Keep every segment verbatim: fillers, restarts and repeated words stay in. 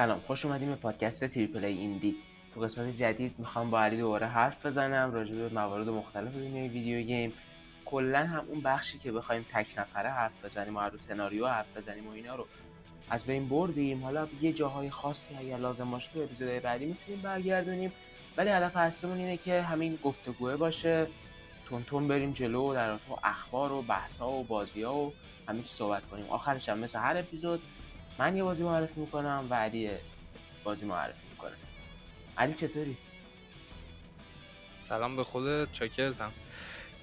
سلام، خوش اومدیم به پادکست تریپل ای ایندی. تو قسمت جدید میخوام با علی دوباره حرف بزنم راجع به موارد مختلف دنیای ویدیو گیم، کلا هم اون بخشی که بخوایم تک نفره حرف بزنیم و رو سناریو حرف بزنیم و اینا رو از بین بردیم. حالا یه جاهای خاصی اگر لازم باشه تو اپیزودهای بعدی میتونیم برگردونیم، ولی هدف اصلیمون اینه که همین گفتگوئه باشه، تونتون بریم جلو در تو اخبار و بحث‌ها و بازی‌ها و همین صحبت کنیم. آخرش هم مثل هر اپیزود من یه بازی معرفی میکنم و علی بازی معرفی میکنه. علی چطوری؟ سلام به خودت، چاکرتم.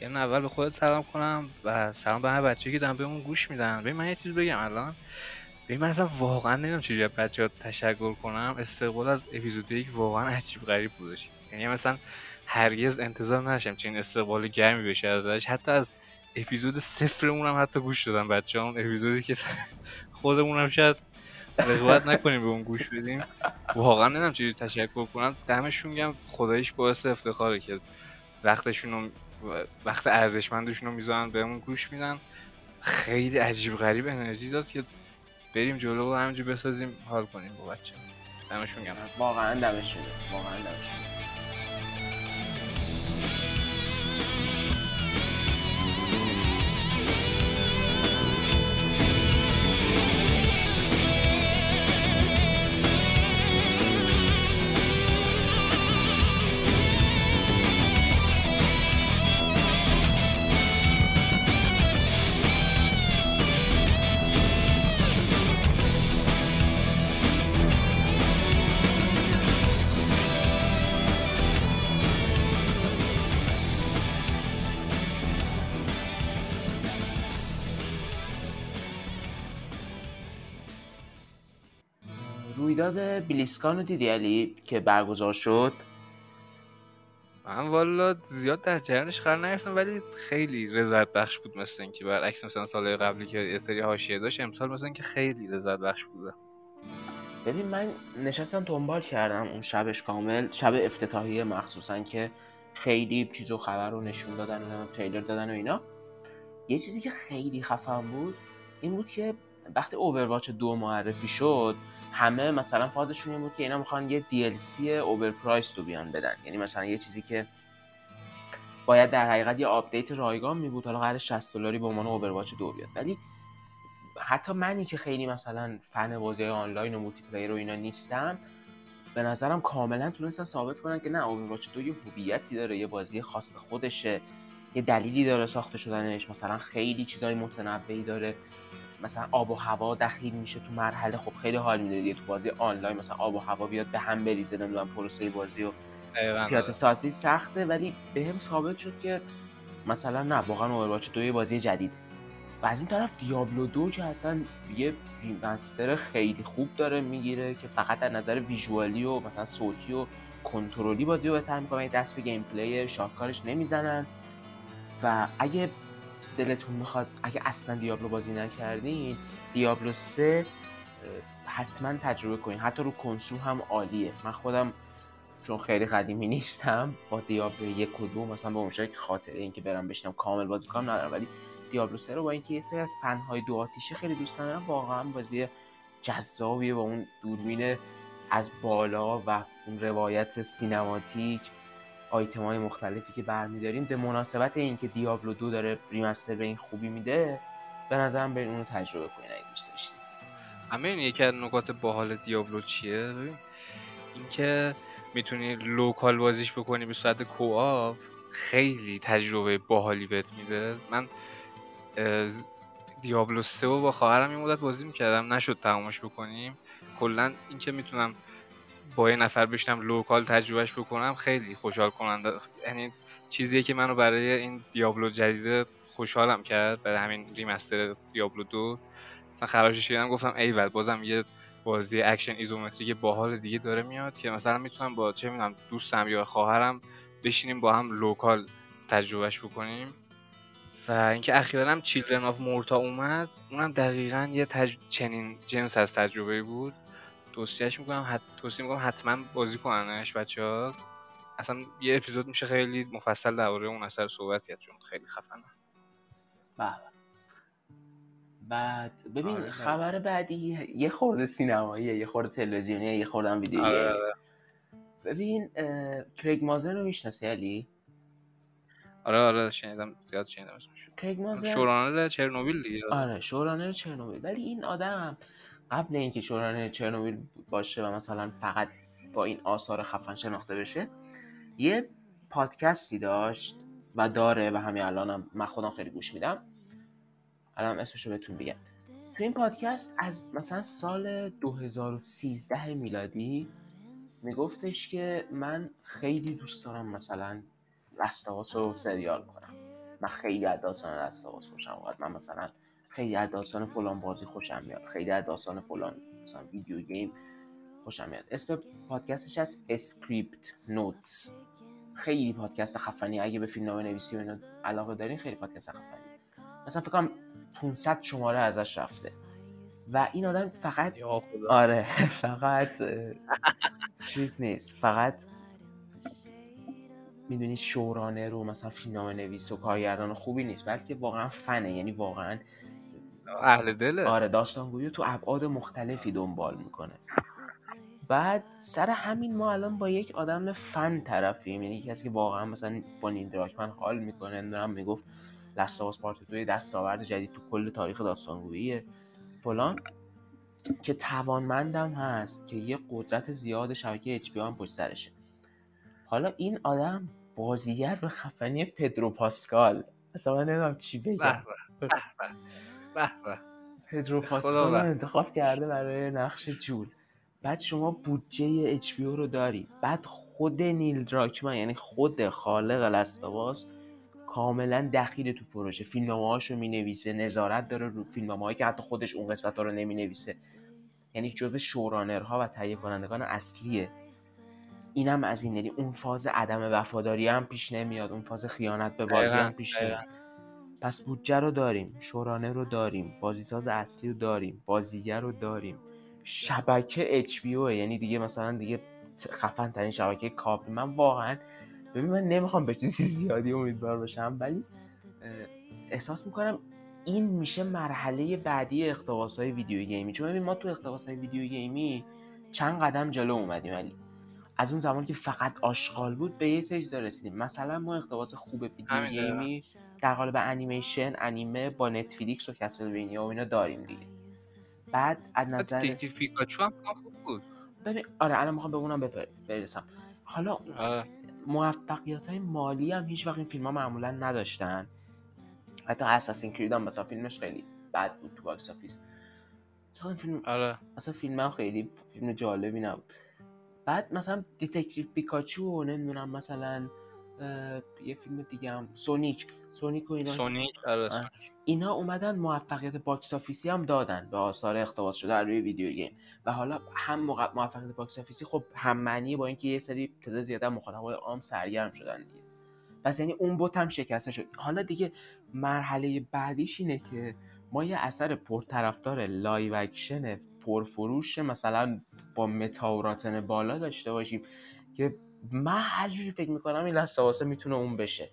یعنی اول به خودت سلام کنم و سلام به هر بچه‌ای که دارن بهمون گوش میدن. ببین من یه چیز بگم الان. ببین من اصلا واقعا نمیدونم چجوری از بچه‌ها تشکر کنم. استقبال از اپیزود یک واقعا عجیب غریب بودش. یعنی مثلا هرگز انتظار نداشتم چنین استقبال گرمی بشه ازش. حتی از اپیزود صفرمون هم حتی گوش دادن بچه‌ها، اون اپیزودی که خودمون هم شاید رقابت نکنیم به اون گوش بدیم. واقعا نمیدونم چجوری تشکر کنم. دمشون گرم، خداییش باعث افتخاره که وقتشون رو وقت ارزشمندشون رو میذارن بهمون گوش میدن. خیلی عجیب غریب انرژی داد که بریم جلو و همینجوری بسازیم، حال کنیم با بچه‌ها. دمشون گرم، واقعا دمشون گرم، واقعا دمشون. رویداد بلیسکان رو دیدی علی که برگزار شد؟ من والا زیاد در جریانش قرار نگرفتم، ولی خیلی رضایت بخش بود. مثل اینکه برعکس مثلا سالهای قبلی که یه سری حاشیه داشت، امسال مثلا که خیلی رضایت بخش بود. ببین من نشستم دنبال کردم اون شبش کامل، شب افتتاحیه مخصوصا که خیلی چیز و خبر رو نشون دادن و تریلر دادن و اینا. یه چیزی که خیلی خفن بود این بود که وقتی اوورواچ دو معرفی شد، همه مثلا فازشون این بود که اینا میخوان یه دی ال سی اورپرایس رو بیان بدن. یعنی مثلا یه چیزی که باید در حقیقت یه آپدیت رایگان می بود، حالا قراره شصت دلاری به عنوان اوورواچ دو بیاد. ولی حتی منی که خیلی مثلا فن بازی آنلاین و مولتی پلیئر و اینا نیستم، به نظرم کاملا تونستن ثابت کنن که نه، اوورواچ دو یه هویتی داره، یه بازی خاص خودشه، یه دلیلی داره ساخته شدنش، مثلا خیلی چیزای متنوعی داره. مثلا آب و هوا دخیل میشه تو مرحله، خب خیلی حال میده دیگه. تو بازی آنلاین مثلا آب و هوا بیاد به هم بریزه، نمیدونم پروسه بازی و پیاده سازی سخته، ولی بهم ثابت شد که مثلا نه، واقعا اورواچ دو بازی جدید. و از این طرف دیابلو دو که اصلا یه ریمستر خیلی خوب داره میگیره که فقط از نظر ویژوالی و مثلا صوتی و کنترلی بازی رو بهتر میکنه، دست به گیم پلی شاهکارش نمیزنن. و اگه دلتون میخواد، اگه اصلا دیابلو بازی نکردین، دیابلو سه حتما تجربه کنین، حتی رو کنسول هم عالیه. من خودم چون خیلی قدیمی نیستم با دیابلو یک و دو مثلا به اون شکل خاطره اینکه برام بشینم کامل بازی کنم ندارم، ولی دیابلو سه رو با اینکه یه سری از فنهای دو آتیشه خیلی دوست دارم، واقعا بازی جذابیه با اون دوربین از بالا و اون روایت سینماتیک، آیتم‌های مختلفی که برمی‌داریم. به مناسبت اینکه دیابلو دو داره ریمستر به این خوبی میده، به نظرم برید اون رو تجربه کنید اگه دوست داشتید. همین یکی از نکات باحال دیابلو چیه؟ ببین اینکه میتونی لوکال بازیش بکنی به صورت کوآپ، خیلی تجربه باحالی بهت میده. من دیابلو سه رو با خواهرم این مدت بازی می‌کردم، نشد تمامش بکنیم. کلاً اینکه میتونم با یه نفر بشینم لوکال تجربهش بکنم خیلی خوشحال کننده، یعنی چیزیه که منو برای این دیابلو جدید خوشحالم کرد، برای همین ریمستر دیابلو دو. مثلا خبرش شدم گفتم ایول، بازم یه بازی اکشن ایزومتریک باحال دیگه داره میاد که مثلا میتونم با چه میدونم دوستم یا خواهرم بشینیم با هم لوکال تجربهش بکنیم. و اینکه اخیراً هم چیلدرن آف مورتا اومد، اونم دقیقاً یه تج... چنین جنس از تجربه بود. توصیه‌اش می‌کنم، حت... توصیه می‌کنم حتما بازی کننش بچه‌ها. اصلا یه اپیزود میشه خیلی مفصل درباره اون اثر صحبت کرد، چون خیلی خفنه. بله. بعد ببین آره خبر بعدی یه خورده سینماییه، یه خورده تلویزیونیه، یه خورده هم ویدیویه. آره آره. ببین کریگ مازر رو میشناسی علی؟ آره آره شنیدم، زیاد شنیدم اسمش. کریگ مازر شورانر چرنوبیل دیگه. آره شورانر چرنوبیل. ولی این آدم قبل اینکه شورانر چرنوبیل باشه و مثلا فقط با این آثار خفن شناخته بشه، یه پادکستی داشت و داره و همین الانم من خودم خیلی گوش میدم. الان اسمشو بهتون بگم. تو این پادکست از مثلا سال دو هزار و سیزده میلادی میگفتش که من خیلی دوست دارم مثلا رستاواس رو سریال کنم، من خیلی از داستان رستاواس خوشم میاد، من مثلا خیلی از داستان فلان بازی خوشم میاد، خیلی از داستان فلان مثلا ویدیو گیم خوشم میاد. اسم پادکستش از اسکریپت نوتس. خیلی پادکست خفنی، اگه به فیلمنامه‌نویسی و اینا علاقه دارین خیلی پادکست خفنی. مثلا فکر کنم پانصد شماره ازش رفته و این آدم فقط آره فقط چیز نیست، فقط میدونی شورانه رو مثلا فیلمنامه نویس و کارگردان خوبی نیست، بلکه واقعا فنه، یعنی واقعا اهل دله. آره داستانگویی تو ابعاد مختلفی دنبال میکنه. بعد سر همین ما الان با یک آدم فن طرفیم، یعنی کسی که واقعا مثلا با نیل دراکمن حال میکنه. نمیدونم میگفت لست‌آواس پارت دوی دستاورد جدید تو کل تاریخ داستانگویی فلان، که توانمندم هست، که یه قدرت زیاد شبکه اچ پی هم پشت سرشه. حالا این آدم بازیگر و خفنی پدرو پاسکال، اصلا من نمیدونم چی بگم. به به به پدرو پاسکال انتخاب کرده برای نقش جول. بعد شما بودجه اچ پی رو داری، بعد خود نیل دراکمن یعنی خود خالق لست‌آواس کاملا دخیل تو پروژه، فیلمنامه‌هاشو مینویسه، نظارت داره رو فیلمنامه‌هایی که حتی خودش اون قسمت‌ها رو نمینویسه، یعنی جزو شورانرها و تهیه کنندگان اصلیه. اینم از این، یعنی اون فاز عدم وفاداری هم پیش نمیاد، اون فاز خیانت به بازی هم پیش نمیاد. پس بودجه رو داریم، شورانر رو داریم، بازیساز اصلی رو داریم، بازیگر رو داریم، شبکه اچ پی او، یعنی دیگه مثلا دیگه خفن ترین شبکه کابل. من واقعا ببین من نمیخوام به چیزی زیادی امیدوار باشم، ولی احساس میکنم این میشه مرحله بعدی اقتباس‌های ویدیو گیمی. چون ببین ما تو اقتباس‌های ویدیو گیمی چند قدم جلو اومدیم علی، از اون زمانی که فقط آشغال بود به یه سجدا رسیدیم. مثلا ما اقتباس خوب ویدیو گیمی در قالب انیمیشن، انیمه با نتفلیکس و کسلوینیا و اینا داریم دیگه. بعد از نظر دیتکتیو پیکاچو هم خوب بود. ببین آره الان میخوام به اونم برسم. حالا موفقیت‌های مالی هم هیچ وقت این فیلم‌ها معمولاً نداشتن. حتی اساسین کرید هم مثلا فیلمش خیلی بد بود تو باکس آفیس. چون فیلم آره اصلا فیلمم خیلی فیلم جالبی نبود. بعد مثلا دیتکتیو پیکاچو، نمیدونم مثلا یه فیلم دیگه هم سونیک، سونیک و اینا، سونیک آره اینا اومدن موفقیت باکس آفیسی هم دادن به آثار اقتباس شده در روی ویدیو گیم. و حالا هم موفقیت باکس آفیسی خب هم معنی با اینکه یه سری تعداد زیاده مخاطبای عام سرگرم شدن دیگه. پس یعنی اون بوت هم شکسته شد. حالا دیگه مرحله بعدیش اینه که ما یه اثر پرطرفدار لایو اکشن پرفروش مثلا با متاوراتن بالا داشته باشیم که من هر جوری فکر میکنم این لست‌آواس میتونه اون بشه.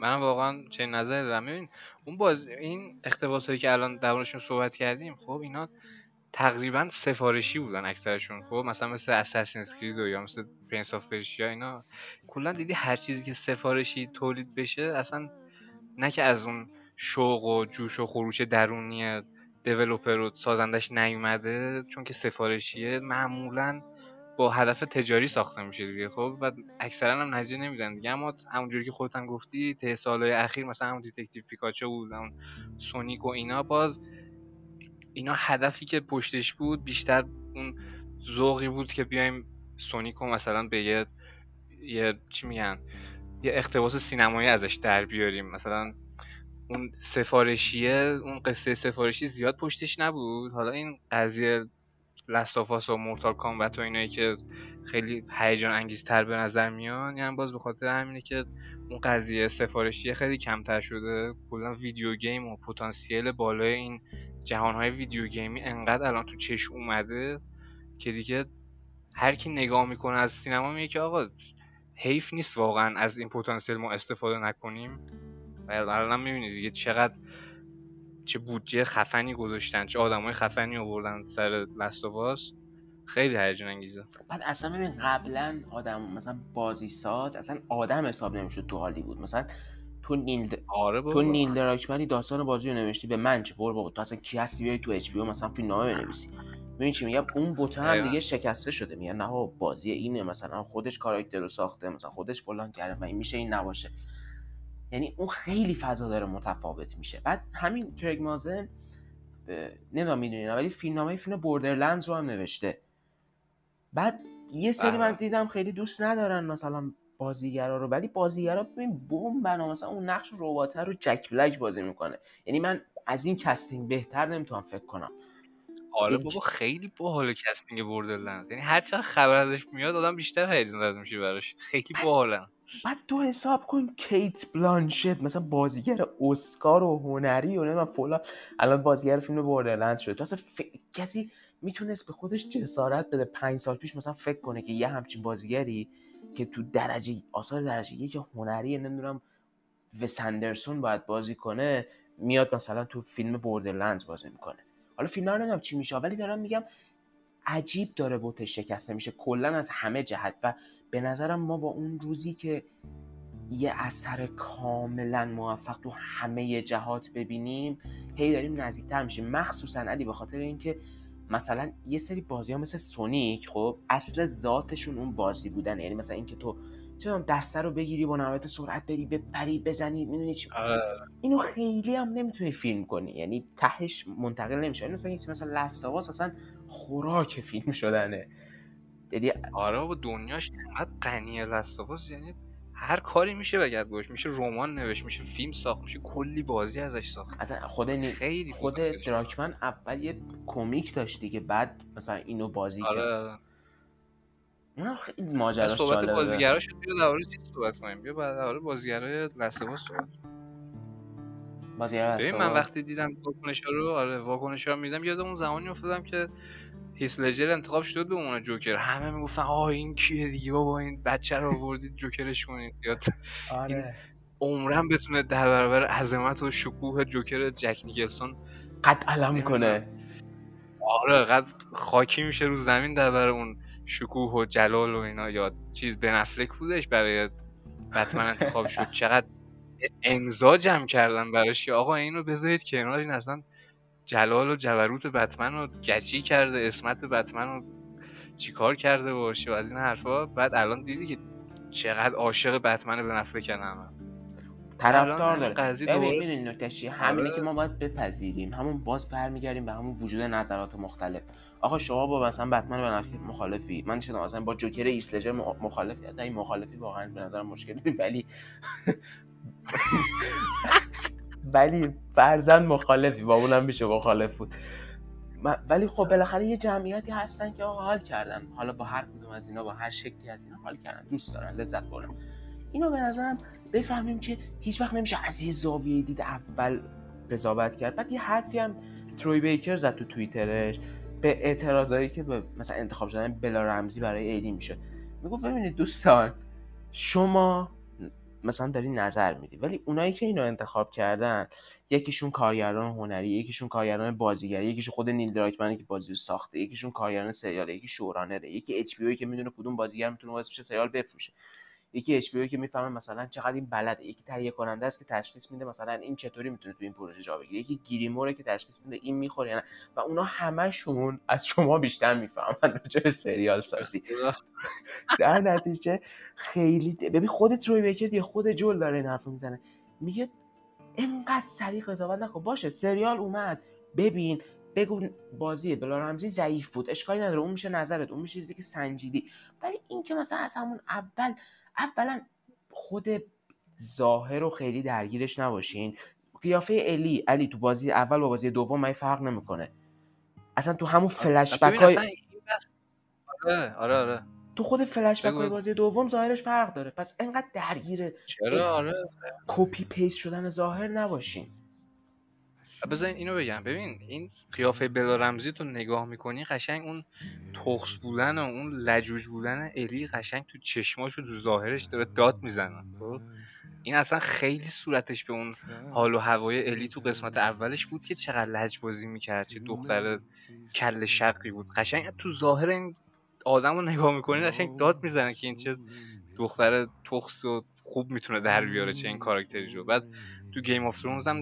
منم واقعا چه نظری دارم. ببین اون باز این اقتباسایی که الان دربارشون صحبت کردیم، خب اینا تقریبا سفارشی بودن اکثرشون. خب مثلا مثل اساسینز کرید یا مثل پرنس آف پرشیا، اینا کلا دیدی هر چیزی که سفارشی تولید بشه، اصلا نه که از اون شوق و جوش و خروش درونی دیولپر و سازندش نیومده، چون که سفارشیه معمولا با هدف تجاری ساخته میشه دیگه. خب و اکثرا هم نتیجه نمیدن دیگه. اما همونجوری که خودت هم گفتی ته سالهای اخیر مثلا همون دیتکتیو پیکاچو بود، اون سونیک و اینا، باز اینا هدفی که پشتش بود بیشتر اون ذوقی بود که بیایم سونیک رو مثلا به یه یه چی میگن یه اقتباس سینمایی ازش در بیاریم. مثلا اون سفارشیه، اون قصه سفارشی زیاد پشتش نبود. حالا این قضیه لست آف آس و مورتال کامبت و اینایی که خیلی هیجان انگیزتر به نظر میان، یعنی باز به خاطر همینه که اون قضیه سفارشی خیلی کمتر شده. کلا ویدیو گیم و پتانسیل بالای این جهانهای ویدیو گیمی انقدر الان تو چشم اومده که دیگه هر کی نگاه میکنه از سینما میگه که آقا حیف نیست واقعا از این پتانسیل ما استفاده نکنیم. الان میبینید دیگه چقدر چه بودجه خفنی گذاشتن، چه آدمای خفنی آوردن سر لست آف آس، خیلی هیجان انگیزه. بعد اصلا ببین قبلا آدم مثلا بازیساز اصلا آدم حساب نمیشد تو هالیوود، مثلا تو نیل آره تو نیل درایچمن داستان بازی رو نوشتی به من چه بر بابا، تو اصلا کی هستی بیای تو اچ بی او مثلا فیلمنامه بنویسی. ببین چی میگم، اون بوت هم دیگه شکسته شده، میگن نه بازی اینه، مثلا خودش کاراکتر رو ساخته، مثلا خودش فلان کرده و این میشه این نباشه، یعنی اون خیلی فضا داره متفاوت میشه. بعد همین کرگ مازن نمیدونم میدونین ولی فیلمنامه فیلم بوردرلندز رو هم نوشته. بعد یه سری من دیدم خیلی دوست ندارن مثلا بازیگرا رو، ولی بازیگرا ببین بمب بنا، مثلا اون نقش رباته رو جک بلک بازی میکنه، یعنی من از این کاستینگ بهتر نمیتونم فکر کنم. آره بابا خیلی باحال کاستینگ بوردرلندز، یعنی هر چقدر خبر ازش میاد آدم بیشتر هیجان زده میشه براش، خیلی باحالن. بعد تو حساب کن کیت بلانشت مثلا بازیگر اسکار و هنری و نمیدونم فلان، الان بازیگر فیلم بوردرلندز شده. تو اصلا ف... کسی میتونست به خودش جسارت بده پنج سال پیش مثلا فکر کنه که یه همچین بازیگری که تو درجه آثار درجه یک هنری نمیدونم وس اندرسون باید بازی کنه، میاد مثلا تو فیلم بوردرلندز بازی میکنه. حالا فیلم رو نمیدونم چی میشه، ولی دارم میگم عجیب داره بوتش شکسته میشه کلا از همه جهت. و به نظرم ما با اون روزی که یه اثر کاملا موفق تو همه جهات ببینیم هی داریم نزدیکتر میشیم، مخصوصا علی به خاطر اینکه مثلا یه سری بازی‌ها مثل سونیک خب اصل ذاتشون اون بازی بودن، یعنی مثلا اینکه تو چطور دسته رو بگیری با نهایت سرعت بری بپری بزنی، میدونی چی، اینو خیلی هم نمیتونی فیلم کنی، یعنی تهش منتقل نمیشه. این مثلا این مثلا لست آو آس اصلا خوراک فیلم شدنه. یعنی آره بابا دنیاش انقدر غنیه لست آو آس، یعنی هر کاری میشه بگرد باش، میشه رمان نوشت، میشه فیلم ساخت، میشه کلی بازی ازش ساخت. اصلا خود نی... خیلی خود دراکمن اول یه کمیک داشت دیگه، بعد مثلا اینو بازی کرد. آره نه خیلی ماجراش جالبه. صحبت بازیگراش بیا درباره چی صحبت کنیم، بیا درباره بازیگرای لست‌آوس صحبت. بازیگرا من وقتی دیدم واکنشا رو، آره واکنشا رو میدم یاد اون زمانی افتادم که هیث لجر انتخاب شد به عنوان جوکر، همه میگفتن آه این کیه دیگه بابا، این بچه رو آوردید جوکرش کنید. یاد این عمرم بتونه در برابر عظمت و شکوه جوکر جک نیکلسون قد علم کنه. آره قد خاکی میشه رو زمین در برابر اون شکوه و جلال و اینا. یا چیز بن افلک بودش برای بتمن انتخاب شد، چقدر امضا جمع کردن براش که آقا اینو بذارید کنار، این اصلا جلال و جبروت بتمن رو گچی کرده، اسمت بتمن رو چیکار کرده باشه و از این حرفا. بعد الان دیدی که چقدر عاشق بتمن بن افلک هم طرفدار داره. ببینید نکتهش همینه که ما باید بپذیریم، همون باز برمیگردیم به همون وجود نظرات مختلف. آخه شما با مثلا بتمن بن افلک مخالفی، من شدم مثلا با جوکر هیث لجر مخالفی، این مخالفی واقعا به نظر مشکلی، ولی ولی فرزند مخالفی با اونم میشه مخالف بود. ولی خب بالاخره یه جمعیتی هستن که آقا حال کردن، حالا با هر کدوم از اینا با هر شکلی از اینا حال کردن، دوست دارن، لذت بردن. اینو به نظرم بفهمیم که هیچ وقت نمیشه از یه زاویه دید اول قضاوت کرد. بعد یه حرفی هم تروی بیکر زد تو توییترش به اعتراضایی که به مثلا انتخاب شدن بلا رمزی برای ایدی میشد، میگفت ببینید دوستان شما مثلا داری نظر میدی، ولی اونایی که اینو انتخاب کردن یکیشون کارگردان هنری، یکیشون کارگردان بازیگری، یکیشون خود نیل درایکمنه که بازی رو ساخته، یکیشون کارگردان سریال، یکی شورانره، یکی اچ پی او که میدونه کدوم بازیگر میتونه واسه چه سریال بفروشه، یکی اچ پی او که میفهمه مثلا چقدر این بلده، یکی تهیه کننده است که تشخیص میده مثلا این چطوری میتونه تو این پروژه جا بگیره، یکی گریموره که تشخیص میده این میخوره یعنی. و اونا همشون از شما بیشتر میفهمن چه سریال سازی. در نتیجه خیلی ببین خودت تروی بیکر یا خود جول داره این حرفو میزنه، میگه اینقدر سریع قضاوت نکن، باشه سریال اومد ببین، بگو بازی بلا رمزی ضعیف بود اشکالی نداره، اون میشه نظرت، اون میشه چیزی که سنجیدی. ولی این که مثلا از همون اول اولا خود ظاهر رو خیلی درگیرش نباشین. قیافه الی علی تو بازی اول با بازی دوم من فرق نمیکنه. اصلا تو همون فلش بک های آره آره آره تو خود فلش بک های بازی دوم ظاهرش فرق داره. پس انقدر درگیر چرا آره کپی پیست شدن ظاهر نباشین. بذار اینو بگم، ببین این قیافه بلا رمزی تو نگاه میکنی قشنگ اون تخس بودن و اون لجوج بودن الی قشنگ تو چشماش و تو ظاهرش داره داد میزنه. این اصلا خیلی صورتش به اون حال و هوای الی تو قسمت اولش بود که چقدر لجبازی میکرد، چه دختر کل شقی بود. قشنگ تو ظاهر این آدمو نگاه میکنید قشنگ داد میزنه که این چه دختر تخس و خوب میتونه در بیاره چه این کاراکتری رو. بعد تو گیم آف ترونز هم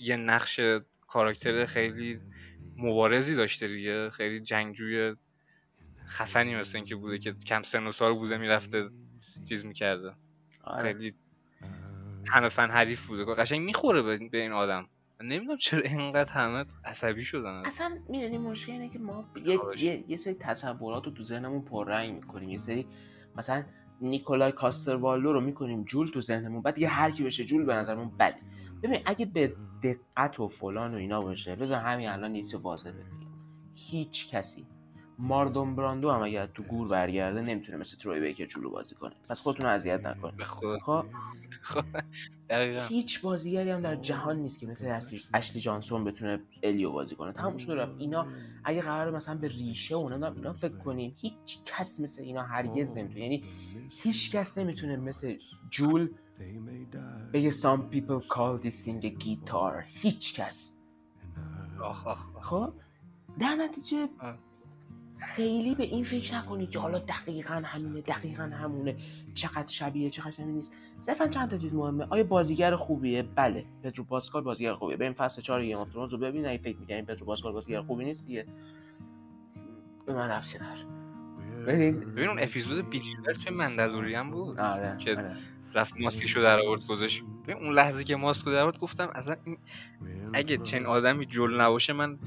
یه نقش کاراکتر خیلی مبارزی داشته دیگه، خیلی جنگجوی خفنی مثل این که بوده که کم سن و سال بوده میرفته چیز میکرده، خیلی همه فن حریف بوده، قشنگ میخوره به این آدم. نمیدونم چرا اینقدر همه عصبی شدن. اصلا میدونی مشکل اینه که ما یه, یه،, یه سری تصورات رو تو ذهنمون پررنگ میکنیم، یه سری مثلا نیکولای کاستروالو رو میکنیم جول تو ذهنمون، بعد دیگه هر کی بشه جول به نظرمون بد. ببین اگه به دقت و فلان و اینا باشه، بذار همین الان یه چیز واضحه بگم، هیچ کسی ماردون براندو هم اگه تو گور برگرده نمیتونه مثل تروی بیکر جلو بازی کنه، پس خودتون رو اذیت نکنید. خب دقیقاً هیچ بازیگری هم در جهان نیست که مثل اشلی جانسون بتونه الیو بازی کنه. تموم شد رفت. اینا اگه قراره مثلا به ریشه اونا اینا فکر کنین، هیچ کس مثل اینا هرگز نمیتونه، یعنی هیچ کس نمیتونه مثل جول بگه some people call this thing a guitar. هیچ کس. خب در نتیجه خیلی به این فکر نکنید که حالا دقیقاً همینه دقیقاً همونه، چقدر شبیه چقدر شبیه نیست. صرفاً چند تا چیز مهمه. آیا بازیگر خوبیه؟ بله، پدرو پاسکال بازیگر خوبیه. بریم فصل چهار گیم آف ترونز رو ببینید. اگه فکر می‌کنید پدرو پاسکال بازیگر خوبی نیست دیگه به من رفتی نداره. ببین ببین اون اپیزود بیلیور چه مندلورین بود. آره که آره. رفت ماسکشو در آورد گذاشت. ببین اون لحظه که ماسکو در آورد گفتم اصلا این... اگه چنین آدمی جل نباشه من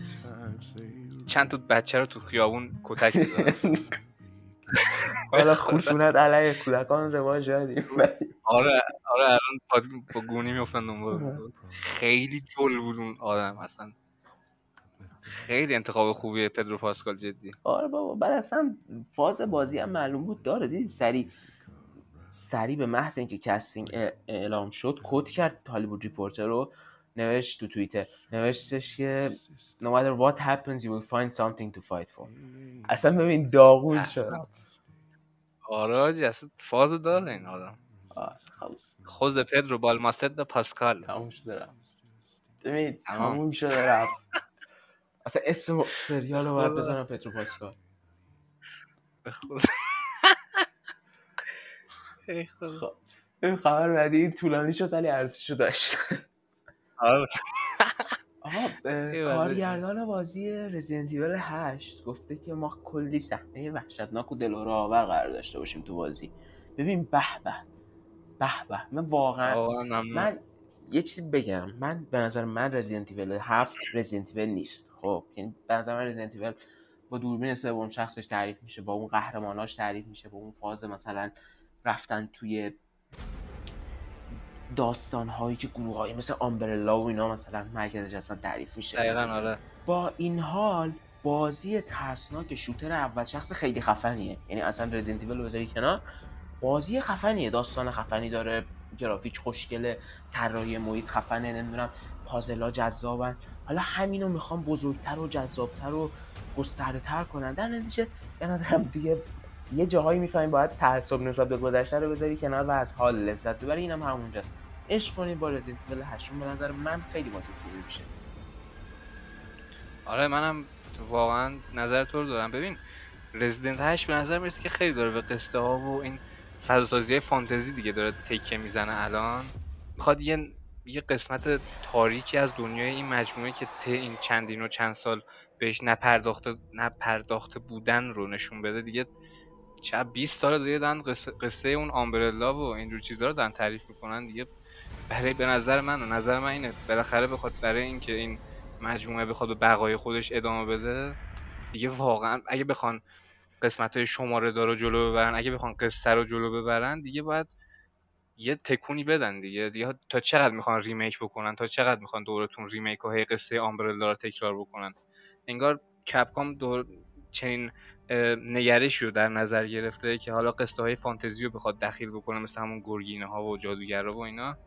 چند تا بچه رو تو خیابون کتک می‌زدن. حالا خشونت علیه کودکان رواج دادیم. آره آره الان پاد با گونی میافتن دنبال. خیلی جل بود اون آدم اصلا. خیلی انتخاب خوبیه پدرو پاسکال جدی. آره بابا، بعد اصلا فاز بازی هم معلوم بود داره. دیدی سری سری به محض اینکه کاستینگ اعلام شد کد کرد هالیوود ریپورتر رو، نوشت تو توییتر نوشتش که no matter what happens you will find something to fight for. اصلا ببین داغون شد. آراجی اصلا فاز داره این آدم. خود پدرو بالماست و پاسکال تموم شده رفت. ببین تموم شده رفت. اصلا اسم سریال رو باید بزنم پدرو پاسکال. به خود ای خدا. این خبر بعدی این طولانی شد ولی ارزششو داشت. آره. آها کارگردان بازی رزیدنت ایول هشت گفته که ما کلی صحنه وحشتناک و دلهراور قرار داشته باشیم تو بازی. ببین به به به به من واقعا من یه چیزی بگم، من به نظر من رزیدنت ایول هفت رزیدنت ایول نیست. خب یعنی به نظر من رزیدنت ایول با دوربین سوم شخصش تعریف میشه، با اون قهرماناش تعریف میشه، با اون فاز مثلا رفتن توی داستان هایی که گروه هایی مثل آمبرلا و اینا مثلا مرکزش اصلا تعریف میشه. دقیقاً آره. با این حال بازی ترسناک شوتر اول شخص خیلی خفنیه، یعنی اصلا رزیدنت ایول بذاری کنار، بازی خفنیه، داستان خفنی داره، گرافیک خوشگله، طراحی محیط خفنه، نمیدونم پازلا جذابن. حالا همینو میخوام بزرگتر و جذابتر و گسترده‌تر کنن. در نتیجه به نظرم دیگه یه جاهایی می‌فهمین باید تعصب نسبت به گذشته رو بذاری کنار و از حال لذت ببری. اینم همونجاست. عشق کنید با رزیدنت ایول هشت. به نظر من خیلی واسه خوبی میشه. آره منم واقعا نظر تو رو دارم. ببین رزیدنت هشت به نظر میاد که خیلی داره به قصه ها و این فضا سازی فانتزی دیگه داره تکیه میزنه. الان میخواد یه یه قسمت تاریکی از دنیای این مجموعه که ته این چندین و چند سال بهش نپرداخته نپرداخته بودن رو نشون بده دیگه. چه بیست سال دیگه دارن قصه, قصه اون آمبرلا و اینجور چیزها رو دارن تعریف میکنن دیگه. برای به نظر من و نظر من اینه بالاخره بخواد برای اینکه این مجموعه بخواد به بقای خودش ادامه بده دیگه، واقعا اگه بخوان قسمت‌های شماره دار رو جلو ببرن، اگه بخوان قصه رو جلو ببرن دیگه باید یه تکونی بدن دیگه. دیگه تا چقدر میخوان ریمیک بکنن، تا چقدر میخوان دورتون ریمیک و هی قصه آمبرلا رو تکرار بکنن. انگار کپکام دور چنین نگرشی رو در نظر گرفته که حالا قصه های فانتزی رو بخواد دخیل بکنه، مثل همون گرگینه ها و جادوگرها و اینا.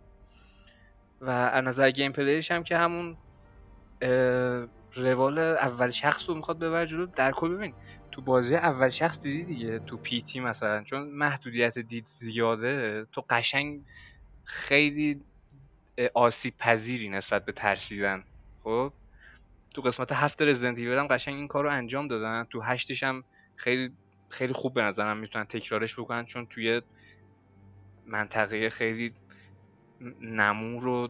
و از نظر گیم پلیش هم که همون روال اول شخص رو میخواد ببر جلو. در کل ببین تو بازی اول شخص دیدی دیگه تو پی تی مثلا، چون محدودیت دید زیاده، تو قشنگ خیلی آسیب پذیری نسبت به ترسیدن. خب تو قسمت هفت رزیدنت ایول هم قشنگ این کارو انجام دادن، تو هشتش هم خیلی خیلی خوب به نظرم میتونن تکرارش بکنن، چون توی منطقه خیلی نمور و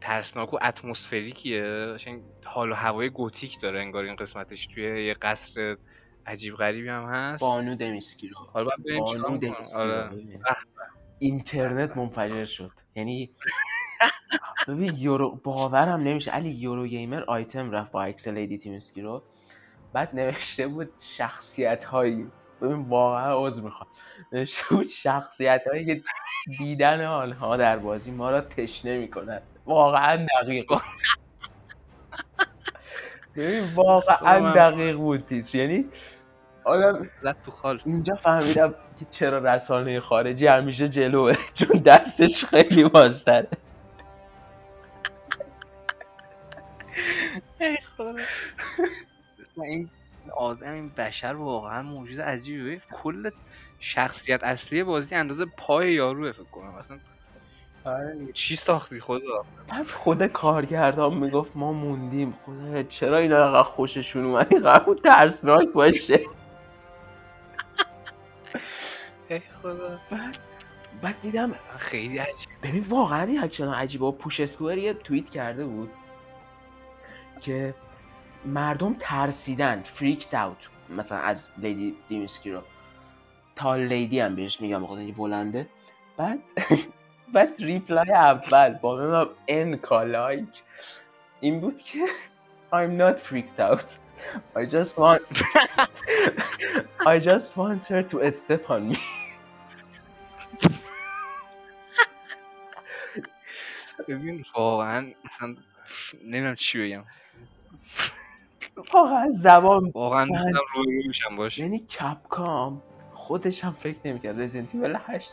ترسناک و اتمسفریکیه، قشنگ حال و هوای گوتیک داره انگار این قسمتش، توی یه قصر عجیب غریبی هم هست. بانو دمیسکی رو حالا بانو دمیسکی آره. اینترنت منفجر شد، یعنی ببین یورو باورم نمیشه علی، یورو گیمر آیتم رفت با اکسل ایدی تیمسکی رو، بعد نوشته بود شخصیت هایی، ببین واقعا عذر میخوام، نوشته بود شخصیت هایی که دیدن آنها در بازی ما را تشنه میکنند. واقعا دقیق ببین واقعا دقیق بود تیتر، یعنی آدم زد تو خال. اینجا فهمیدم که چرا رسانه خارجی همیشه جلوه، چون دستش خیلی بازتره. ای خدا این آدم، این بشر واقعا موجود عجیبیه. کل شخصیت اصلی بازی اندازه پای یاروه فکر کنم. اصلا چی ساختی خدا؟ بعد خود کارگردان میگفت ما موندیم، خدا چرا اینا انقدر خوششون اومد، قبول ترسناک باشه. ای خدا. بعد بعد دیدم اصلا خیلی عجیب. ببین واقعا ریاکشن عجیبه. پوش اسکوئر یه توییت کرده بود که مردم ترسیدن، فریکت اوت، مثلا از لیدی دیمیسکی رو تا لیدی هم بهش میگم بخاطر اینکه بلنده. بعد بعد ریپلای اول با منم ان کالایک این بود که I'm not freaked out, I just want I just want her to step on me. ببین واقعا اصلا نمیدونم چی بگم، واقعا زبان واقعا نمیدونم روی میشم باشه. یعنی کپکام خودش هم فکر نمی‌کرد رزیدنت ایول هشت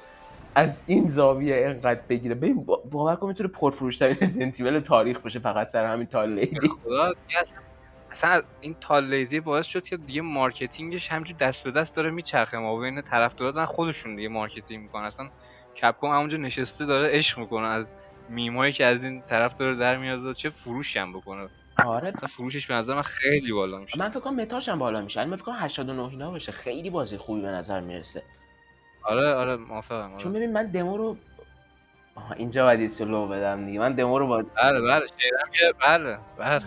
از این زاویه اینقدر بگیره. ببین باور کن میتونه پرفروش‌ترین رزیدنت ایول تاریخ بشه فقط سر همین تال لیدی. خدا اصلا این تال لیدی باعث شد که دیگه مارکتینگش همینجوری دست به دست داره میچرخه، ما بین طرفداران خودشون دیگه مارکتینگ میکنن. اصلا کپکام همونجا نشسته داره عشق میکنه از میمایی که از این طرف داره در میاد و چه فروشی هم بکنه. آره مثلا فروشش به نظر من خیلی بالا میشه. من فکر کنم متاش هم بالا میشه. من فکر کنم هشتاد و نه اینا باشه. خیلی بازی خوبی به نظر میرسه. آره آره موافقم. آره. چون ببین من دمو رو آها اینجا بعد سلو بدم دیگه. من دمو رو باز آره بله شیرم بله بله.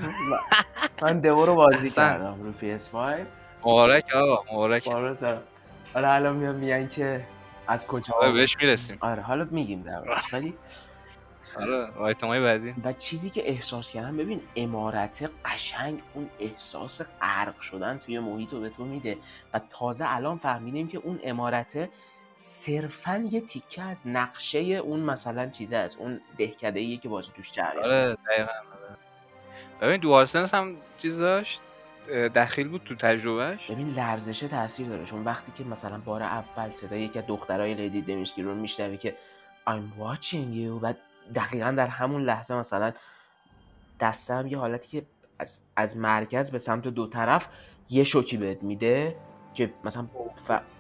من دمو رو بازی کردم رو پی اس پنج. مبارک آقا مبارک. مبارک. حالا الان میام میگن که از کجا بهش میرسیم. آره حالا میگیم در واقع ولی آره آیتمای بعدی. و چیزی که احساس کردم ببین امارته قشنگ اون احساس غرق شدن توی محیط رو به تو میده و تازه الان فهمیدیم که اون امارته صرفا یه تیکه از نقشه اون مثلا چیزه است، اون دهکده‌ایه که بازی توش جریان. آره دقیقاً. ببین دوالسنس هم چیز داشت دخیل بود تو تجربهش. ببین لرزشه تاثیر داره، چون وقتی که مثلا بار اول صدای یکی از دخترای لیدی دمیشکی رو میشنوی که I'm watching you و دقیقاً در همون لحظه مثلا دستم یه حالتی که از, از مرکز به سمت دو طرف یه شوکی بهت میده که مثلا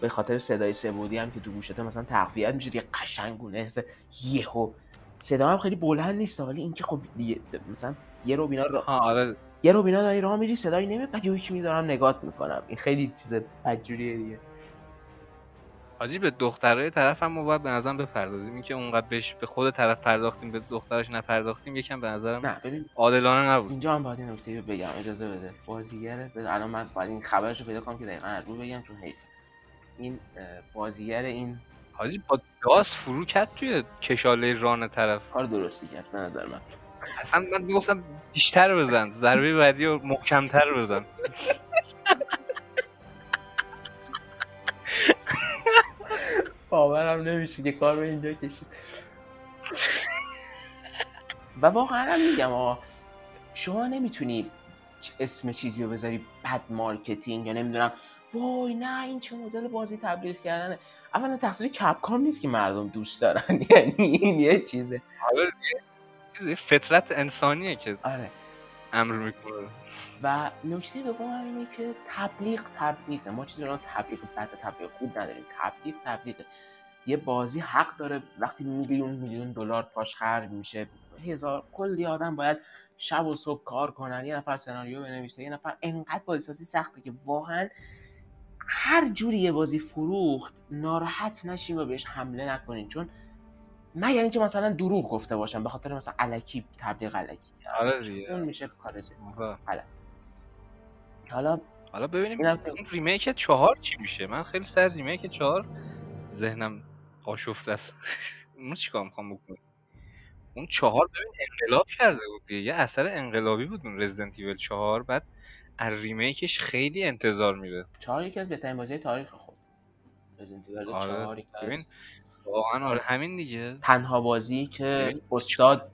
به خاطر صدای سه‌بعدی هم که تو گوشت مثلا تقویت میشه، یه قشنگونه حس یهو صدا هم خیلی بلند نیست، ولی این که خب دیگه مثلا یه روبینا را... آره یه روبینا داری راه میری صدایی نمیاد، بعد یهو چی دارم نگات میکنم. این خیلی چیز بدجوریه دیگه. حاجی به دخترای طرفم ما باید به نظرم بپردازیم، این که اونقدر بهش به خود طرف پرداختیم به دخترش نپرداختیم یکم به نظرم نه ببین عادلانه نبود. اینجا هم باید این نکته بگم، اجازه بده بازیگر الان من باید این خبرشو پیدا کنم که دقیقاً از رو بگم، چون حیف این بازیگر این حاجی با داس فرو کرد توی کشاله ران طرف، کار درستی کرد به نظر من. اصلا من میگفتم بیشتر بزن، ضربه بعدی رو محکم‌تر بزن. باورم نمیشه که کار به اینجا کشید. و واقعا هم میگم آقا شما نمیتونی اسم چیزی رو بذاری بد مارکتینگ یا نمیدونم وای نه این چه مدل بازی تبلیغ کردنه. اولا تقصیر کپکام نیست که مردم دوست دارن، یعنی این یه چیزه چیزی فطرت انسانیه که آره امر میکنه. و نکته دوم هم اینه که تبلیغ تبلیغه، ما چیزی رو تبلیغ بد تبلیغ خوب نداریم، تبلیغ تبلیغه. یه بازی حق داره وقتی میلیون میلیون دلار پاش خرج میشه، هزار کلی آدم باید شب و صبح کار کنن، یه نفر سناریو بنویسه، یه نفر، انقدر بازیسازی سخته که واقعا هر جوری یه بازی فروخت ناراحت نشیم و بهش حمله نکنین، چون من یعنی که مثلا دروغ گفته باشم به خاطر مثلا الکی تبلیغ الکی آره اون میشه کار زیاد. حالا حالا حالا ببینیم اون ریمیک چهار چی میشه. من خیلی سر ریمیک چهار ذهنم آشفته است. من چیکار میخوام بکنم؟ اون چهار ببین انقلاب کرده بود، یه اثر انقلابی بود اون رزیدنت ایول چهار، بعد از ریمیکش خیلی انتظار میره. چهار یکی از بهترین بازی تاریخ خود رزیدنت ایول چهار ببین واقعا آره همین دیگه، تنها بازی که استاد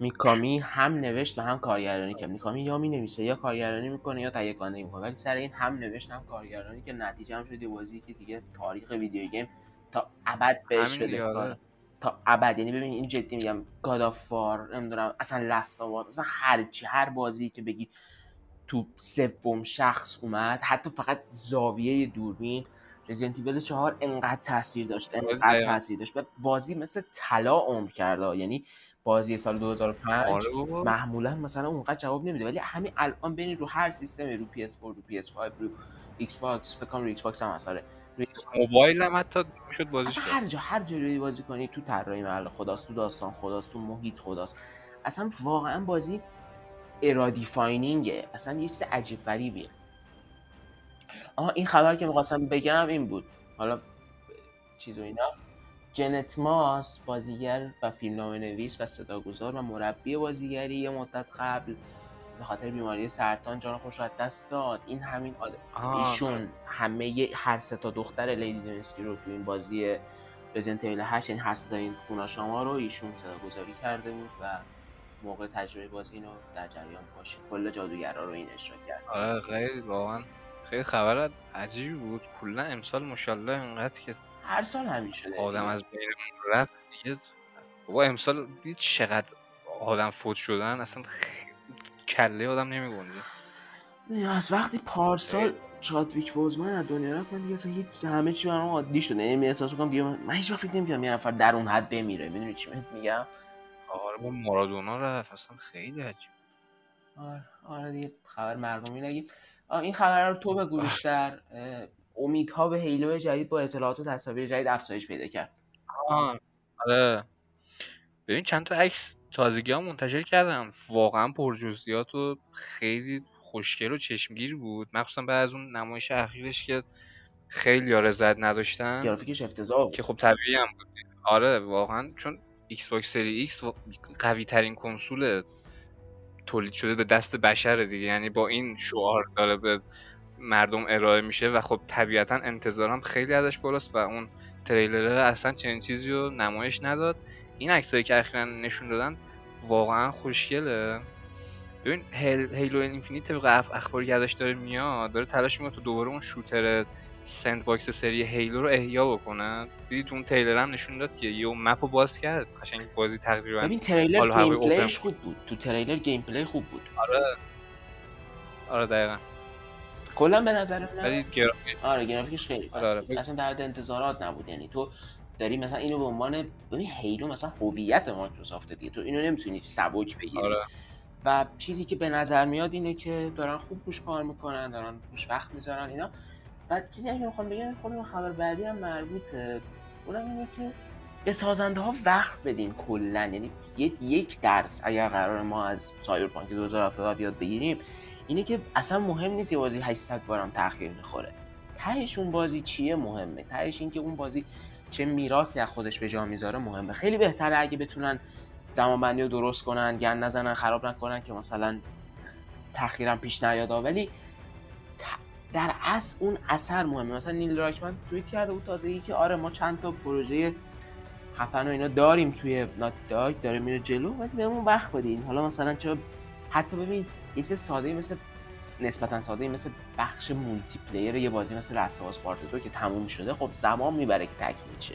میکامی هم نوشت و هم کارگردانی کرد. میکامی یا مینویسه یا کارگردانی میکنه یا تهیه کننده میکنه، ولی سر این هم نوشت هم کارگردانی که نتیجه هم شده بازی که دیگه تاریخ ویدیو گیم تا ابد بهش شده، تا ابد. یعنی ببین این جدی میگم، گاد آف وار، نمیدونم اصلا لست آف آس، اصلا هر چی، هر بازی که بگی تو سوم شخص اومد، حتی فقط زاویه دوربین، رزیدنت ایول چهار انقدر تاثیر داشت، انقدر تاثیر داشت. بازی مثل طلا عمر کرده. یعنی بازی سال دو هزار و پنج معمولا مثلا اونقدر جواب نمیده، ولی همین الان ببین رو هر سیستمی، رو پی اس فور، رو پی اس فایو، رو ایکس باکس، فکر کنم رو ایکس باکس هم اثره، رو موبایل هم حتی میشد بازیش کرد. هر جا هر جوری بازی کنی، تو طراحی محل خداست، تو داستان خداست، تو محیط خداست. اصلا واقعا بازی ارادی فاینینگه، اصلا یه چیز عجیب غریبیه. آها این خبر که می‌خواستم بگم این بود. حالا چیزو اینا جنت ماس، بازیگر و فیلمنامه‌نویس و صداگذار و مربی بازیگری، یه مدت قبل به خاطر بیماری سرطان جان خودش را دست داد. این همین آدم، ایشون همه هر سه تا دختر لیدی دونسکی رو تو این بازی رزیدنت ایول هشت، این هستا این خونه شما رو ایشون صداگذاری کرده بود و موقع تجربه بازی اینو در جریان باشید. کلا جادوگرا رو این اجرا کرد. آره خیلی واقعا خیلی خبر عجیبی بود. کلا امسال ماشاءالله انقدر که هر سال همین شده آدم از بین رفت دیگه. بابا امسال دید چقدر آدم فوت شدن، اصلا خی... کله آدم نمیگونده. از وقتی پارسال چادویک بوزمن از دنیا رفت، من دیگه اصلا هیچ همه چی برام عادی شده. یعنی احساس می‌کنم دیگه من, من هیچ وقت فکر نمی‌کردم یه نفر در اون حد بمیره. میدونی چی بهت میگم؟ آره با مارادونا رفت، اصلا خیلی عجیب. آره آره دیگه خبر مردمی نگیم. این خبر رو تو بگو بیشتر. امیدها به هیلو جدید با اطلاعات و تصاویر جدید افزایش پیدا کرد. آه آره ببین چند تا عکس تازگی‌ها منتشر کردم، واقعا پر جزئیات و خیلی خوشگل و چشمگیر بود، مخصوصا بعد از اون نمایش اخیرش که خیلی‌ها رضایت نداشتن. گرافیکش افتضاح بود که خب طبیعی هم بود. آره واقعا چون ایکس باکس سری ایکس قوی‌ترین کنسول تولید شده به دست بشره دیگه، یعنی با این شعار داره به مردم ارائه میشه و خب طبیعتا انتظارم خیلی ازش بالاست و اون تریلر اصلا چنین چیزی رو نمایش نداد. این عکسایی که اخیراً نشون دادن واقعا خوشگله. ببین هیلو اینفینیت طبق اخبارگرداش داره میاد، داره تلاش میکنه تو دوباره اون شوتر سند باکس سری هیلو رو احیا بکنه. دیدی تو اون تریلر هم نشون داد که یه مپو باز کرد، قشنگ بازی تقریبا. ببین تریلر گیم پلیش خوب بود، تو تریلر گیم پلی خوب بود. آره آره دقیقاً کلا به نظر من گرافیک آره گرافیکش خیلی آره. اصلا در حد انتظارات نبود. یعنی تو داری مثلا اینو به عنوان ببین هیلو مثلا هویت مایکروسافت دیگه، تو اینو نمیتونی سبک بگیری. آره. و چیزی که به نظر میاد اینه که دارن خوب روش کار میکنن، دارن روش وقت میذارن اینا. بعد چیزی که میخوام بگم خود خبر بعدی هم مربوطه، اونم اینه که به سازنده ها وقت بدین کلا. یعنی یک درس اگر قرار ما از سایبرپانک دو هزار و هفتاد و هفت یاد بگیریم اینه که اصلا مهم نیست یه بازی هشتصد بارم تأخیر میخوره، تهش اون بازی چیه مهمه، تهش این که اون بازی چه میراثی از خودش به جا میذاره مهمه. خیلی بهتره اگه بتونن زمانبندی رو درست کنن، گند نزنن، خراب نکنن که مثلا تأخیرم پیش نیاد، ولی در اصل اون اثر مهمه. مثلا نیل راکمن توییت کرده بود تازگی که آره ما چند تا پروژه خفن و اینا داریم توی ناتی داگ داره میره جلو، ولی بهمون وقت بدین. حالا مثلا چه حتی ببین یه چیز ساده‌ای مثل نسبتاً ساده‌ای مثل بخش مولتی پلیئر یه بازی مثل لاست آف آس پارت دو که تموم شده، خب زمان میبره که تکمیل شه.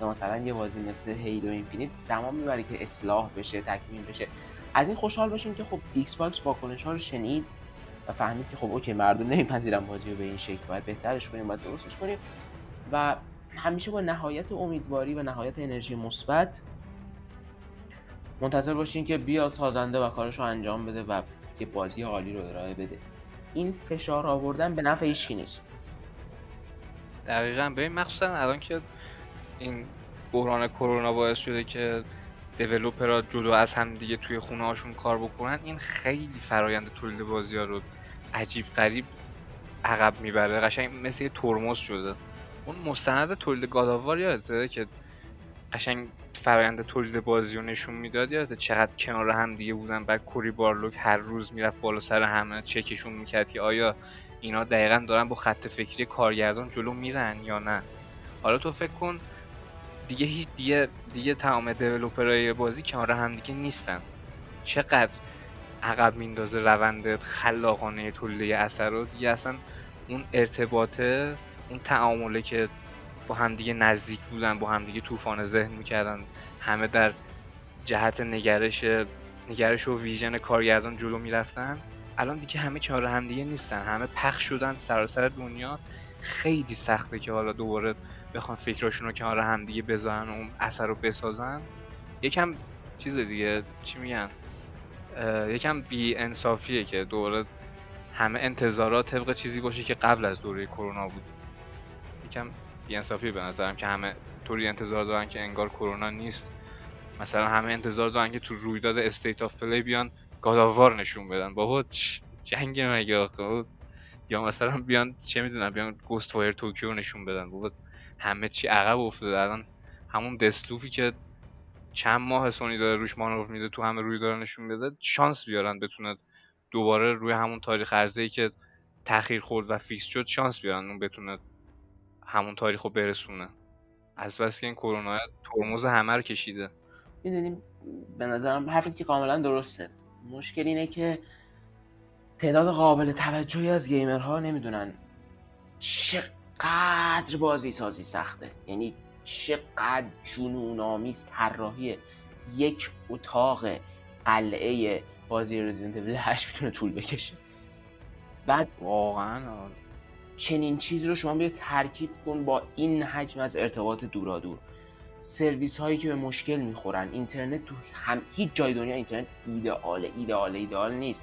مثلا یه بازی مثل هیلو اینفینیت زمان میبره که اصلاح بشه، تکمیل بشه. از این خوشحال باشیم که خب ایکس باکس واکنش‌ها رو شنید و فهمید که خب اوکی مردم نمیپذیرن بازی رو به این شکل، باید بهترش کنیم، باید درستش کنیم و همیشه با نهایت امیدواری و نهایت انرژی مثبت منتظر باشین که بیاد سازنده و کارش رو انجام بده و که بازی عالی رو ارائه بده. این فشار آوردن به نفع هیچکی نیست. دقیقاً. ببین مخصوصا الان که این بحران کرونا باعث شده که دیولپرها جدا از هم دیگه توی خونه هاشون کار بکنن، این خیلی فرایند تولید بازی ها رو عجیب غریب عقب میبره. قشنگ مثل ترمز شده. اون مستند تولید گاداوار یادته که قشنگ فرآیند تولید بازی رو نشون میداد؟ یادته چقدر کنار هم دیگه بودن؟ بعد کوری بارلوک هر روز میرفت بالا سر همه چکشون میکرد که آیا اینا دقیقاً دارن با خط فکری کارگردان جلو میرن یا نه. حالا تو فکر کن دیگه هیچ دیگه دیگه تمام دیولپرهای بازی کنار هم دیگه نیستن. چقدر عقب میندازه روند خلاقانه تولید اثر رو. دیگه اصلا اون ارتباطه، اون تعامله که با هم دیگه نزدیک بودن، با هم دیگه طوفان ذهن میکردن، همه در جهت نگرش نگرش و ویژن کارگردان جلو میرفتن، الان دیگه همه کنار هم دیگه نیستن، همه پخش شدن سراسر دنیا. خیلی سخته که حالا دوباره بخوان فکراشون رو کنار هم دیگه بذارن و اون اثر رو بسازن. یکم چیز دیگه چی میگن، یکم بی انصافیه که دوباره همه انتظارات طبق چیزی باشه که قبل از دوره کرونا بود. یکم بی انصافی به نظرم که همه طوری انتظار دارن که انگار کرونا نیست. مثلا همه انتظار دارن که تو رویداد استیت آف پلی بیان گاداوار نشون بدن. بابا جنگ مگه آخه؟ یا مثلا بیان چه میدونم بیان گست فایر توکیو نشون بدن. بابا همه چی عقب افتاده. الان همون دسلوپی که چند ماه سونی داره روش مانور میده تو همه رویداد نشون بده، شانس بیارن بتونه دوباره روی همون تاریخ عرضه‌ای که تأخیر خورد و فیکس شد شانس بیارن اون بتونه همون تاریخو برسونه. از بس که این کرونا ترمز همه رو کشیده. میدونیم به نظرم حرفی که کاملا درسته. مشکل اینه که تعداد قابل توجهی از گیمرها نمیدونن چقدر بازی سازی سخته. یعنی چقدر جنون‌آمیز طراحی یک اتاق قلعه بازی رزیدنت ایول هشت میتونه طول بکشه. بعد واقعا چنین چیز رو شما بیا ترکیب کن با این حجم از ارتباط دورادور، سرویس هایی که به مشکل میخورن. اینترنت تو هم هیچ جای دنیا اینترنت ایدئاله ایدئاله ایدئال نیست.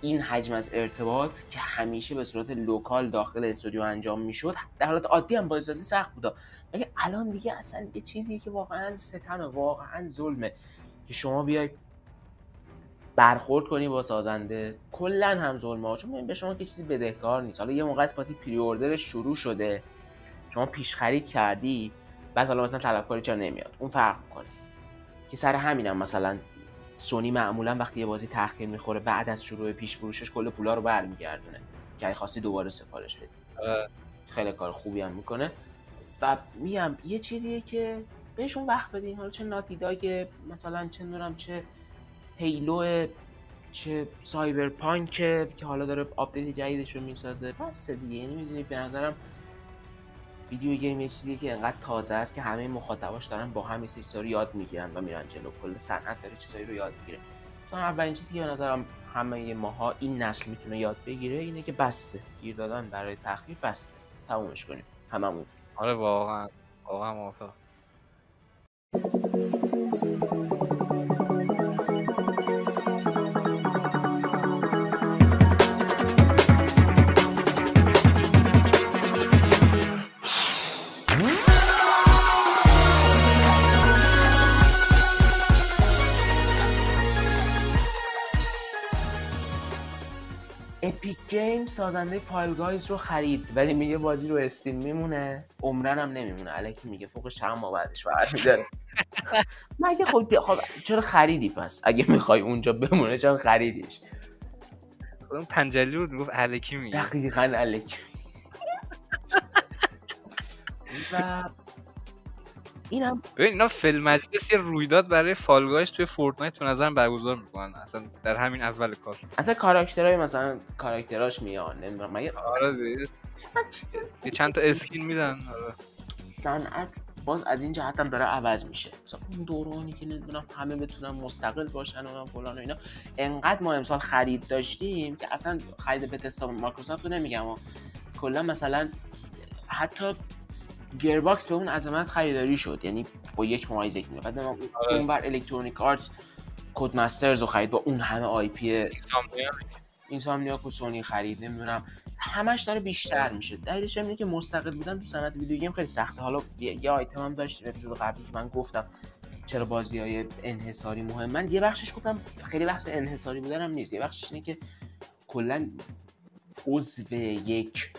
این حجم از ارتباط که همیشه به صورت لوکال داخل استودیو انجام میشد، در حالت عادی هم بازسازی سخت بود، ولی الان دیگه اصلا یه چیزی که واقعا ستمه، واقعا ظلمه که شما بیای برخورد کنی با سازنده. کلا هم ظلم‌ها، چون به شما که چیزی بدهکار نیست. حالا یه موقع است پاسی پری اوردرش شروع شده، شما پیش خرید کردی، بعد حالا مثلا طلبکاری چرا نمیاد، اون فرق می‌کنه. که سر همینم مثلا سونی معمولا وقتی یه بازی تأخیر می‌خوره بعد از شروع پیش فروشش کل پولا رو برمیگردونه که اگه خواستی دوباره سفارش بدی. خیلی کار خوبی هم می‌کنه و میام یه چیزیه که بهشون وقت بدین. حالا چه ناتیدای که مثلا چه نورم، چه هیلو، چه سایبرپانک که حالا داره آپدیت جدیدش رو میسازه. بس دیگه. یعنی میدونی به نظرم ویدیو گیم یه چیزیه که انقدر تازه است که همه مخاطباش دارن با هم یه سری چیزا رو یاد میگیرن و میرن جلو. کل صنعت داره چیزایی رو یاد میگیره. مثلا اولین چیزی که به نظرم همه ماها این نسل میتونه یاد بگیره اینه که بسه گیر دادن برای تخفیف، بسه تمومش کنیم هممون. آره واقعا واقعا موافقم. اپیک گیم سازنده فایل گایز رو خرید، ولی میگه بازی رو استیم میمونه، عمرن هم نمیمونه. الکی میگه فوق چند ماه بعدش برمی‌داره. مگه خب خب چرا خریدی پس؟ اگه میخوای اونجا بمونه چرا خریدیش؟ اون پنجلی رو گفت الکی میگه. دقیقاً الکی. و اینم ببین اینا فیلم مجلس یه رویداد برای فالگایش توی فورتنایت به نظرم برگزار میکنن. اصلا در همین اول کار اصلا کاراکترای مثلا کاراکتراش میان نمیدونم مگه. آره دیگه اصلا چیزی یه چند تا اسکین میدن. آره صنعت باز از این جهت هم داره عوض میشه. مثلا اون دورانی که نمیدونم همه بتونن مستقل باشن و فلان و اینا، انقدر ما امسال خرید داشتیم که اصلا خرید بتستا مایکروسافت رو نمیگم، کلا مثلا حتی گیرباکس به اون عظمت خریداری شد، یعنی با یک ممایز یک میلیون. بعد ما اونور الکترونیک آرتس کد مسترز رو خرید با اون همه آی پی، اینسامنیاک و سونی خرید، نمیدونم، همش داره بیشتر میشه. دلیلش اینه که مستقل بودن تو صنعت ویدیو گیم خیلی سخته. حالا یه آیتم هم داشت رفیق قبلی که من گفتم چرا بازی‌های انحصاری مهمه. من یه بخشش گفتم خیلی بحث انحصاری بودن هم نیست، یه بخشش اینه که کلا عضو یک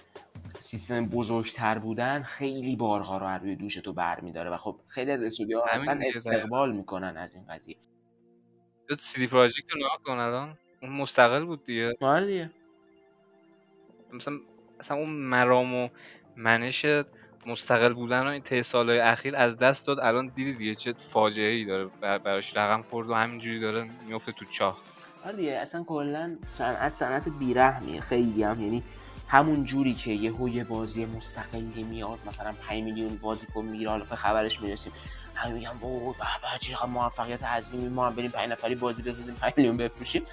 سیستم بزرگتر بودن خیلی بارها رو روی دوش تو برمی‌داره و خب خیلی از استودیوها اصلا استقبال میکنن از این قضیه. تو سی دی پراجکت رو نگاه کن الان، اون مستقل بود دیگه. آره دیگه. مثلا اصلا اون مرام و منش مستقل بودن و این طی سال‌های اخیر از دست داد. الان دیدی دیگه چه فاجعه‌ای داره براش رقم خورد و همینجوری داره میفته تو چاه. آره دیگه، اصلا کلا صنعت صنعت بی‌رحمیه خیلی هم، یعنی همون جوری که یه هوی بازی مستقلی میاد مثلا پنج میلیون بازیکن میره، حالا خبرش میرسیم، همه میگن وای بابا چه موفقیت عظیمی، ما هم بریم پنج نفری بازی بسازیم پنج میلیون بفروشیم.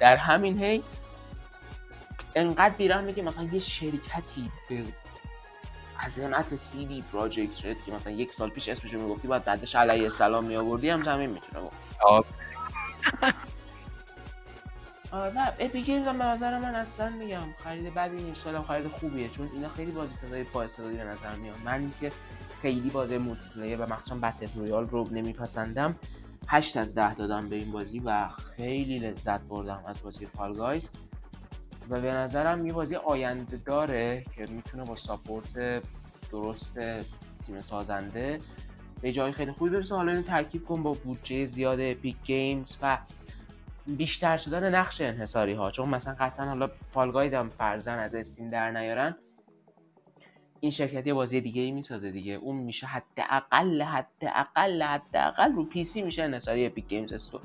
در همین هی انقدر بیراه میگه مثلا یه شرکتی به عظمت سی دی پراجکت رد که مثلا یک سال پیش اسمش رو میگفتی بعد بعدش علیه السلام میآوردی هم زمین میتونه. آره و اپیک گیمز هم به نظر من اصلا میگم خرید بعد این اشتالم خرید خوبیه، چون اینا خیلی بازی سازای با استعدادی به نظر میاد. من که خیلی بازی مولتی پلیئر و مخصوصا بتل رویال رو نمیپسندم، هشت از ده دادم به این بازی و خیلی لذت بردم از بازی فال گایز و به نظرم یه بازی آینده داره که میتونه با ساپورت درست تیم سازنده به جای خیلی خوبی برسه. حالا اینو ترکیب کن با بودجه زیاد اپیک گیمز و بیشتر شدن نقش انحصاری ها، چون مثلا قطعا حالا فالگایز هم فرزن از استیم در نیارن این شرکتی بازی دیگه ای میسازه دیگه، اون میشه حداقل حداقل حداقل رو پی سی میشه انحصاری اپیک گیمز استور.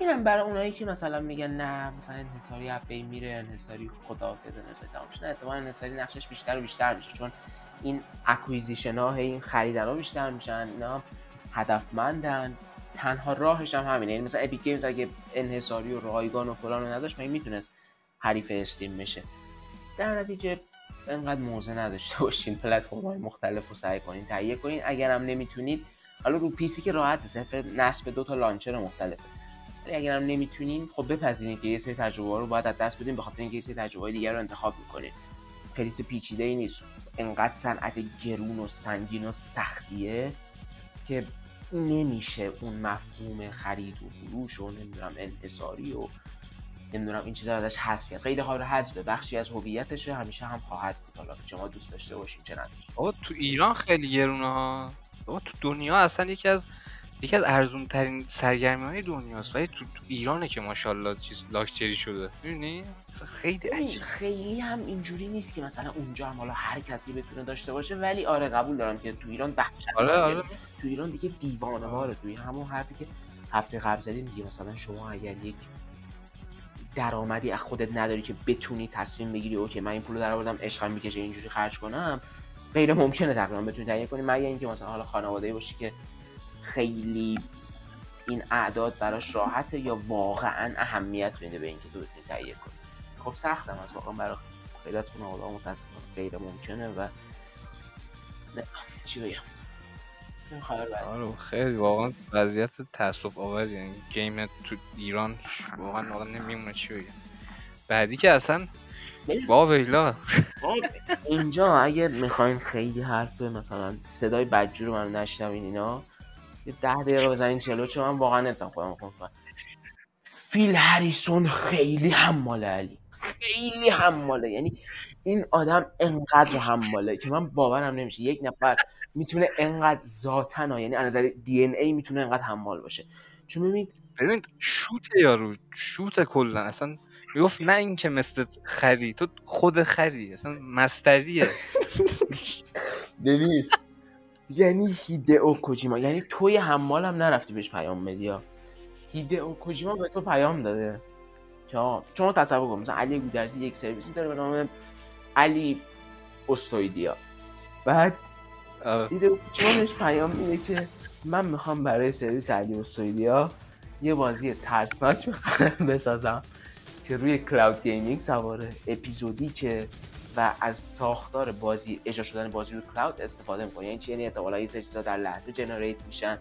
اینم برای اونایی که مثلا میگن نه مثلا انحصاری اپی میره انحصاری خداحافظ انحصاری تمامش، نه احتمال انحصاری نقشش بیشتر و بیشتر میشه چون این اکویزیشن ها این خریدارا بیشتر میشن، اینا هدفمندن. تنها راهش هم همینه، یعنی مثلا اپیک گیمز اگه انحصاری و رایگان و فلان رو نداشت من میتونست حریف استیم بشه. در نتیجه انقدر موزه نداشته باشین، پلتفرم‌های مختلف رو سعی کنین تهیه کنین، اگر هم نمیتونید حالا رو پی سی که راحت صفر نصب دو تا لانچر مختلف، اگر هم نمیتونین خب بپذیرید که یه سری تجربه رو باید از دست بدین به خاطر اینکه یه سری تجربه دیگه رو انتخاب می‌کنین. پلیس پیچیده‌ای نیست، انقدر صنعت گرون و سنگین و سختیه که نمیشه اون مفهوم خرید و فروش و نمیدونم انحصاری و نمیدونم این چیزا ازش حذف کرد. قید قابل حذفه، بخشی از هویتشه، همیشه هم خواهد بود. حالا شما دوست داشته باشین چه نداشت. بابا تو ایران خیلی گرونه ها، بابا تو دنیا اصلا یکی از یکی از ارزون ترین سرگرمی‌های دنیاست ولی تو, تو ایرانه که ماشاءالله چیز لاکچری شده. می‌بینی؟ اصلا خیلی عجیب. خیلی هم اینجوری نیست که مثلا اونجا هم حالا هر کسی بتونه داشته باشه، ولی آره قبول دارم که تو ایران بحث. آره آره. تو ایران دیگه دیوانه‌واره. تو همون حرفی که هفته قبل زدیم دیگه، مثلا شما اگر یک درآمدی از خودت نداری که بتونی تصمیم بگیری اوکی من این پولو درآوردم عشقم می‌کشه اینجوری خرج کنم، غیر ممکنه تقریبا بتونی تهیه کنی، مگر اینکه مثلا حالا خانواده‌ای باشی که خیلی این اعداد براش راحته یا واقعا اهمیت میده به اینکه تو بتونی تهیه کنی. خب سختم از واقعا برای خیلیات خانواده‌ها متأسفانه غیر ممکنه و نه چی بگم. این خبر بعد. آره خیلی واقعا وضعیت تأسف آوره، یعنی گیم تو ایران واقعا آدم نمیمونه چی بگم. بعدی که اصلا با ویلا اینجا اگه میخواین خیلی حرف مثلا صدای بدجور من نشنوین اینا یه ده دقیقه بزنین چلو، چون من واقعا نمیتونم خودم کنم. فیل هریسون خیلی حماله علی، خیلی حماله، یعنی این آدم انقدر حماله که من باورم نمیشه یک نفر میتونه انقدر ذاتن ها، یعنی از نظر دی ان ای میتونه انقدر حمال باشه. چون ببینید ببینید شوت یارو شوت کلا اصلا میگفت نه این که مثل خری، تو خود خری اصلا مستریه. ببینید یعنی هیدئو کوجیما، یعنی توی حمال هم نرفتی بهش پیام مدیا، هیدئو کوجیما به تو پیام داده که چون تصور کنم مثلا علی گودرزی یک سرویسی داره به نام علی استویدیا، بعد هیدئو کوجیما بهش پیام میده که من میخوام برای سرویس علی استویدیا یه بازی ترسناک بسازم که روی کلاود گیمینگ سواره اپیزودی که و از ساختار بازی اجرا شدن بازی رو کلاود استفاده میکنه. یعنی چی؟ یعنی احتمالاً این سه چیزا در لحظه جنریت میشن.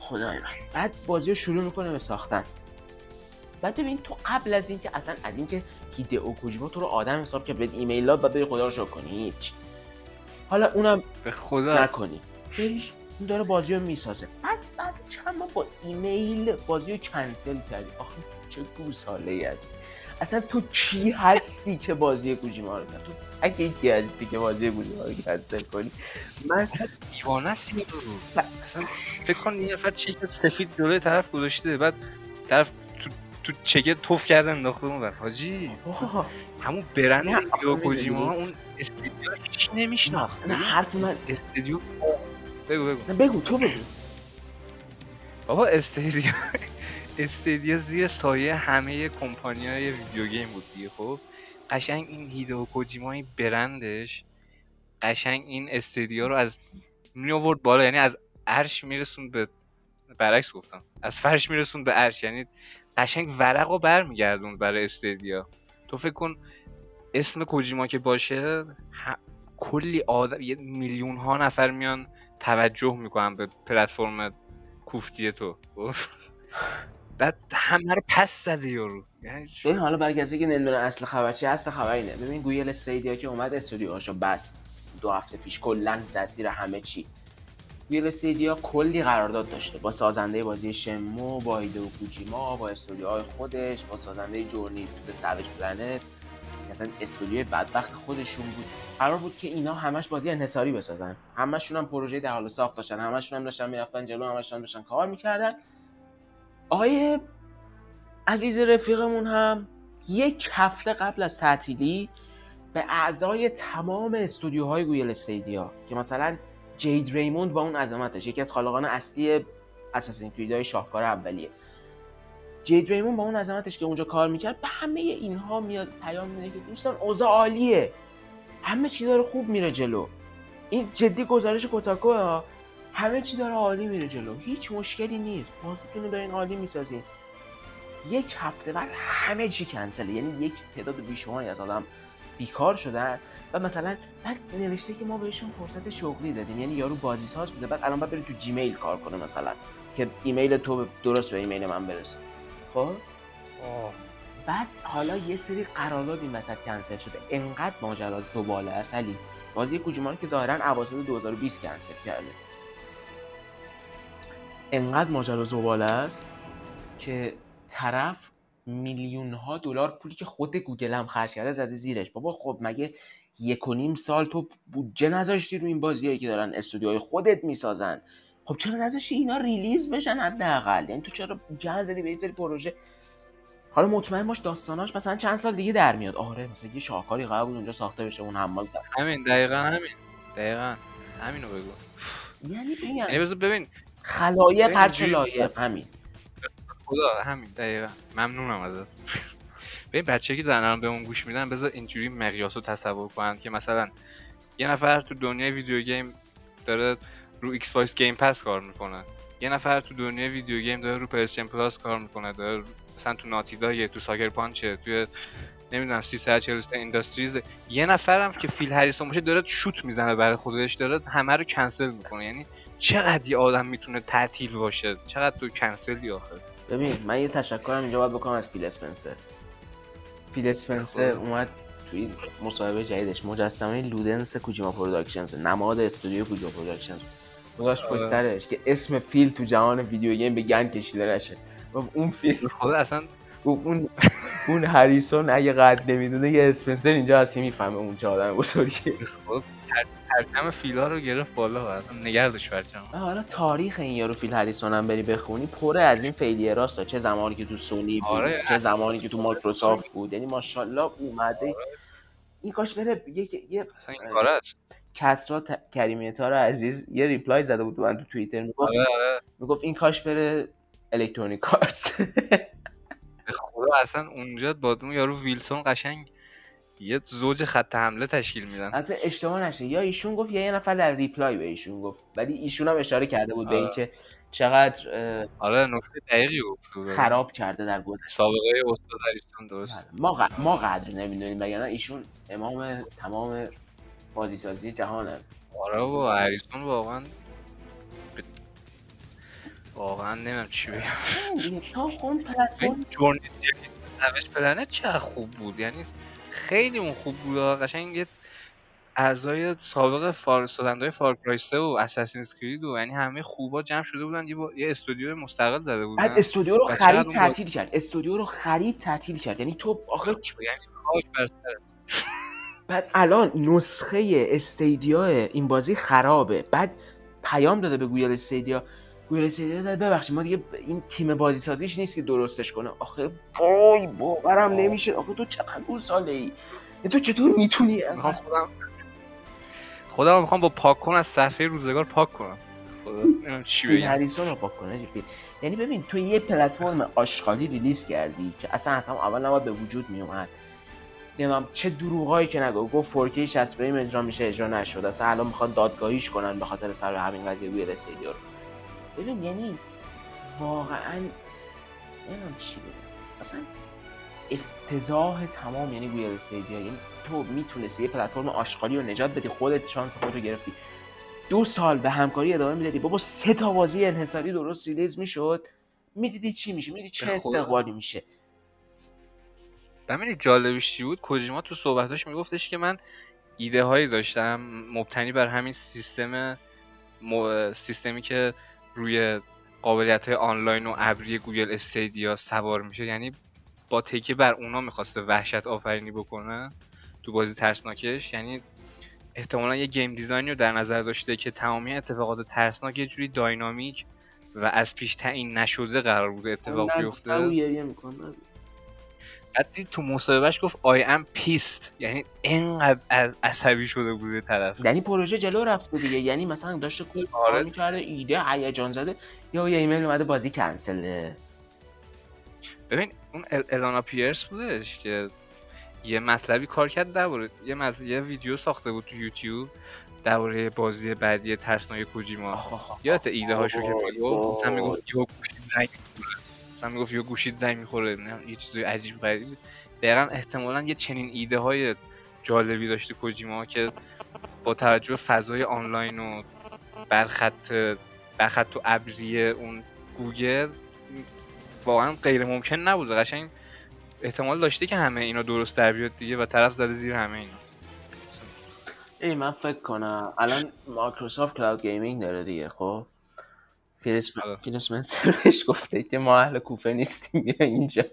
خدای من. بعد بازی رو شروع میکنه به ساختن. بعد ببین تو قبل از اینکه اصلا از اینکه هیدئو کوجیما تو رو آدم حساب که بهت ایمیل داد و بری خدا رو شکر کنی، هیچ. حالا اونم به خدا نکنی. این داره بازی رو میسازه. بعد بعد چند ما با ایمیل بازی رو کنسل کردی. آخه چه گوساله‌ای هستی؟ اصلا تو چی هستی که بازی کوجیما رو کنی؟ تو سگی کی هستی که بازی کوجیما رو کنسل کنی؟ من دیوانه هستی میگم. اصلا فکر کن یه نفر چیک سفید جلوی طرف گذاشته، بعد طرف تو چگه توف کرده انداخته اون ور. حاجی همون برند هیدئو کوجیما اون استودیو هیچ نمیشناخت. نه حرف من استودیو بگو بگو نه بگو تو بگو بابا. استودیو استودیو زیر سایه همه کمپانی‌های ویدیو گیم بود دیگه. خب قشنگ این هیدئو کوجیما این برندش قشنگ این استودیو رو از می آورد بالا، یعنی از عرش میرسوند به برعکس گفتم از فرش میرسوند به عرش، یعنی قشنگ ورقو برمیگردوند برای استودیو. تو فکر کن اسم کوجیما که باشه ه... کلی آدم یه میلیون ها نفر میان توجه میکنن به پلتفرم کوفتی تو. بعد همه رو پس زده یارو. ببین حالا برای کسی که نمیدونه اصل خبر چی، اصل خبر اینه. ببین گوگل استیدیا که اومد استودیوهاشو بست دو هفته پیش، کلا زد زیر همه چی. گوگل استیدیا کلی قرارداد داشته با سازنده بازی شمو، با هیدئو کوجیما، با استودیوهای خودش، با سازنده جورنی تو سویج پلنت، مثلا استودیو بدبخت خودشون بود. قرار بود که اینا همش بازی انحصاری بسازن، همشون هم پروژه در حال ساخت داشتن، همشون هم داشتن میرفتن جلو، همشون هم داشتن کار میکردن. آقای عزیز رفیقمون هم یک هفته قبل از تعطیلی به اعضای تمام استودیوهای گوگل استیدیا که مثلا جید ریموند با اون عظمتش یکی از خالقان اصلی اساسین کریدهای شاهکار اولیه، جید ریموند با اون عظمتش که اونجا کار میکرد، به همه اینها میاد پیام میده که دوستان اوضاع عالیه، همه چی داره خوب میره جلو. این جدی گزارش کوتاکو، همه چی داره عالی میره جلو، هیچ مشکلی نیست، بازیتون رو دارین عالی میسازین. یک هفته بعد همه چی کنسله، یعنی یک تعداد بیشماری از آدم بیکار شدن و مثلا بعد نوشته که ما بهشون فرصت شغلی دادیم، یعنی یارو بازی ساز بوده بعد الان باید بری تو جیمیل کار کنه مثلا که ایمیل تو درست به ایمیل من برسه. خب بعد حالا یه سری قرارداد این وسط کنسل شده. انقدر ماجرا تو بالا اصلی بازی کوجیما که ظاهرا اواسط دو هزار و بیست کنسل کرده، انقدر ماجرا زباله است که طرف میلیون ها دلار پولی که خود گوگل هم خرج کرده زده زیرش. بابا خب مگه یک و نیم سال تو بودجه نذاشتی رو این بازیایی که دارن استودیوهای خودت میسازن؟ خب چرا نذاشتی اینا ریلیز بشن حداقل؟ یعنی تو چرا جان زدی به این سری پروژه؟ حالا مطمئن باش داستاناش مثلا چند سال دیگه در میاد. آره مثلا یه شاهکاری قرار بود اونجا ساخته بشه، اون حمال زد. همین دقیقاً همین دقیقاً همینو بگو. یعنی ببین یعنی ببین خلایق هر چه لایق همین خدا همین دقیقا. ممنونم ازت. ببین بچه‌ای که دارن به اون گوش میدن بذار اینجوری مقیاسو تصور کنن که مثلا یه نفر تو دنیای ویدیو گیم داره رو ایکس باکس گیم پس کار میکنه، یه نفر تو دنیای ویدیو گیم داره رو پلی‌استیشن پلاس کار میکنه، داره مثلا تو ناتی داگ، تو ساکر پانچ، تو نمیدونم سیصد و چهل و سه اینداستریز، یه نفرم که فیل هریسون باشه داره شوت میزنه برای خودش، داره همه رو کنسل میکنه. یعنی چقدر آدم میتونه تعطیل باشه، چقدر تو کنسلی آخه. ببین من یه تشکرم اینجا باید بکنم از پیل اسپنسر. پیل اسپنسر اومد توی مصاحبه جدیدش مجسمه لودنس کوجیما پروداکشنز، نماد استودیو کوجیما پروداکشنز، گذاشت پشت سرش که اسم فیل تو جهان ویدیو گیم به گند کشیده نشه. اون فیل خدا اصلا اون اون هریسون اگه قد نمیدونه یه اسپنسر اینجا هست که میفهمه اون چه آدم بزرگیه. خب ترجمه فیلا رو گرفت بالا، اصلا نگردش برجام. حالا تاریخ این یارو فیل هریسون هم بری بخونی پره از این فیلیا راستا، چه زمانی که تو سونی بود، آره چه زمانی که تو مایکروسافت بود، یعنی ماشاءالله اومده. آره این کاش بره یه یه اصلا این کارا کسرا ت... کریمی تارا عزیز یه ریپلای زده بود من تو توییتر، میگفت آره میگفت این کاش بره الکترونیک آرتس. خدا اصلا اونجا بادوم یارو ویلسون قشنگ یه زوج خط حمله تشکیل میدن. حتی اشتباه نشه یا ایشون گفت یا یه نفر در ریپلای به ایشون گفت، ولی ایشون هم اشاره کرده بود آه. به اینکه چقدر آره نکته دقیقی بود خراب کرده در گذشته سابقه استاد ایشون درست ما ق... ما قدر نمیدونیم وگرنه ایشون امام تمام بازیسازی جهانه. آره و ایشون واقعا واقعا نمیدونم چی بگم. یکتا خون پلتفرم جورنی نوش پلنت چقدر خوب بود، یعنی خیلی اون خوب بود، قشنگ یه اعضای سابق فارسادندای فارکرایسته و اساسینز کرید و یعنی همه خوبا جمع شده بودن یه, با... یه استودیو مستقل زده بودن. بعد استودیو رو خرید تعطیل با... کرد. استودیو رو خرید تعطیل کرد. یعنی تو آخر چی؟ یعنی خاک بر سرت. بعد الان نسخه استیدیا این بازی خرابه. بعد پیام داده به گوگل استیدیا، گوگل استیدیا زد ببخشید ما دیگه این تیم بازی سازیش نیست که درستش کنه. آخه وای باورم نمیشه. آخه تو چقدر ساله‌ای؟ تو چطور میتونی؟ خودم خدا میخوام با پاک کن از صفحه روزگار پاک کنم. خدا نمیدونم چی بگم. هریسون رو پاک کنه. یعنی ببین تو یه پلتفرم آشغالی ریلیز کردی که اصلا اصلا اول نباید به وجود می اومد. نمیدونم چه دروغایی که نگو گفت فور کی شصت فریم اجرا میشه اجرا نشد. اصلا الان میخوان دادگاهیش کنن به خاطر سر همین قضیه گوگل استیدیا رو. ببین یعنی واقعا نمیدونم چی بگم. اصلا افتضاح تمام یعنی گوگل استیدیا. یعنی تو میتونستی یه پلتفرم آشغالی رو نجات بدی، خودت شانس خودت رو گرفتی. دو سال به همکاری ادامه میدادی، بابا سه تا بازی انحصاری درست ریلیز میشد، میدیدی چی میشه، میدیدی چه استقبالی میشه. ببینید جالبیش چی بود، کوجیما تو صحبتاش میگفتش که من ایده هایی داشتم مبتنی بر همین سیستم م... سیستمی که روی قابلیت های آنلاین و ابری گوگل استیدیا سوار میشه، یعنی با تکیه بر اونا میخواسته وحشت آفرینی بکنه تو بازی ترسناکش. یعنی احتمالا یه گیم دیزاینی رو در نظر داشته که تمامی اتفاقات ترسناک یه جوری داینامیک و از پیش تعیین نشده قرار بود اتفاق بیفته. حتی تو مصاحبهش گفت I am pissed، یعنی اینقدر از عصبی شده بوده طرف. یعنی پروژه جلو رفته دیگه، یعنی مثلا داشته کلی کار می‌کرده، ایده هیجان زده، یا یه ایمیل اومده بازی کنسله. ببین اون الانا پیرس بودش که یه مطلبی کار کرد درباره یه مز... یه ویدیو ساخته بود تو یوتیوب درباره بازی بعدی ترسناک کوجیما. یادت ایده هاشو که میگفت مثلا میگفت یهو گوشید زنگ میخوره، مثلا میگفت یهو گوشید زنگ میخوره، یه چیزی عجیب غریبی. دقیقاً احتمالاً یه چنین ایده های جالبی داشته کوجیما که با توجه به فضای آنلاین و برخط برخط تو ابری اون گوگل واقعاً غیر ممکن نبود. قشنگ احتمال داشته که همه اینا درست در بیاد دیگه و طرف زده زیر همه اینا. ای من فکر کنم الان مایکروسافت کلاود گیمینگ داره دیگه. خب فیل اسپنسرش گفته که ما اهل کوفه نیستیم بیا اینجا.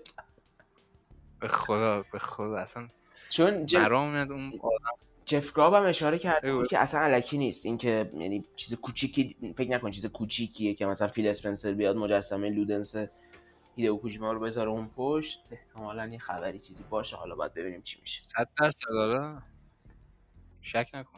به خدا به خدا اصلا چون برام میاد اون آدم جف گراب هم اشاره کرده که اصلا الکی نیست این که یعنی چیز کوچیکی فکر نکن چیز کوچیکیه که مثلا فیل اسپنسر بیاد مجسمه لودنس ایده کوجیما رو بذاره اون پشت، احتمالاً یه خبری چیزی باشه. حالا باید ببینیم چی میشه. صد درصد داره، شک نکن.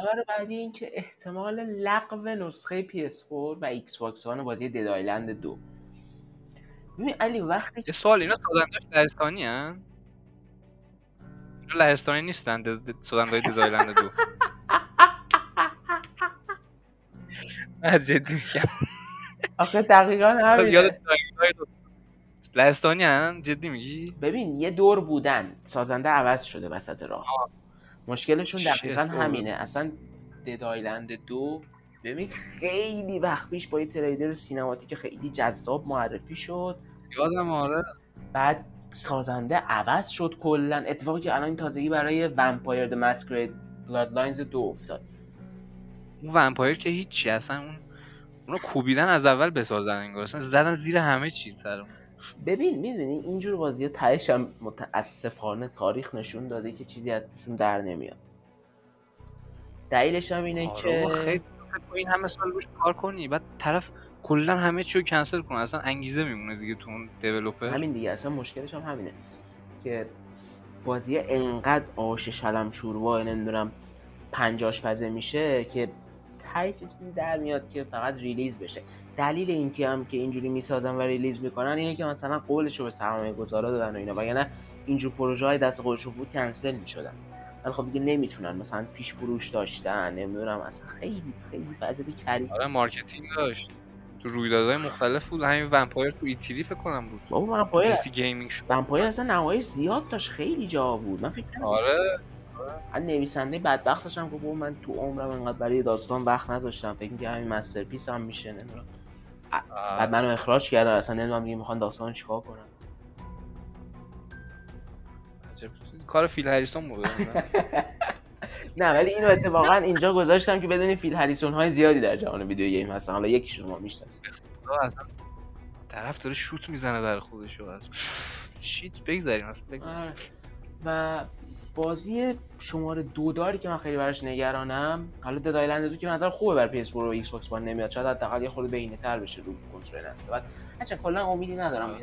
خبر بعدی این که احتمال لغو نسخه پی اس فور و ایکس باکس وان بازی دد آیلند دو. ببین علی وقتی یه سوال، اینا سازنداش لهستانی هستن؟ اینا لهستانی نیستن سازندای دد آیلند دو؟ من جدی میگم آخه دقیقاً همینه. لهستانی هستن؟ جدی میگی؟ ببین یه دور بودن، سازنده عوض شده وسط راه. مشکلشون دقیقاً همینه. اصلا دد آیلند دو ببین خیلی وقت پیش با یه تریلر سینماتیک خیلی جذاب معرفی شد، یادم آره، بعد سازنده عوض شد کلاً. اتفاقی که الان این تازگی برای ومپایر د مسکرید بلادلاینز دو افتاد. اون ومپایر که هیچی، اصلا اون اونو کوبیدن از اول بسازن، انگار اصلا زدن زیر همه چی سرم. ببین میدونی اینجور بازی‌ها تهش هم متاسفانه تاریخ نشون داده که چیزی ازشون در نمیاد. دلیلش هم اینه که خیلی این همه سال روش کار کنی بعد طرف کلا همه چی رو کنسل کنه، اصلا انگیزه میمونه دیگه تو اون دیولپر. همین دیگه، اصلا مشکلش هم همینه که بازی‌ها انقدر آش شلم شوروا نمیدونم پنجاش پزه میشه که تهش چیزی در میاد که فقط ریلیز بشه. دلیل اینکه هم که اینجوری میسازن و ریلیز میکنن اینه که مثلا قولشو به سرمایه گذارا دادن و اینا، وگرنه اینجور پروژه های دست قولشو بود کنسل میشدن. ولی خب دیگه نمیتونن، مثلا پیش فروش داشتن، نمیدونم، اصلا خیلی خیلی وضعیت کریه. آره مارکتینگ داشت، تو رویدادهای مختلف بود، همین ومپایر تو ایتیلی فکر کنم بود. بابا ومپایر سی گیمینگ شد. ومپایر اصلا نمایش زیاد داشت، خیلی جا بود. من فکر کنم آره من نویسنده بدبختشم که بابا من تو عمرم انقدر برای داستان وقت نذاشتم، فکر می‌کردم این مسترپیس هم میشه، نمیدونم. بعد منو اخراج کردن، اصلا نمیدونم دیگه میخوان داستان چیکار کنن. عجب کار فیل هریسون بود. نه ولی اینو اتفاقا اینجا گذاشتم که بدونی فیل هریسون های زیادی در جهان ویدیو گیم هستن، حالا یکی شما میشناسید. اصلا طرف داره شوت میزنه برای خودش، اصلا شیت بگذاریم اصلا. و بازی شماره دو داری که من خیلی براش نگرانم، حالا دد آیلند دو که به نظر خوبه برای پی اس فور و ایکس باکس وان نمیاد، شاید حداقل یه خورده بهینه‌تر بشه رو کنترل هست. بعد اصلا کلا امیدی ندارم.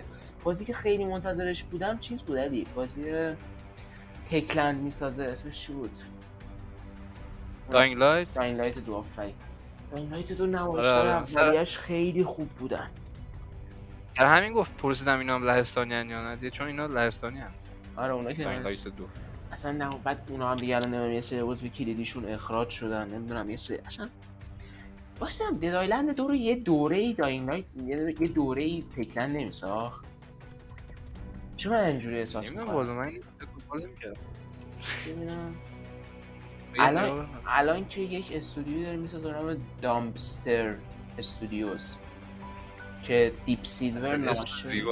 بازی که خیلی منتظرش بودم چیز بود علی، بازی تکلند میسازه، اسمش چی بود؟ داینگ لایت. داینگ لایت دو آفرین. داینگ لایت دو نمایشگاه اولیش خیلی خوب بودن. برای همین گفت پرسیدم اینا هم لهستانیان یا نه، چون اینا لهستانیان. آره اونایی که داینگ لایت دو اصلا نه، بعد اونا هم دیگه الان یه سری عضو کلیدیشون اخراج شدن، نمیدونم یه سری اصلا واسه دد آیلند دو رو یه دوره‌ای داینگ لایت یه دوره‌ای تکلند نمیساخت. چون من اینجوری احساس می‌کنم والله من فکر نمی‌کردم. ببینم الان الان که یک استودیو داره میسازه به نام دامپستر استودیوز که دیپ سیلور ناشر.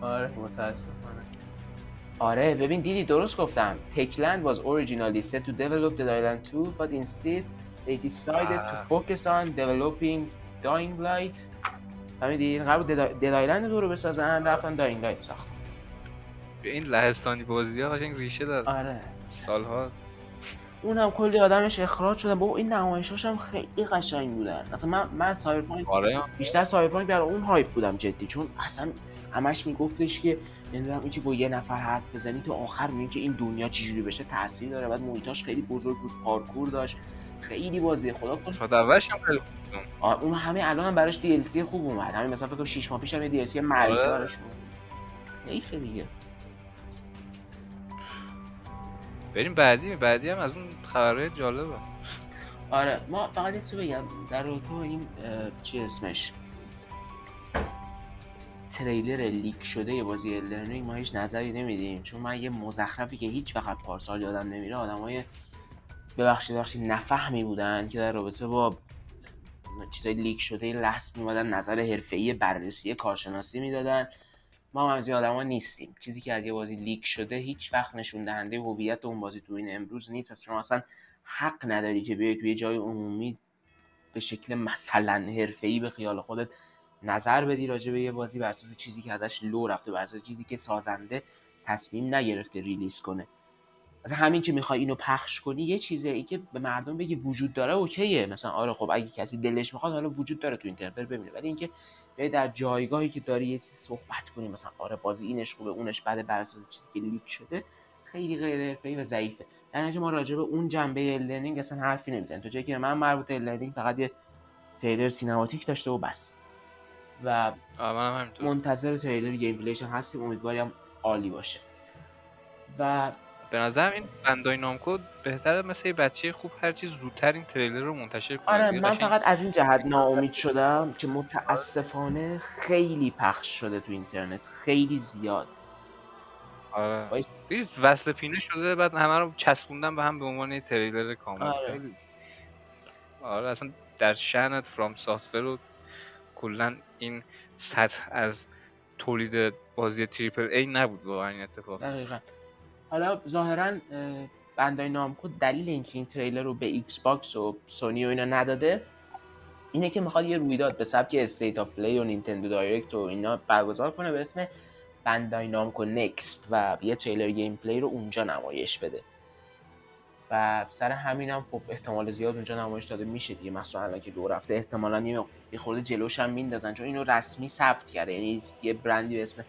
آره متأسفانه. آره ببین دیدی درست گفتم. Techland was originally set to develop Dead Island two but instead they decided آه. to focus on developing Dying Light. فهمیدی؟ قرار بود Dead Island دو رو بسازن، رفتن Dying Light ساختن. این لهستانی بازی‌ها قشنگ ریشه داره. آره. سال‌ها اونم کلی آدمش اخراج شدن. بابا این نمایش‌هاش هم خیلی قشنگ بودن. اصلا من من سایبرپانک آره. بیشتر سایبرپانک برای اون هایپ بودم جدی، چون اصلا همش میگفتش که نمیدونم اینکه با یه نفر حرف بزنی تو آخر میبینی که این دنیا چجوری بشه، تأثیر داره. بعد محیطاش خیلی بزرگ بود، پارکور داشت، خیلی بازی خدا کنه. شاید اولش هم خیلی خوب بود. اون همه الان هم براش دی ال سی خوب اومد. همین مثلا فکر کنم شش ماه پیش هم یه دی ال سی معرفی براش بود. حیف دیگه. بریم بعدی. بعدی هم از اون خبرهای جالبه. آره ما فقط یه چیزی بگم در رابطه با این چی اسمش تریلر لیک شده یه بازی الدرنینگ ما هیچ نظری نمیدیم، چون من یه مزخرفی که هیچ وقت پارسال یادم نمیره، آدمای ببخشید ببخشید نفهمی بودن که در رابطه با چیزای لیک شده لحظه میمدن نظر حرفه‌ای بررسی کارشناسی میدادن. ما هم از آدما نیستیم. چیزی که از یه بازی لیک شده هیچ وقت نشون دهنده هویت اون بازی تو این امروز نیست. شما اصلا حق نداری که بیای توی جای عمومی به شکل مثلا حرفه‌ای به خیال خودت نظر بدی راجع به یه بازی بر اساس چیزی که ازش لو رفته، بر اساس چیزی که سازنده تصمیم نگرفته ریلیز کنه. مثلا همین که میخوای اینو پخش کنی یه چیزه، ای که به مردم بگی وجود داره اوکیه، مثلا آره خب اگه کسی دلش میخواد حالا وجود داره تو اینترنت ببینه. ولی اینکه بیای در جایگاهی که داری یه چیزی صحبت کنی، مثلا آره بازی اینش خوبه اونش بده، بر اساس چیزی که لیک شده خیلی غیر حرفه‌ای و ضعیفه. در نتیجه ما راجع به اون جنبه لرنینگ اصلا حرفی نمیزنیم. تا جایی که به من مربوطه لرنینگ فقط یه تریلر سینماتیک داشته و بس. و منم همینطور منتظر تریلر گیم پلیش هم هستیم، امیدوارم عالی باشه. و به نظرم این بندای نامکو بهتره مثل بچه خوب هر چیز زودتر این تریلر رو منتشر کنه. آره من فقط از این جهت ناامید شدم که متاسفانه خیلی پخش شده تو اینترنت، خیلی زیاد. آره باید وصل پینه شده، بعد همه رو چسبوندن به هم به عنوان تریلر کامل. آره خیلی. آره اصلا در شأن فرام سافت‌ور و کلا این سطح از تولید بازی تریپل ای نبود واقعا این اتفاق. دقیقاً. حالا ظاهراً بندای نامکو دلیل اینکه این تریلر رو به ایکس باکس و سونی و اینا نداده اینه که میخواد یه رویداد به سبک استیت آف پلی و نینتندو دایرکت و اینا برگزار کنه به اسم بندای نامکو نکست و یه تریلر گیم پلی رو اونجا نمایش بده و سر همینم هم خب احتمال زیاد اونجا نمایش داده میشه دیگه، مثلا الان که دو رفته احتمالاً یه خورده جلوش هم میندازن چون اینو رسمی ثبت کرده، یعنی یه برندی به اسم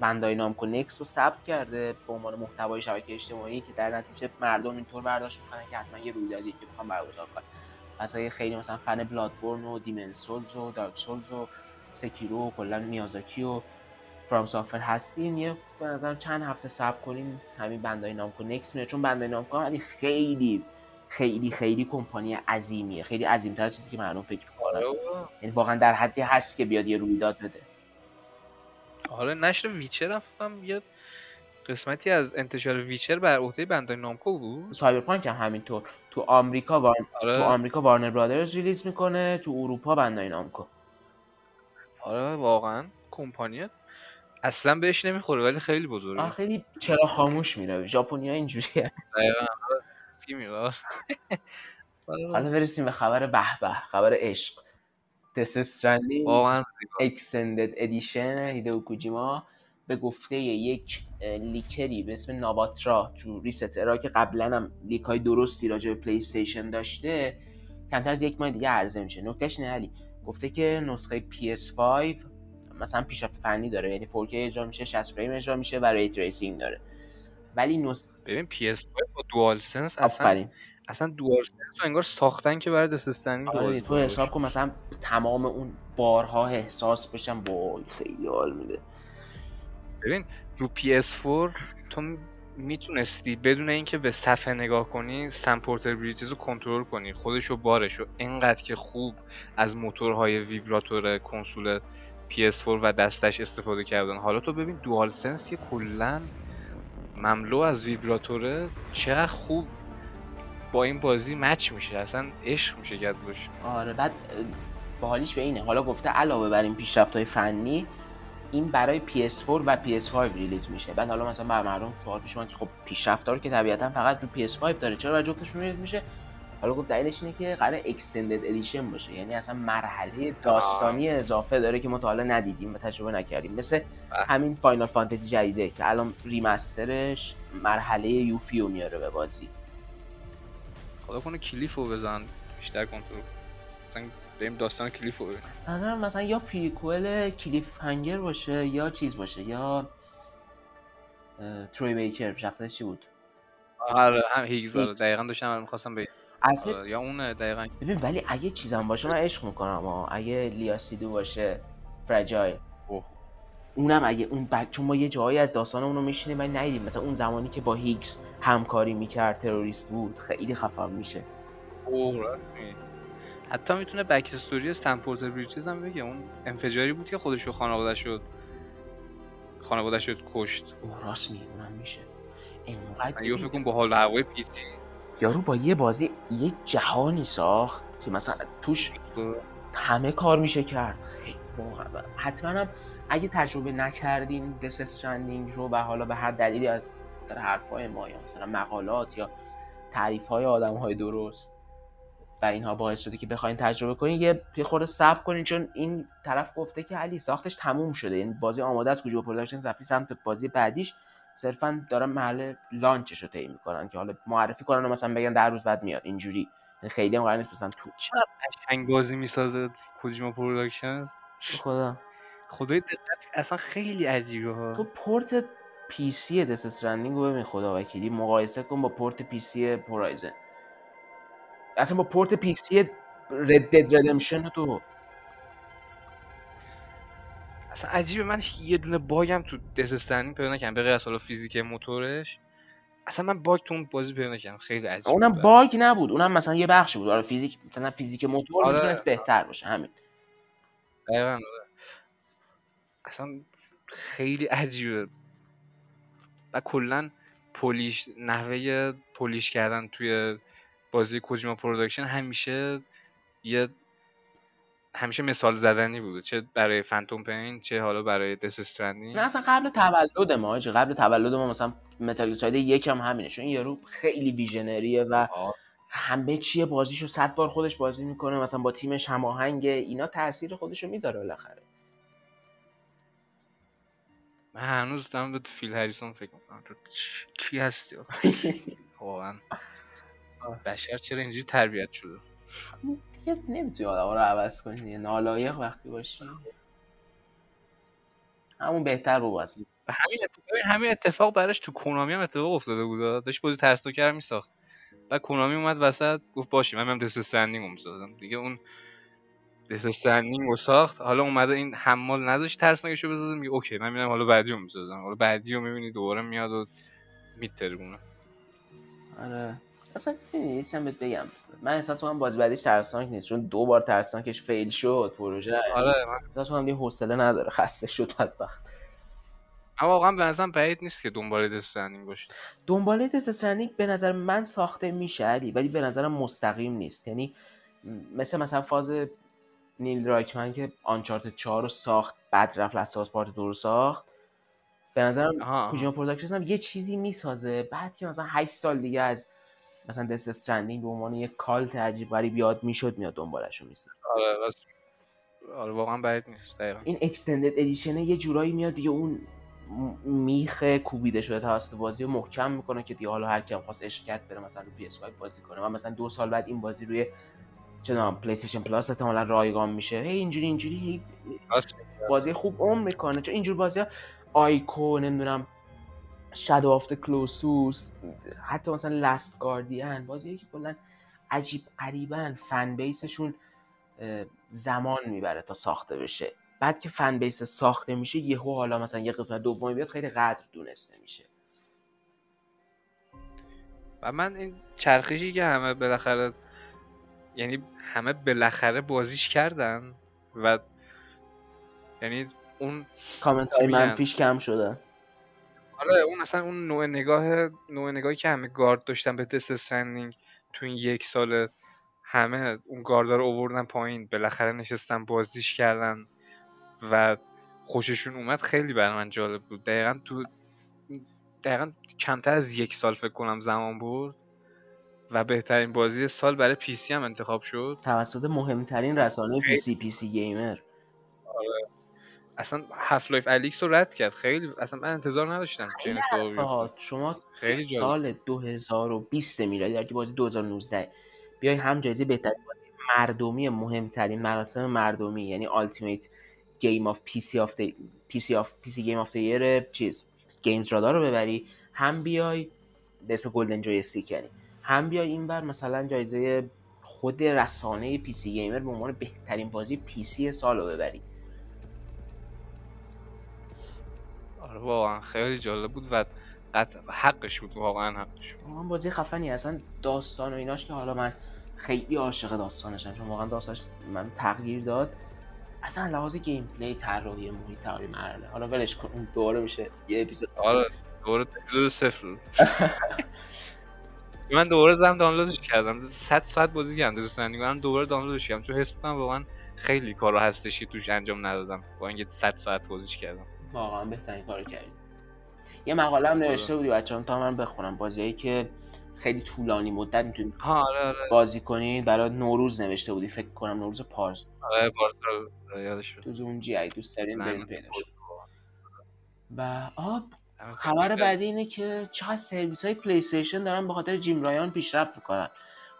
بندای نامکو نکست رو ثبت کرده به عنوان محتوای شبکه اجتماعی که در نتیجه مردم اینطور برداشت میکنن که حتما یه رویدادی که میخوام برگزار کنم. مثلا خیلی مثلا فن بلادبورن و دیمن سولز و دارک سولز و سکیرو و کلا میازاکی و فرام سافر هستین، یه به نظر چند هفته صبر کنین همین بندای نامکو نکست میاد، چون بندای نامکو علی خیلی خیلی خیلی کمپانی عظیمیه، خیلی عظیم‌تر از چیزی که مردم فکر می‌کنن، یعنی واقعا در حدی هست که بیاد یه رویداد بده. حالا نشر ویچر رفتم یه قسمتی از انتشار ویچر بر عهده بندای نامکو بود. سایبرپانک هم همینطور تو آمریکا وارن... آره. تو آمریکا وارنر برادرز ریلیز میکنه، تو اروپا بندای نامکو. آره واقعا کمپانی اصلا بهش نمیخوره ولی خیلی بزرگه. آخه خیلی چرا خاموش میره. ژاپنی‌ها اینجوریه. دقیقاً کی میره. حالا برسیم به خبر به به، خبر عشق. Death Stranding Extended Edition هیدئو کوجیما به گفته یک لیکری به اسم ناباترا تو ریسترا که قبلا هم لیکای درستی راجع به پلی استیشن داشته کمتر از یک ماه دیگه عرضه میشه. نکتهش نه علی گفته که نسخه پی اس فایو مثلا پیشرفت فنی داره، یعنی فور کی اجرا میشه، شصت فریم اجرا میشه و ری تریسینگ داره، ولی نسخه ببین پی اس فایو با دوال سنس اصلا اصلا دوال سنس رو انگار ساختن که برای دست استندینگ باشه. تو حساب کن مثلا تمام اون بارها احساس بشم وای خیلی حال میده. ببین رو پی اس فور تو میتونستی بدون اینکه به صفحه نگاه کنی سم پورتبیلیتیز رو کنترل کنی، خودشو بارشو اینقدر که خوب از موتورهای ویبراتور کنسول پی اس فور و دستش استفاده کردن. حالا تو ببین دوال سنس که کلا مملو از ویبراتوره چقدر خوب با این بازی مچ میشه، اصلا عشق میشه گردوش. آره بعد باحالیش به اینه حالا گفته علاوه بر این پیشرفت‌های فنی این برای پی اس فور و پی اس فایو ریلیز میشه. بعد حالا مثلا به مردم سوال پیش اومد که خب پیشرفت‌ها رو که طبیعتا فقط رو پی اس فایو داره چرا برای جفتشون ریلیز میشه؟ حالا گفت دلیلش اینه که قراره اکستندد ادیشن باشه، یعنی اصلا مرحله داستانی اضافه داره که ما تا حالا ندیدیم و تجربه نکردیم، مثل همین فاینال فانتزی جدیده که الان ریمسترش مرحله یوفیو میاره به بازی. خدا کنه کلیفو بزن بیشتر کنترل مثلا بریم داستان کلیفو ببینیم. مثلا مثلا یا پریکوئل کلیف هنگر باشه یا چیز باشه یا تروی بیکر شخصیتش چی بود؟ آره هم هیگز دقیقاً داشتم می‌خواستم بگم اگه... یا اون دقیقاً ببین ولی اگه چیزام باشه من عشق میکنم، اما اگه لیاسیدو باشه فراجایل اوه. اونم اگه اون بعد چون ما یه جایی از داستان اون رو میشینیم ولی ندیدیم، مثلا اون زمانی که با هیگز همکاری میکرد تروریست بود خیلی خفن میشه. اوه راستین حتی میتونه بک استوری استنپورت بریجز هم بگه اون انفجاری بود که خودش و خانواده‌اش رو خانواده‌اش رو کشت. اوه راست میگی اونم میشه. اینقدر یه فکر با حال هوای پی تی یارو با یه بازی یه جهانی ساخت که مثلا توش همه کار میشه کرد. واقعا حتما هم اگه تجربه نکردین دث استرندینگ رو و حالا به هر دلیلی از حرفای ما یا مثلا مقالات یا تعریف‌های آدم‌های درست و اینها باعث شده که بخواین تجربه کنین یه خورده صبر کنین، چون این طرف گفته که علی ساختش تموم شده، یعنی بازی آماده است کوجیما پروداکشن رفت سمت بازی بعدیش صرفاً دارن محل لانچش رو طی می‌کنن که حالا معرفی کنن و مثلا بگن در روز بعد میاد اینجوری. خیلی هم قرار نیست مثلا تو چقدر قشنگ بازی می‌سازه کوجیما پروداکشنز. خدا خدای دقت اصلا خیلی عجیبه ها. تو پورت پی سی دس استرندینگ رو ببین خدا وکیلی، مقایسه کن با پورت پی سی هورایزن، اصلا با پورت پی سی رد دد ردمپشن. تو اصلا عجیبه من یه دونه باگم تو دس استرندینگ پیدا نکردم به غیر از حالا فیزیک موتورش، اصلا من باگ تو اون بازی پیدا نکردم، خیلی عجیبه. اونم باگ نبود، اونم مثلا یه بخشی بود. آره فیزیک مثلا فیزیک موتور آره. میتونست بهتر باشه همین. دقیقاً اصلا خیلی عجیبه. و کلا پولیش، نحوه پولیش کردن توی بازی کوجیما پروداکشن همیشه یه همیشه مثال زدنی بوده، چه برای فانتوم پین چه حالا برای دس استرندینگ. نه اصلا قبل تولد ما چه قبل تولد ما مثلا متال گیر ساید یک هم همینه، چون یارو خیلی ویژنریه و آه. همه چیه بازیشو صد بار خودش بازی میکنه، مثلا با تیمش هماهنگ، اینا تاثیر خودشو میذاره بالاخره. من هنوز دارم به فیل هریسون فکر میکنم، تو کی هستی واقعا؟ بشر چرا اینجوری تربیت شده؟ دیگه نمیتونی آدم رو عوض کنی، نالایق وقتی باشی همون بهتر رو بازی. همین اتفاق براش تو کنامی هم اتفاق افتاده بود، داشت بازی ترس‌ناکر میساخت و کنامی اومد وسط گفت باشی من میام دس استرندینگ رو میسازم دیگه. اون دس استرندینگ رو ساخت، حالا اومده این حمال نذاشت ترس‌ناکش رو بسازه، میگه اوکی من میرم حالا بعدی رو میسازم، حالا بعدی رو میبینی دوباره میاد و میترگونه. آره اصلا نیستم بهت بگم، من احساس می‌کنم باز بعدش ترسناک نیست، چون دو بار ترسناکش فیل شد پروژه. آره من احساس می‌کنم دیگه حوصله نداره، خسته شد بدبخت. اما واقعا به نظرم بعید نیست که دنباله دس استرندینگ باشه. دنباله دس استرندینگ به نظر من ساخته میشه علی، ولی به نظرم مستقیم نیست. یعنی مثل مثلا فاز نیل رایتمن که آنچارتد چهار رو ساخت بعد رفت اساس پارت دو رو ساخت، به نظرم کوجیما پروداکشنز هم یه چیزی میسازه بعد که مثلا هشت سال دیگه از مثلا دس استرندینگ به عنوان یک کالت عجیب غریب یاد میشد میاد دنبالش رو میسازه. آره راست، آره واقعا بعید نیست. دقیقاً این اکستندد ادیشن یه جورایی میاد دیگه اون میخه کوبیده شده توسط بازی رو محکم میکنه که دیگه حالا هر کی هم خواست اشکت بره مثلا رو پی اس فایو بازی کنه. من مثلا دو سال بعد این بازی روی چنان پلی استیشن پلاس احتمالاً رایگان میشه. هی اینجوری اینجوری بازی خوب عمر میکنه، چون اینجور بازی‌ها آیکو نمیدونم شادو آف د کلوسوس، حتی مثلا لاست گاردین، بازیه که کلا عجیب غریبن فن بیسشون زمان میبره تا ساخته بشه، بعد که فن بیس ساخته میشه یهو حالا مثلا یه قسمت دومی بیاد خیلی قدر دونسته میشه. و من این چرخشی که همه بالاخره یعنی همه بالاخره بازیش کردن و یعنی اون کامنت های منفیش کم شده. آره اون اصلا اون نوع نگاه نوع نگاهی که همه گارد داشتن به دس استرندینگ تو این یک سال، همه اون گاردا رو آوردن پایین، بالاخره نشستن بازیش کردن و خوششون اومد، خیلی برای من جالب بود. دقیقاً تو دقیقاً کمتر از یک سال فکر کنم زمان برد و بهترین بازی سال برای پی سی هم انتخاب شد توسط مهمترین رسانه پی سی پی سی گیمر. آره اصلا هاف لایف الیکس رو رد کرد، خیلی اصلا من انتظار نداشتم که این اتفاق بیفته. شما سال دو هزار و بیست میلادی در که بازی دو هزار و نوزده بیای هم جایزه بهترین بازی مردمی، مهمترین مراسم مردمی یعنی التیمیت گیم آف پی سی آف دی پی سی آف پی سی گیم آف دی ایر چیز گیمز رادار رو ببری، هم بیای به اسم گلدن جوی استیک، یعنی هم بیای اینور مثلا جایزه خود رسانه پی سی گیمر به عنوان بهترین بازی پی سی سال رو ببری. آره واقعا خیلی جالب بود و حقش بود، واقعا حقش بود. واقعا بازی خفنی، اصلا داستان و ایناش که حالا من خیلی عاشق داستانشم چون واقعا داستانش من تغییر داد، اصلا لحاظ گیم پلی طراحی محیط طراحی مرحله، حالا ولش کن اون دوره میشه یه اپیزود. آره دوره دوره صفر من دوباره زدم دانلودش کردم، صد ساعت بازی کردم دوست ندارم دوباره دانلودش کنم، چون حس می‌کنم واقعا خیلی کارا هستش که توش انجام ندادم با اینکه صد ساعت بازیش کردم. واقعا بهترین کارو کردی. یه مقاله هم نوشته بودی بچه‌ها تا من بخونم، بازیایی که خیلی طولانی مدت میتونید آره آره بازی کنید، برای نوروز نوشته بودی فکر کنم، نوروز پارس. آره پارس رو یادش بود. تو زوم جی ای دوست داریم بریم پیداش. و آب خبر بعدی اینه که چقدر سرویس‌های پلی استیشن دارن به خاطر جیم رایان پیشرفت می‌کنن.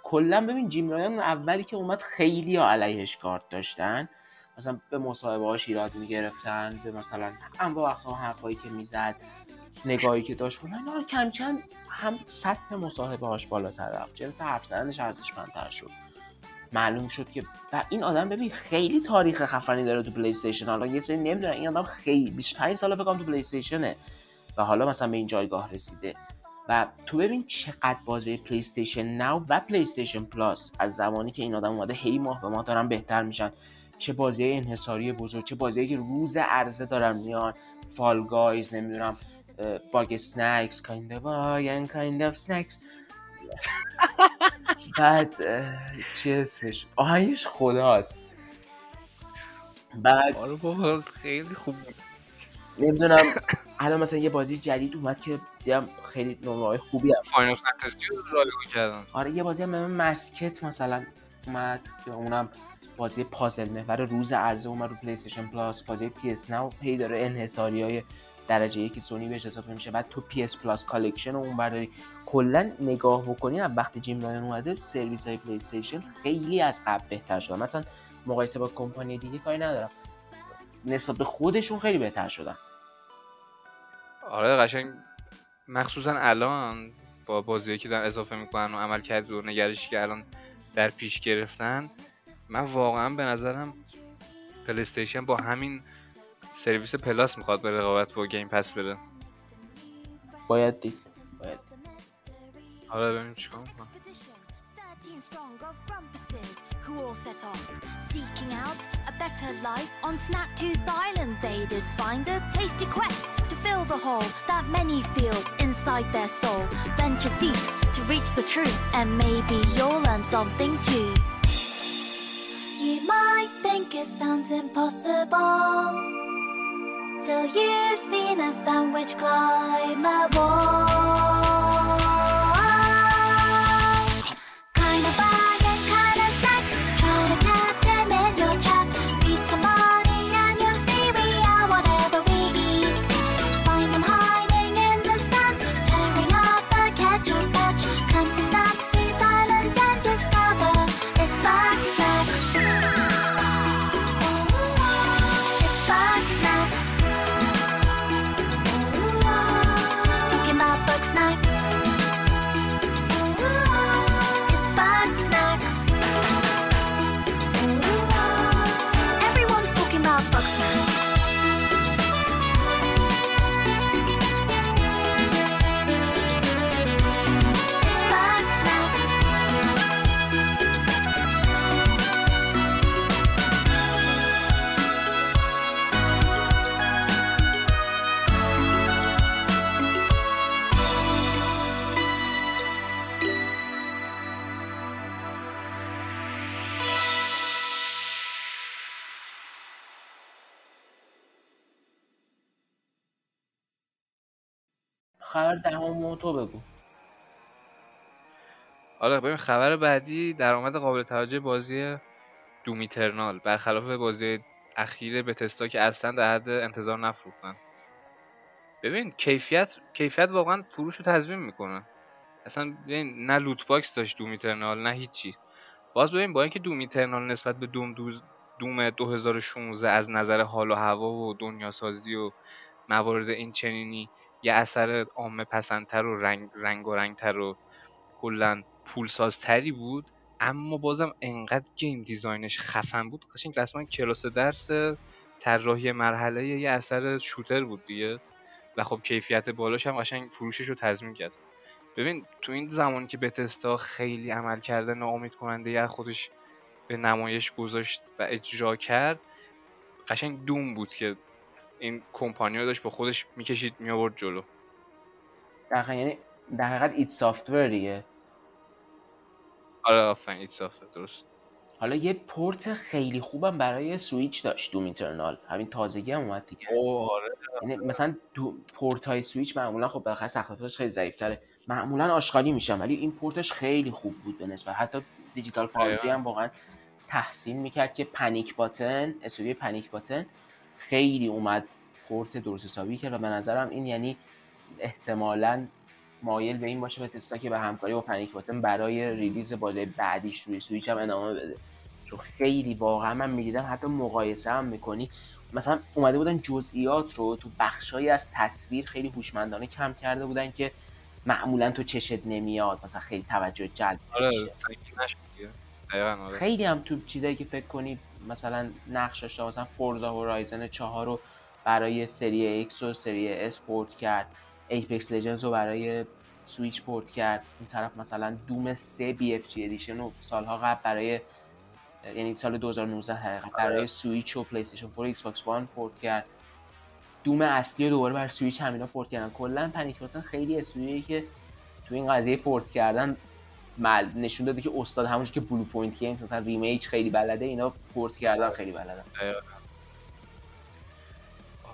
کلا ببین جیم رایان اولی که اومد خیلی ها علیهش کارت داشتن، مثلا به مصاحبه‌هاش ایراد می‌گرفتن، به مثلا انواع اقسام حرفایی که میزد، نگاهی که داشت کلا اینا کم کم هم سطح مصاحبه هاش بالاتر رفت، جنس حرف زدنش ارزشمندتر شد. معلوم شد که و این آدم ببین خیلی تاریخ خفنی داره تو پلی استیشن. حالا یه سری نمیدونن این آدم خیلی بیست و پنج سال فکر کنم تو پلی استیشنه و حالا مثلا به این جایگاه رسیده. و تو ببین چقدر بازی پلی استیشن ناو و پلی استیشن پلاس از زمانی که این آدم اومده هی ماه به ماه دارن بهتر میشن، چه بازیای انحصاری بزرگ، چه بازیایی که روز عرضه دارن میان، فال گایز، نمیدونم باگ اسنکس، کایند اف باگ، کایند اف اسنکس. بعد چی اسمش؟ آهنگش خداست. بعد آره بابا خیلی خوب. نمیدونم الان مثلا یه بازی جدید اومد که دیدم خیلی نمره‌های خوبی هست، فاینال فانتزی رو رایگان کردن. آره یه بازی هم مسکت مثلا اومد که اونم بازی پازل محور روز عرضه اومد رو پلی استیشن پلاس. بازی پی اس ناو پی داره انحصاریای درجه یکی سونی بهش اضافه میشه، بعد تو پی اس پلاس کالکشن اون برداری. کلا نگاه بکنین از وقتی جیم رایان اومده سرویس های پلی استیشن خیلی از قبل بهتر شده، مثلا مقایسه با کمپانی دیگه کاری ندارم، نسبت به خودشون خیلی بهتر شدن. آره قشنگ مخصوصا الان با بازیایی که دارن اضافه میکنن و عملکرد و نگرشی که الان در پیش گرفتن، من واقعا به نظرم پلی استیشن با همین سرویس پلاس میخواد به رقابت با گیم پس بره. باید دید باید آره ببینیم چیکار میکنم. Who all set off, seeking out a better life on Snaptooth Island. They did find a tasty quest to fill the hole that many feel inside their soul. Venture deep to reach the truth, and maybe you'll learn something too. You might think it sounds impossible till you've seen a sandwich climb a wall. Kind of bad. خبر دهمو تو بگو. آره ببین خبر بعدی درآمد قابل توجه بازی دوم ایترنال برخلاف بازی اخیر بتسدا که اصلا در حد انتظار نفروختن. ببین کیفیت کیفیت واقعا فروش رو تضمین میکنه. اصلا ببین نه لوت باکس داشت دوم ایترنال نه هیچی. باز ببین با اینکه دوم ایترنال نسبت به دوم دوز دوم دو هزار و شانزده از نظر حال و هوا و دنیا سازی و موارد این چنینی یه اثر عامه پسندتر و رنگ رنگ و رنگتر و کلا پولسازتری بود، اما بازم انقدر گیم دیزاینش خفن بود قشنگ رسما کلاس درس طراحی مرحله یه اثر شوتر بود دیگه. و خب کیفیت بالاش هم قشنگ فروشش رو تضمین کرد. ببین تو این زمانی که بتستا خیلی عمل کرده ناامید کننده یه خودش به نمایش گذاشت و اجرا کرد، قشنگ دوم بود که این کمپانی‌ها داشت با خودش میکشید میآورد جلو. دقیقاً یعنی در حقیقت ایت سافتور دیگه. آره آفرین ایت سافتور درست. حالا یه پورت خیلی خوبم برای سویچ داشت دوم ایترنال، همین تازگی هم اومد دیگه. اوه آره. یعنی مثلا دو پورتای سویچ معمولا خب بالاخره سخت‌افزارش خیلی ضعیف‌تره، معمولا آشغالی میشن، ولی این پورتش خیلی خوب بود به نسبت حتی دیجیتال فانتزی هم واقعا تحسین میکرد که پنیک باتن، اسوی پنیک باتن خیلی اومد پورت درست حسابی کرد و به نظرم این یعنی احتمالاً مایل به این باشه بتستا که به همکاری با پنیک باتن برای ریلیز بازی بعدیش روی سویچ هم ادامه بده. چون خیلی واقعا من می‌دیدم حتی مقایسه هم می‌کنی مثلا اومده بودن جزئیات رو تو بخشایی از تصویر خیلی هوشمندانه کم کرده بودن که معمولا تو چشت نمیاد، مثلا خیلی توجه جلب میشه. آره، خیلی هم تو چیزایی که فکر کنی مثلا نقشش تا مثلا فورزا هورایزن چهار رو برای سری X و سری اس پورت کرد، ایپکس لژندز رو برای سویچ پورت کرد، اون طرف مثلا دوم سه بی اف جی ادیشن رو سالها قبل برای یعنی سال دو هزار و نوزده حقیقت برای سویچ و پلی استیشن فور و ایکس باکس وان پورت کرد، دوم اصلی رو دوباره برای سویچ همینا پورت کردن. کلا پنیک باتن خیلی استودیویی که تو این قضیه پورت کردن مل... نشون داده که استاد همونش که بلو پوینت گیمز مثلا ریمیک خیلی بلده، اینا پورت کردن خیلی بلدن.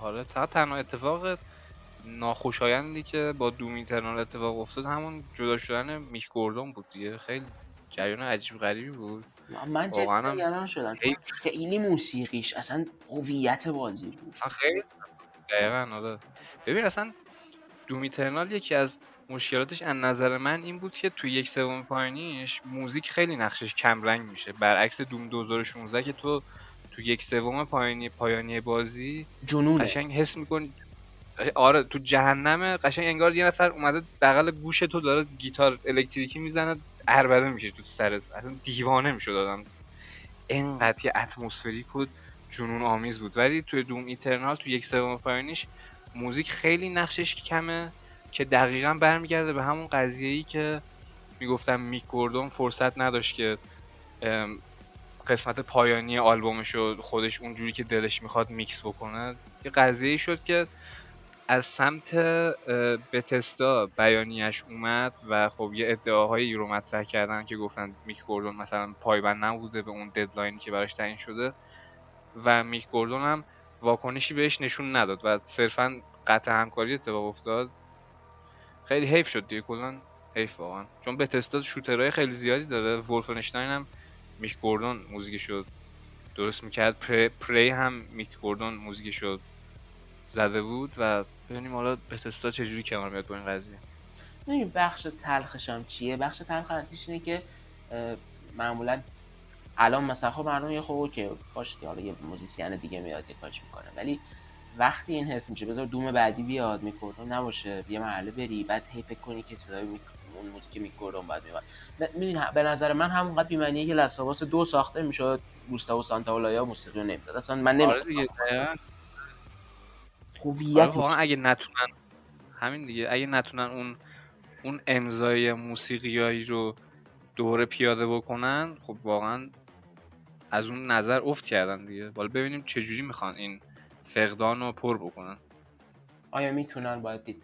آره، تا تنها اتفاق ناخوشایندی که با دوم اینترنال اتفاق افتاد همون جدا شدن میک گوردون بود دیگه. خیلی جریان عجیب غریبی بود. من جدی نگران شدم، خیلی موسیقیش اصلا هویت بازی بود خیلی دقیقاً. آره ببین، اصلا دوم اینترنال یکی از مشکلاتش از نظر من این بود که توی یک سوم پایینیش موزیک خیلی نقشش کم رنگ میشه، برعکس دوم دو هزار و شانزده که تو تو یک سوم پایانی پایانی بازی جنونه قشنگ حس می‌کنی. آره تو جهنم قشنگ انگار یه نفر اومده بغل گوش تو داره گیتار الکتریکی میزنه عربده میشه تو سرت، اصلا دیوانه میشد آدم، اینقدر یه اتمسفریک و جنون آمیز بود. ولی توی دوم اینترنال تو یک سوم پایانیش موزیک خیلی نقشش کمه که دقیقاً برمیگرده به همون قضیه‌ای که میگفتم میک گوردون فرصت نداشت که قسمت پایانی آلبومش رو خودش اونجوری که دلش میخواد میکس بکنه. یه قضیه‌ای شد که از سمت بتسدا بیانیه‌اش اومد و خب یه ادعاهایی رو مطرح کردن که گفتن میک گوردون مثلا پایبند نبوده به اون ددلاینی که براش تعیین شده و میک گوردون هم واکنشی بهش نشون نداد و صرفاً قطع همکاری اتفاق افتاد. خیلی حیف شد دیگه، کلاً حیف واقعاً، چون بتسدا شوترهای خیلی زیادی داره. ولفنشتاین هم میک گوردون موزیکشو درست میکرد، پری, پری هم میک گوردون موزیکشو زده بود و ببینیم حالا بتسدا چجوری کنار میاد با این قضیه. ببین بخش تلخش هم چیه؟ بخش تلخ اصلیش اینه که معمولا الان مثلا خب مردم یه خوبه که باشه حالا یه موزیسین دیگه میاد یه کارش میکنه، ولی وقتی این حس میشه بذار دوم بعدی بیاد میک گوردون نباشه یه محله بری بعد هی فکر کنی که صدای میک اون موزیک میک گوردون بعد میاد. ببین به نظر من همونقدر بی معنیه که لاساباس دو ساخته میشد گوستاو سانتاولایا موسیقی نمیداد اصلا. من نمیدونم هویتش اگه نتونن همین دیگه، اگه نتونن اون اون امضای موسیقیایی رو دوره پیاده بکنن خب واقعا از اون نظر افت کردن دیگه. حالا ببینیم چه جوری میخوان این فقدان رو پر بکنن، آیا میتونن؟ باید دید.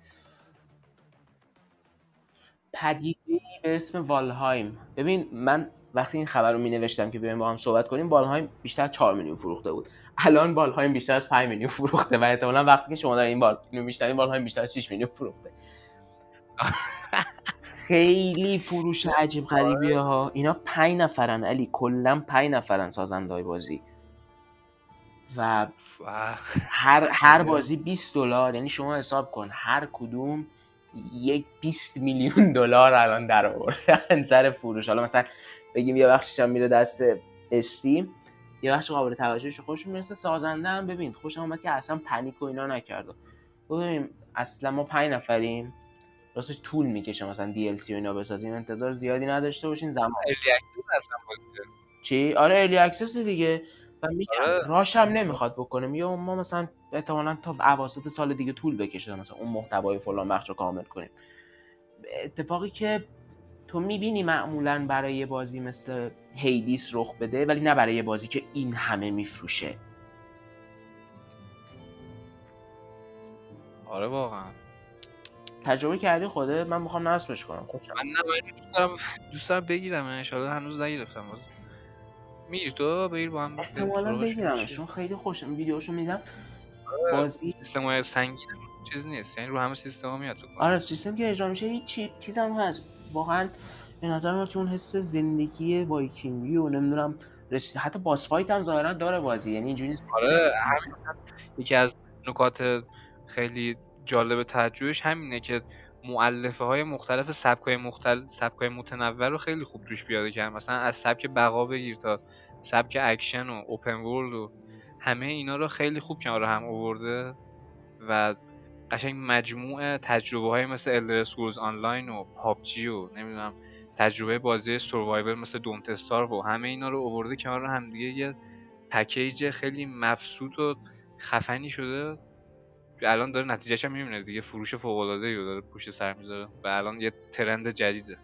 پدیده‌ای به اسم والهایم. ببین من وقتی این خبر رو مینوشتم که بیایم با هم صحبت کنیم، والهایم بیشتر چهار میلیون فروخته بود. الان والهایم بیشتر از پنج میلیون فروخته و احتمالاً وقتی که شما در این بار میشنوید والهایم بیشتر از شش میلیون فروخته. خیلی فروش عجیب غریبیه ها. اینا پنج نفرن علی، کلا پنج نفرن سازنده‌های بازی و هر هر بازی بیست دلار، یعنی شما حساب کن هر کدوم یک بیست میلیون دلار الان در آوردن سر فروش. حالا مثلا بگیم یه بخشش هم میره دست استیم، یه بخش قابل توجهش خوشم میرسه. سازنده هم ببین خوشم اومد که اصلا پنیک و اینا نکرد. ببین اصلا ما پنج نفریم، راستش طول میکشه مثلا دی ال سی و اینا بسازیم، انتظار زیادی نداشته باشین زمان. ارلی اکسس اصلا بود چی؟ آره ارلی اکسس دیگه. و میگم راشم نمیخواد بکنم یا ما مثلا احتمالاً تا اواسط سال دیگه طول بکشه مثلا اون محتوای فلان بخش رو کامل کنیم. اتفاقی که تو میبینی معمولاً برای یه بازی مثل هیدیس رخ بده، ولی نه برای یه بازی که این همه میفروشه. آره واقعا تجربه کردی خوده؟ من میخوام نصبش کنم. من نه دوست دارم بگیرم، ان شاء الله هنوز نگرفتم. میگی تو بگیر با هم احتمالاً بگیرمشون. خیلی خوشم ویدیوشو میدم. بازی سیستم سنگین چیز نیست، یعنی رو همه سیستما میاد تو. آره سیستم که اجرا میشه هیچ چی چیزام هست. واقعا به نظر من چون حس زندگی وایکینگی و نمیدونم رس... حتی باس فایت هم ظاهرا داره بازی، یعنی اینجوری نیست. آره همین یکی از نکات خیلی جالب توجهش همینه که مؤلفه های مختلف سبک‌های مختلف سبک‌های متنوع رو خیلی خوب توش پیاده کردن. مثلا از سبک بقا بگیر تا سبک اکشن و اوپن ورلد و همه اینا رو خیلی خوب کنار هم آورده و قشنگ مجموعه تجربه های مثل Elder Scrolls Online و پابجی و نمیدونم تجربه بازی سروایور مثل Don't Starve و همه اینا رو آورده کنار هم دیگه، یه پکیج خیلی مبسوط و خفنی شده. الان داره نتیجهش هم میبینه دیگه، فروش فوق‌العاده‌ای رو داره پشت سر میذاره و الان یه ترند جدیده.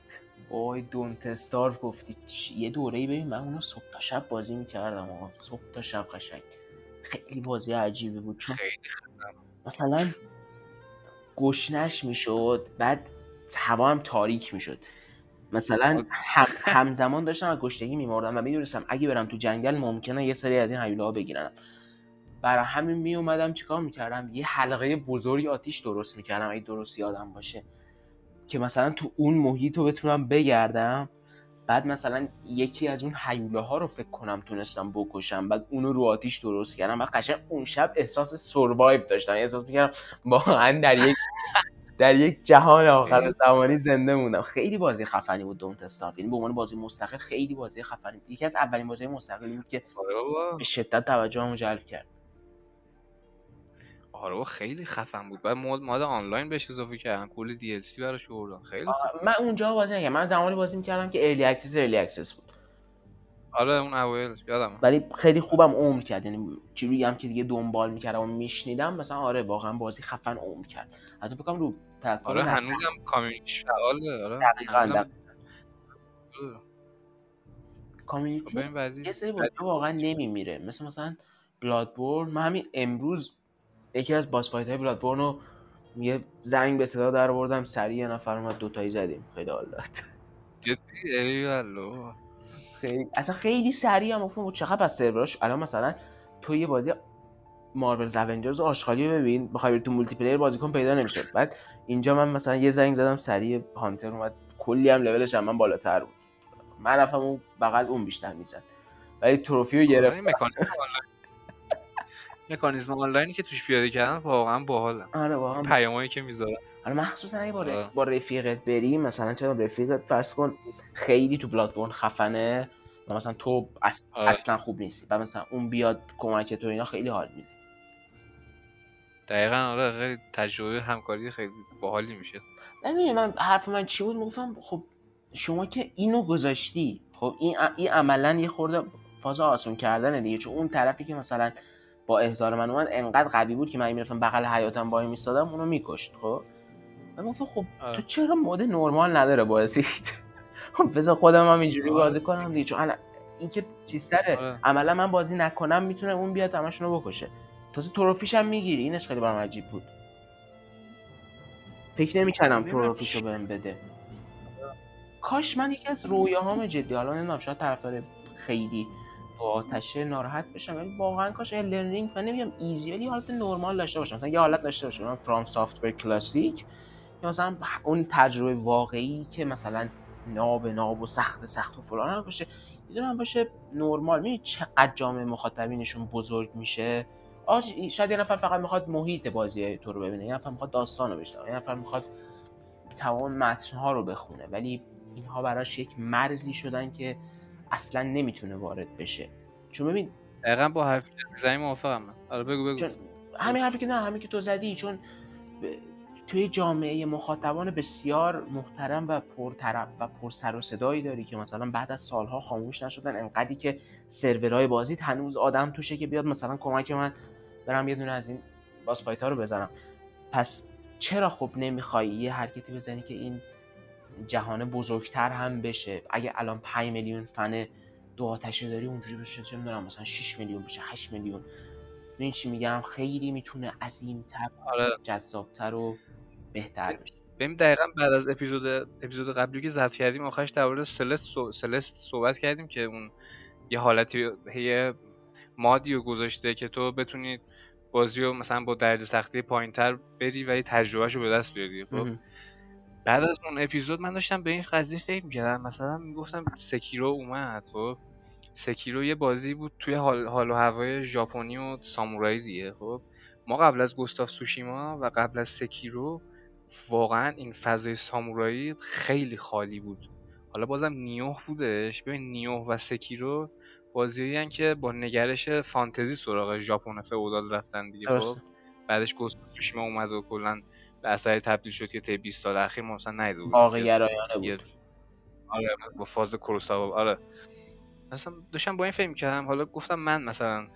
وای Don't Starve گفتی، یه دوره‌ای ببین من اونو صبح تا شب بازی می‌کردم آقا، صبح تا شب قشنگ. خیلی بازی عجیبی بود چون خیلی خفن. مثلا گشنش میشد بعد هوا هم تاریک میشد، مثلا هم همزمان داشتم از گشنگی میمردم و میدونستم اگه برم تو جنگل ممکنه یه سری از این هیولاها بگیرنم، برای همین میومدم چیکار میکردم یه حلقه بزرگی آتیش درست میکردم اگه درست یادم باشه که مثلا تو اون محیط رو بتونم بگردم، بعد مثلا یکی از اون هیولاها رو فکر کنم تونستم بکشم، بعد اونو رو آتیش درست کردم و قشنگ اون شب احساس سروایو داشتم، احساس میکردم واقعا در یک در یک جهان آخر زمانی زنده موندم. خیلی بازی خفنی بود Don't Starve، یعنی به عنوان بازی مستقل خیلی بازی خفنی بود، یکی از اولین بازی مستقلی بود که به شدت توجهمو جلب کرد. آره خیلی خفن بود. بعد مود مود آنلاین بهش اضافه کردن، کلی دی ال سی براش آوردن. خیلی خوب. من اونجا بازی نکردم. من زمانی بازی می‌کردم که ارلی اکسس ارلی اکسس بود. آره اون اوایل یادمه. ولی خیلی خوبم عمر کرد. یعنی چیزی هم که دیگه دنبال می‌کردم و میشنیدم مثلا آره واقعا بازی خفن عمر کرد. حتی فکر کنم رو پلتفرم آره هنوزم کامیونیتی فعاله. آره. دقیقاً. کامیونیتی یه سری بازی واقعا نمی‌میره. مثلا مثلا بلادبورن، من همین امروز یکی از باس فایت های بلادبورن رو یه زنگ به صدا در آوردم، سریع یه نفر اومد دوتایی زدیم، خیلی حال داد. جدی ایوالو خیلی اصلا خیلی سریع هم گفتم چقدر از سروراش. الان مثلا تو یه بازی مارولز اونجرز آشغالی رو ببین، بخوای بری تو مولتی پلیر بازیکن پیدا نمیشه، بعد اینجا من مثلا یه زنگ زدم سریع هانتر اومد، کلی هم لولش هم من بالاتر بود، من رفتم اون بغل اون بیشتر میزد ولی تروفی رو گرفتم. مکانیزم آنلاینی که توش پیاده کردن واقعا باحاله. آره واقعا پیامایی که میذاره. آره مخصوصا اگه با با رفیقت بری، مثلا چرا رفیقت فرض کن خیلی تو بلادبورن خفنه و مثلا تو اص... آره. اصلا خوب نیستی و مثلا اون بیاد کمک تو اینا خیلی حال میده. دقیقاً آره خیلی تجربه همکاری خیلی باحالی میشه. ببین من حرف من چی بود، میگفتم خب شما که اینو گذاشتی، خب این ا... این عملاً یه خورده فاز آسون کردن دیگه، چون اون طرفی که مثلا با احضار من من انقدر قوی بود که من میرفتم بغل حیاتم وای میستادم اونو میکشت. خب من گفتم خب آه. تو چرا مود نرمال نداره بازیت؟ خب بذار خودم هم اینجوری بازی کنم دیگه، چون این که چی سره عملا من بازی نکنم میتونه اون بیاد همشونو بکشه، تازه تروفیش هم میگیری. اینش خیلی برام عجیب بود، فکر نمی‌کردم تروفیشو بهم بده. کاش من یکی از رویاهام جدی، حالا نمیدونم شاید طرفدار خیلی آتشه ناراحت بشم، ولی واقعا کاش لرنینگ من نمیگم ایزی ولی حالت نرمال داشته باشم، مثلا یه حالت داشته باشم من فرام سافت‌ور کلاسیک، یا مثلا اون تجربه واقعی که مثلا ناب ناب و سخت سخت و فلان هم باشه، میدونم باشه نرمال. میدونی چقدر جامعه مخاطبینشون بزرگ میشه، آج شاید یه نفر فقط میخواد محیط بازی تو رو ببینه، یه نفر میخواد داستان رو بشنوه، یه نفر میخواد تمام متن‌ها رو بخونه، ولی اینها براش یک مرزی شدن که اصلا نمیتونه وارد بشه. چون ببین دقیقاً با حرفی که زدی موافقم من. آره بگو بگو. چون همین حرفی که نه همین که تو زدی، چون ب... توی جامعه مخاطبان بسیار محترم و پرطرف و پر سر و صدایی داری که مثلا بعد از سالها خاموش نشدن، انقدری که سرورهای بازیت هنوز آدم توشه که بیاد مثلا کمک من برم یه دونه از این باس فایت ها رو بزنم. پس چرا خب نمیخوای یه حرکتی بزنی که این جهان بزرگتر هم بشه؟ اگه الان پنج میلیون فن دو آتشه داری، اونجوری بشه چه میدونم مثلا شش میلیون بشه، هشت میلیون. ببین چی میگم، خیلی میتونه عظیم‌تر، آره، جذاب‌تر و بهتر بشه. ببین دقیقاً بعد از اپیزود اپیزود قبلی که ضبط کردیم آخرش در مورد سلست سلست صحبت کردیم که اون یه حالتی یه مادیو گذاشته که تو بتونی بازیو مثلا با درجه سختی پایین‌تر بری ولی تجربهشو به دست بیاری. خب بعد از اون اپیزود من داشتم به این قضیه فکر می‌کردم، مثلا میگفتم سکیرو اومد، خب سکیرو یه بازی بود توی حال, حال و هوای ژاپنی و سامورایی دیگه. خب ما قبل از گوستاف سوشیما و قبل از سکیرو واقعا این فضای سامورایی خیلی خالی بود، حالا بازم نیوه بودش. ببین نیوه و سکیرو بازیایی که با نگرش فانتزی سراغ ژاپن فئودال رفتن دیگه. خب بعدش گوست سوشیما اومد و کلا به اثر تبدیل شد که طی بیست سال اخیر ما اصلا ندیده بود. آقا گرایانه بود. آره با فاز کوروساوا. آره مثلا داشتم با این فکر می‌کردم، حالا گفتم من مثلا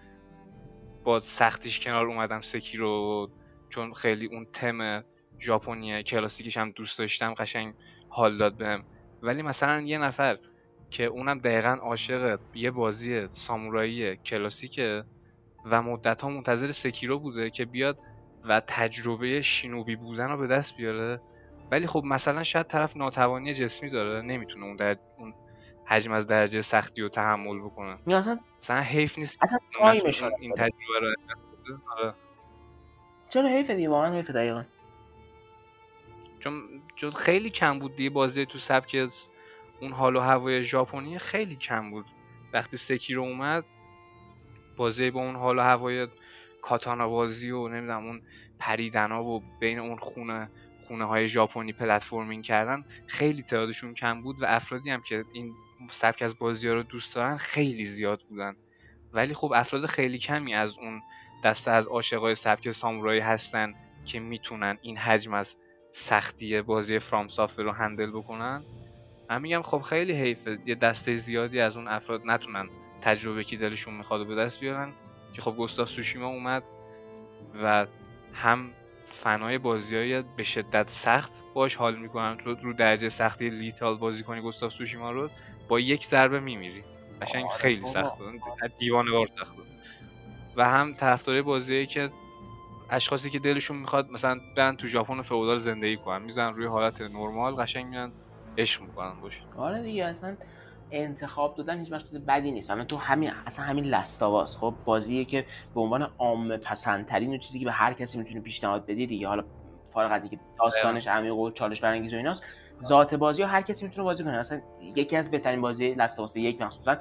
با سختیش کنار اومدم سکیرو، چون خیلی اون تم ژاپنی کلاسیکش هم دوست داشتم، قشنگ حال داد بهم. ولی مثلا یه نفر که اونم دقیقاً عاشق یه بازی سامورایی کلاسیکه و مدت‌ها منتظر سکیرو بوده که بیاد و تجربه شینوبی بودن رو به دست بیاره، ولی خب مثلا شاید طرف ناتوانی جسمی داره، نمیتونه اون در اون حجم از درجه سختی رو تحمل بکنه. مثلا مثلا حیف نیست اصلا تایمش این تجربه رو داره. چرا حیف دیگه، واقعا حیف دقیقاً. چون چون خیلی کم بود دیگه بازی تو سبک اون حال و هوای ژاپنی، خیلی کم بود. وقتی سکیرو اومد بازی با اون حال و هوای کاتانا بازی و نمیدونم اون پریدنا و بین اون خونه خونه های ژاپنی پلتفرمینگ کردن خیلی تعدادشون کم بود و افرادی هم که این سبک از بازی‌ها رو دوست دارن خیلی زیاد بودن، ولی خب افراد خیلی کمی از اون دسته از عاشقای سبک سامورایی هستن که میتونن این حجم از سختی بازی فرام سافر رو هندل بکنن. من میگم خب خیلی حیفه یه دسته زیادی از اون افراد نتونن تجربه که دلشون میخواد و به دست بیارن، که خب گوستاف سوشیما اومد و هم فنای بازی‌های به شدت سخت باش حال میکنن، تو رو درجه سختی لیتال بازی کنی گوستاف سوشیما رو با یک ضربه میمیری، قشنگ خیلی سخت بود، دیوانه‌وار سخت بود. و هم طرفدار بازی‌ای که اشخاصی که دلشون میخواد مثلا برن تو ژاپن فئودال زندگی کنن، میزنن روی حالت نرمال، قشنگ میرن عشق میکنن باشه. آره دیگه اصلا انتخاب دادن هیچ چیز بدی نیست. اما تو همین اصلا همین لاستاواس خب بازیه که به عنوان عام پسندترین و چیزی که به هر کسی میتونی پیشنهاد بدی دیگه، حالا فارغ از اینکه داستانش عمیق و چالش برانگیز و ایناست، ذات بازی هر کسی میتونه بازی کنه. اصلا یکی از بهترین بازی لاستاواس یک مخصوصا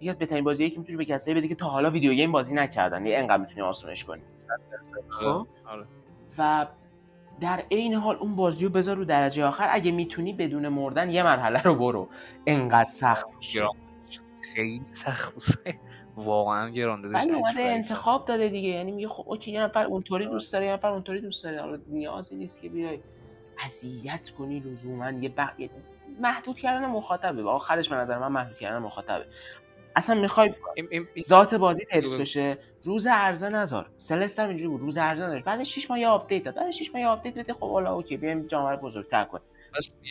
یکی از بهترین بازیایی که میتونی به کسایی بدی که تا حالا ویدیو گیم بازی نکردن، اینقدر میتونی آسونش کنی. خب و در عین حال اون بازیو بذار رو درجه آخر، اگه میتونی بدون مردن یه مرحله رو برو، انقدر سخت میشه. خیلی سخت بود واقعا، گران دادش. ولی اومده انتخاب داده دیگه، یعنی میگه خب اوکی یه نفر اونطوری دوست داره، یه نفر اونطوری دوست داره، حالا نیازی نیست که بیای اذیت کنی لزوما. یه بق... محدود کردن مخاطبه، آخرش به نظر من محدود کردن مخاطبه. اصلا میخوای ذات بازی حفظ بشه، روز عرضه نذار. سلست هم اینجوری بود، روز عرضه نذار، بعد شش ماه یه آپدیت داد، بعد شش ماه یه آپدیت بده، خب حالا اوکی بیایم جامعه رو بزرگتر کنیم.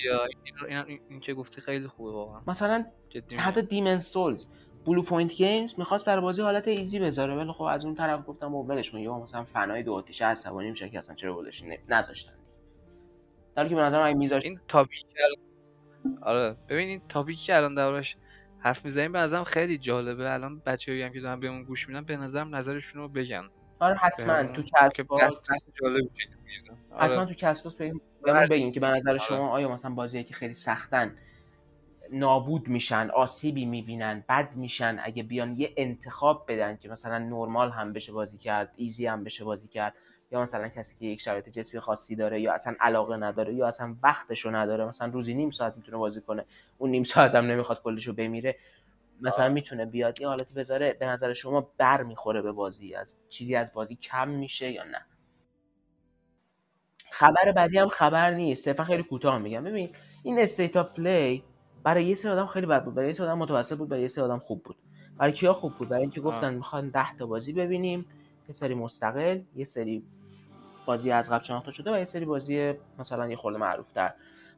یا این این این که گفتی خیلی خوبه واقعا. مثلا حتی دیمن سولز بلو پوینت گیمز می‌خواست برای بازی حالت ایزی بذاره، ولی خب از اون طرف گفتم ولش کن، یا مثلا فنای دو آتیشه عصبانی میشه که اصلا چرا گذاشتن نذاشتن. در حالی که به نظر من میذاشت این تاپیک. آره ببینید تاپیک الان دورش حرف می‌زنیم بعضیام خیلی جالبه. الان بچه‌ای هم که دارن بهمون گوش میدن به نظرم نظرشونو بگن. آره حتما تو کسب باز جالب چیزی میگن. حتما تو کسب بگیم بهمون بگین که به نظر شما آیا مثلا بازیایی که خیلی سختن نابود میشن، آسیبی میبینن، بد میشن، اگه بیان یه انتخاب بدن که مثلا نورمال هم بشه بازی کرد، ایزی هم بشه بازی کرد، یا مثلا کسی که یک شرایط جسمی خاصی داره یا اصلا علاقه نداره یا اصلا وقتشو نداره، مثلا روزی نیم ساعت میتونه بازی کنه، اون نیم ساعت هم نمیخواد کلشو بمیره، مثلا میتونه بیاد یه حالتی بذاره. به نظر شما بر میخوره به بازی؟ از چیزی از بازی کم میشه یا نه؟ خبر بعدی هم خبر نیست، صرفا خیلی کوتاه میگم. ببین این استیت اف پلی برای یه سری آدم خیلی بد بود، برای یه سری آدم متوسط بود، برای یه سری آدم خوب بود. برای کیا خوب بود؟ برای اینکه گفتن میخوان ده تا بازی ببینیم، یه سری مستقل، یه سری بازی از قبل شناخته شده و یه سری بازی مثلا یه خورده معروف‌تر.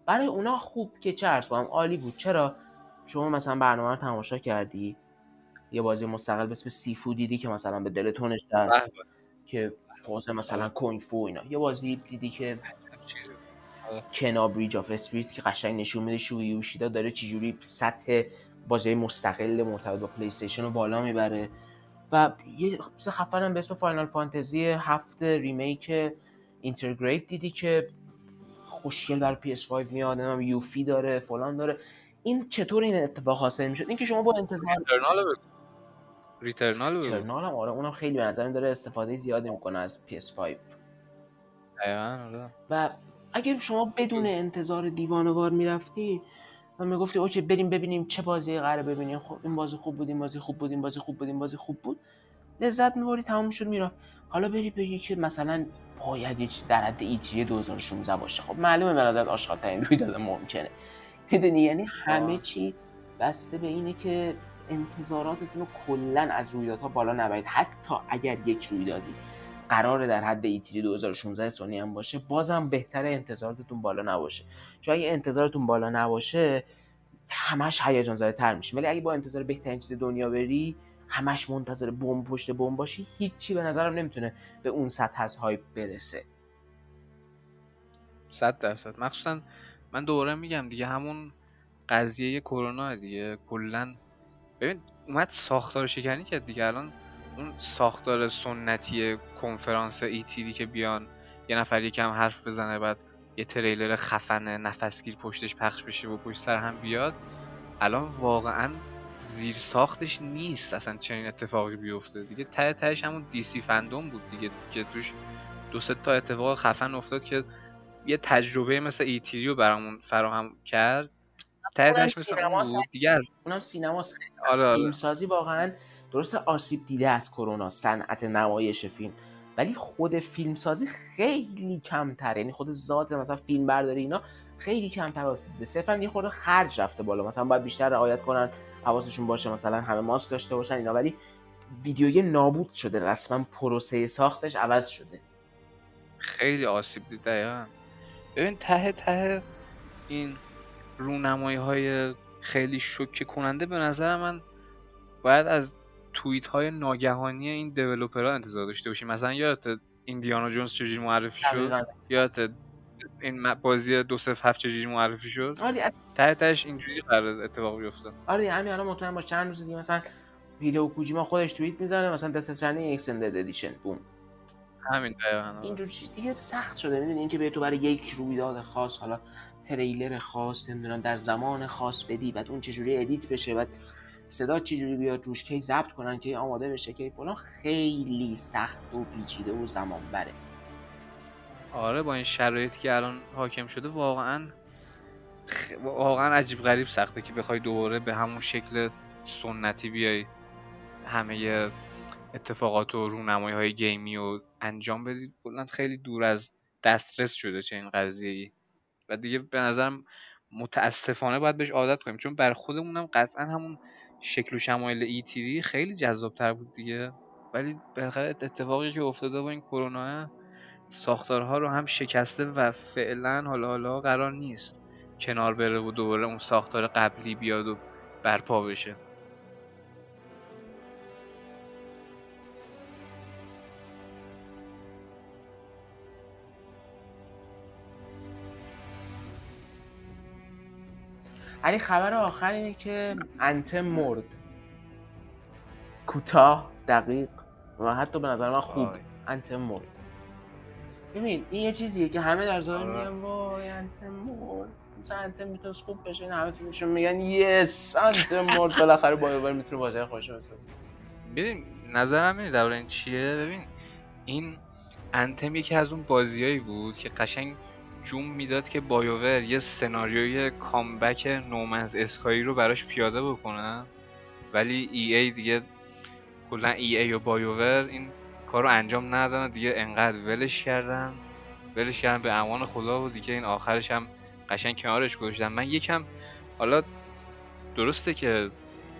برای اونا خوب که چه عرض کنم عالی بود. چرا؟ شما مثلا برنامه رو تماشا کردی، یه بازی مستقل به اسم سیفو دیدی که مثلا به دل تونش دست که خاصه مثلا کونفو اینا، یه بازی دیدی که کنا بریج آف اسپریت که قشنگ نشون میده شویوشیدا داره چجوری سطح بازی مستقل مرتبط با پلی استیشن رو بالا میبره، و یه چیز خفن هم به اسم فاینال فانتزی هفت ریمیک اینترگریت دیدی که خوشگل برای پی اس فایو میاد، نام یوفی داره، فلان داره. این چطور این اتفاق حاصل میشد؟ این که شما با انتظار ریترنال ریترنال ریترنال هم آره اونم خیلی به نظر داره استفاده زیادی میکنه از پی اس فایو. ایوان آره. و اگه شما بدون انتظار دیوانه‌وار میرفتی و میگفتی اوکی بریم ببینیم چه بازی قراره ببینیم، خب این بازی خوب بود، این بازی خوب بود، این بازی خوب بود، این بازی خوب بود، لذت می‌بری، تمام شد میرفت. حالا بری بگی که مثلا باید یه چیز در حد ایتی دو هزار و شانزده باشه، خب معلومه به نظر آشغال‌ترین رویداد ممکنه، میدونی؟ یعنی همه آه. چی بسته به اینه که انتظاراتتون رو کلا از رویدادها بالا نبرید. حتی اگر یک رویدادی قراره در حد ایتی دو هزار و شانزده سونی هم باشه، بازم بهتره انتظاراتتون بالا نباشه، چون اگه انتظارتون بالا نباشه همش هیجان زده تر میشه. ولی اگه با انتظار بهترین چیز دنیا بری، همش منتظر بمب پشت بمب باشی، هیچی به نظرم نمیتونه به اون سطح از هایپ برسه. صد درصد. مخصوصا من دوباره میگم دیگه، همون قضیه کرونا دیگه کلا ببین اومد ساختار شکنی کرد دیگه. الان اون ساختار سنتی کنفرانس ای تی دی که بیان یه نفر یکم حرف بزنه، بعد یه تریلر خفن نفسگیر پشتش پخش بشه و پشت سر هم بیاد، الان واقعا زیر ساختش نیست اصلا چنین اتفاقی بیفته دیگه. ته تهش همون دی سی فندوم بود دیگه که توش دو سه تا اتفاق خفن افتاد که یه تجربه مثل ای تی دی رو برامون فراهم کرد. ته تهش مثلا اون بود دیگه. از اونم سینماست. آره فیلم سازی واقعا درسته آسیب دیده از کرونا، صنعت نمایش فیلم، ولی خود فیلمسازی خیلی کمتر، یعنی خود ذات مثلا فیلم برداری اینا خیلی کمتر آسیب دیده، صرفا یه خورده خرج رفته بالا، مثلا باید بیشتر رعایت کنن، حواسشون باشه، مثلا همه ماسک داشته باشن اینا، ولی ویدیوی نابود شده، رسما پروسه ساختش عوض شده، خیلی آسیب دیده. دقیقاً ببین ته ته این رونمایی‌های خیلی شوکه کننده به نظر من باید از توییت های ناگهانی این دیولپرها انتظار داشته باشیم. مثلا یادت ایندیانا جونز چجوری معرفی شد، یادت این بازی دو صفر هفت چجوری معرفی شد، ته تهش اینجوری قرار اتفاق بیفته. آره همین الان مطمئن باش چند روز دیگه مثلا هیدئو کوجیما خودش توییت میزنه مثلا دسترسنده اکستندد ادیشن بوم، همین دقیقاً اینجوری دیگه سخت شده. میدونی اینکه به تو برای یک رویداد خاص، حالا تریلر خاص، نمیدونم در زمان خاص بدی، بعد اون چجوری ادیت بشه، بعد صدا چجوری بیاد روش، کی ضبط کنن، کی آماده بشه، کی فلان، خیلی سخت و پیچیده و زمان بره. آره با این شرایطی که الان حاکم شده واقعا خ... واقعا عجیب غریب سخته که بخوای دوباره به همون شکل سنتی بیای همه اتفاقات و رونمایی های گیمی و انجام بدید. کلا خیلی دور از دسترس شده چه این قضیه و دیگه به نظرم متاسفانه باید بهش عادت کنیم، چون بر خودمونم قطعا همون شکل و شمایل ای تی دی خیلی جذاب‌تر بود دیگه، ولی بالاخره اتفاقی که افتاده با این کرونا ساختارها رو هم شکسته و فعلا حالا حالا قرار نیست کنار بره و دوباره اون ساختار قبلی بیاد و برپا بشه. علی خبر آخر اینه که انتم مرد، کوتاه، دقیق و حتی به نظر من خوب. انتم مرد. ببین این یه چیزیه که همه در ظاهر میگن وای انتم مرد، مثلا انتم میتونه خوب بشه، همه تو میشون میگن یس انتم مرد بالاخره بایوور میتونه بازی خوش بسازه. ببین نظرم اینه در این چیه. ببین این انتم یکی از اون بازیایی بود که قشنگ جوم میداد که بایوور یه سناریوی کامبک نومنز اسکایی رو براش پیاده بکنه، ولی ای ای دیگه کلا ای ای و بایوور این کارو انجام ندادن دیگه، انقدر ولش کردن ولش کردن به امان خدا و دیگه این آخرش هم قشنگ کنارش گذاشتن. من یکم حالا درسته که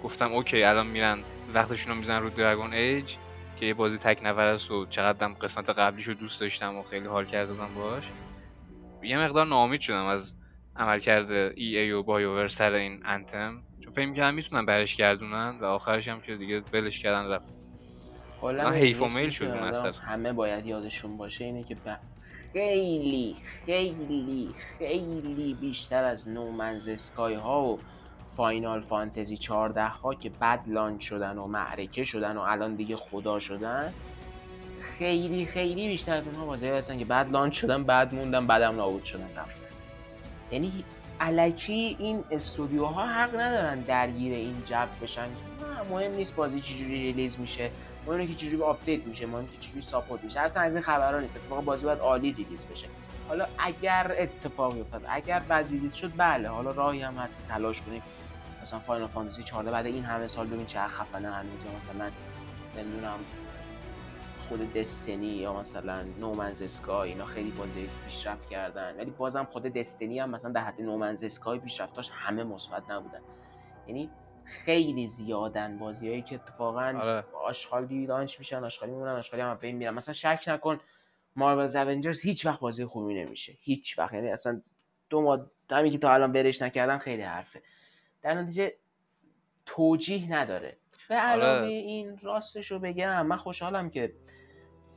گفتم اوکی الان میرن وقتشون رو میزنن رو دراگون ایج که یه بازی تک نفر است و چقدرم قسمت قبلیشو دوست داشتم و خیلی حال کرده بودم باهاش، یه مقدار ناامید شدم از عملکرد ای ای و بایوور سر این انتم، چون فکر می‌کردم میتونن برش گردونن و آخرش هم که دیگه بلش کردن رفت. کلا حیف و میل شد مثلا. همه باید یادشون باشه اینه که خیلی خیلی خیلی بیشتر از نومنز اسکای ها و فاینال فانتزی چهارده ها که بعد لانچ شدن و معرکه شدن و الان دیگه خدا شدن، خیلی خیلی بیشتر از اونها واضحه هستن که بعد لانچ شدن، بعد موندن، بعدم نابود شدن رفتن. یعنی الکی این استودیوها حق ندارن درگیر این جب بشن. نه مهم نیست بازی چجوری ریلیز میشه، مهم اینه که چجوری آپدیت میشه، مهم اینه که چجوری ساپورت میشه، اصلا از این خبرها نیست. اتفاقا بازی باید عالی ریلیز بشه. حالا اگر اتفاقی افتاد، اگر بدبیت شد، بله حالا راهی هم هست تلاش کنیم. مثلا فاینال فانتزی چهارده بعد این همه سال ببین چه خفنه هنوز، مثلا نمیدونم خود دستنی یا مثلا نومنز اسکای اینا خیلی بالایی پیشرفت کردن، ولی بازم خود دستنی هم مثلا در حد نومنز اسکای پیشرفتاش همه مثبت نبودن. یعنی خیلی زیادن بازیایی که اتفاقا آره. آشغال دیدانش میشن، آشغالی میمونن، آشغالی هم ببین میرن. مثلا شک نکن مارولز اونجرز هیچ وقت بازی خوبی نمیشه، هیچ وقت. یعنی اصلا دو ماه همین که تا الان برش نکردن خیلی حرفه، در نتیجه توجیه نداره. به علاوه آره. این راستشو بگم من خوشحالم که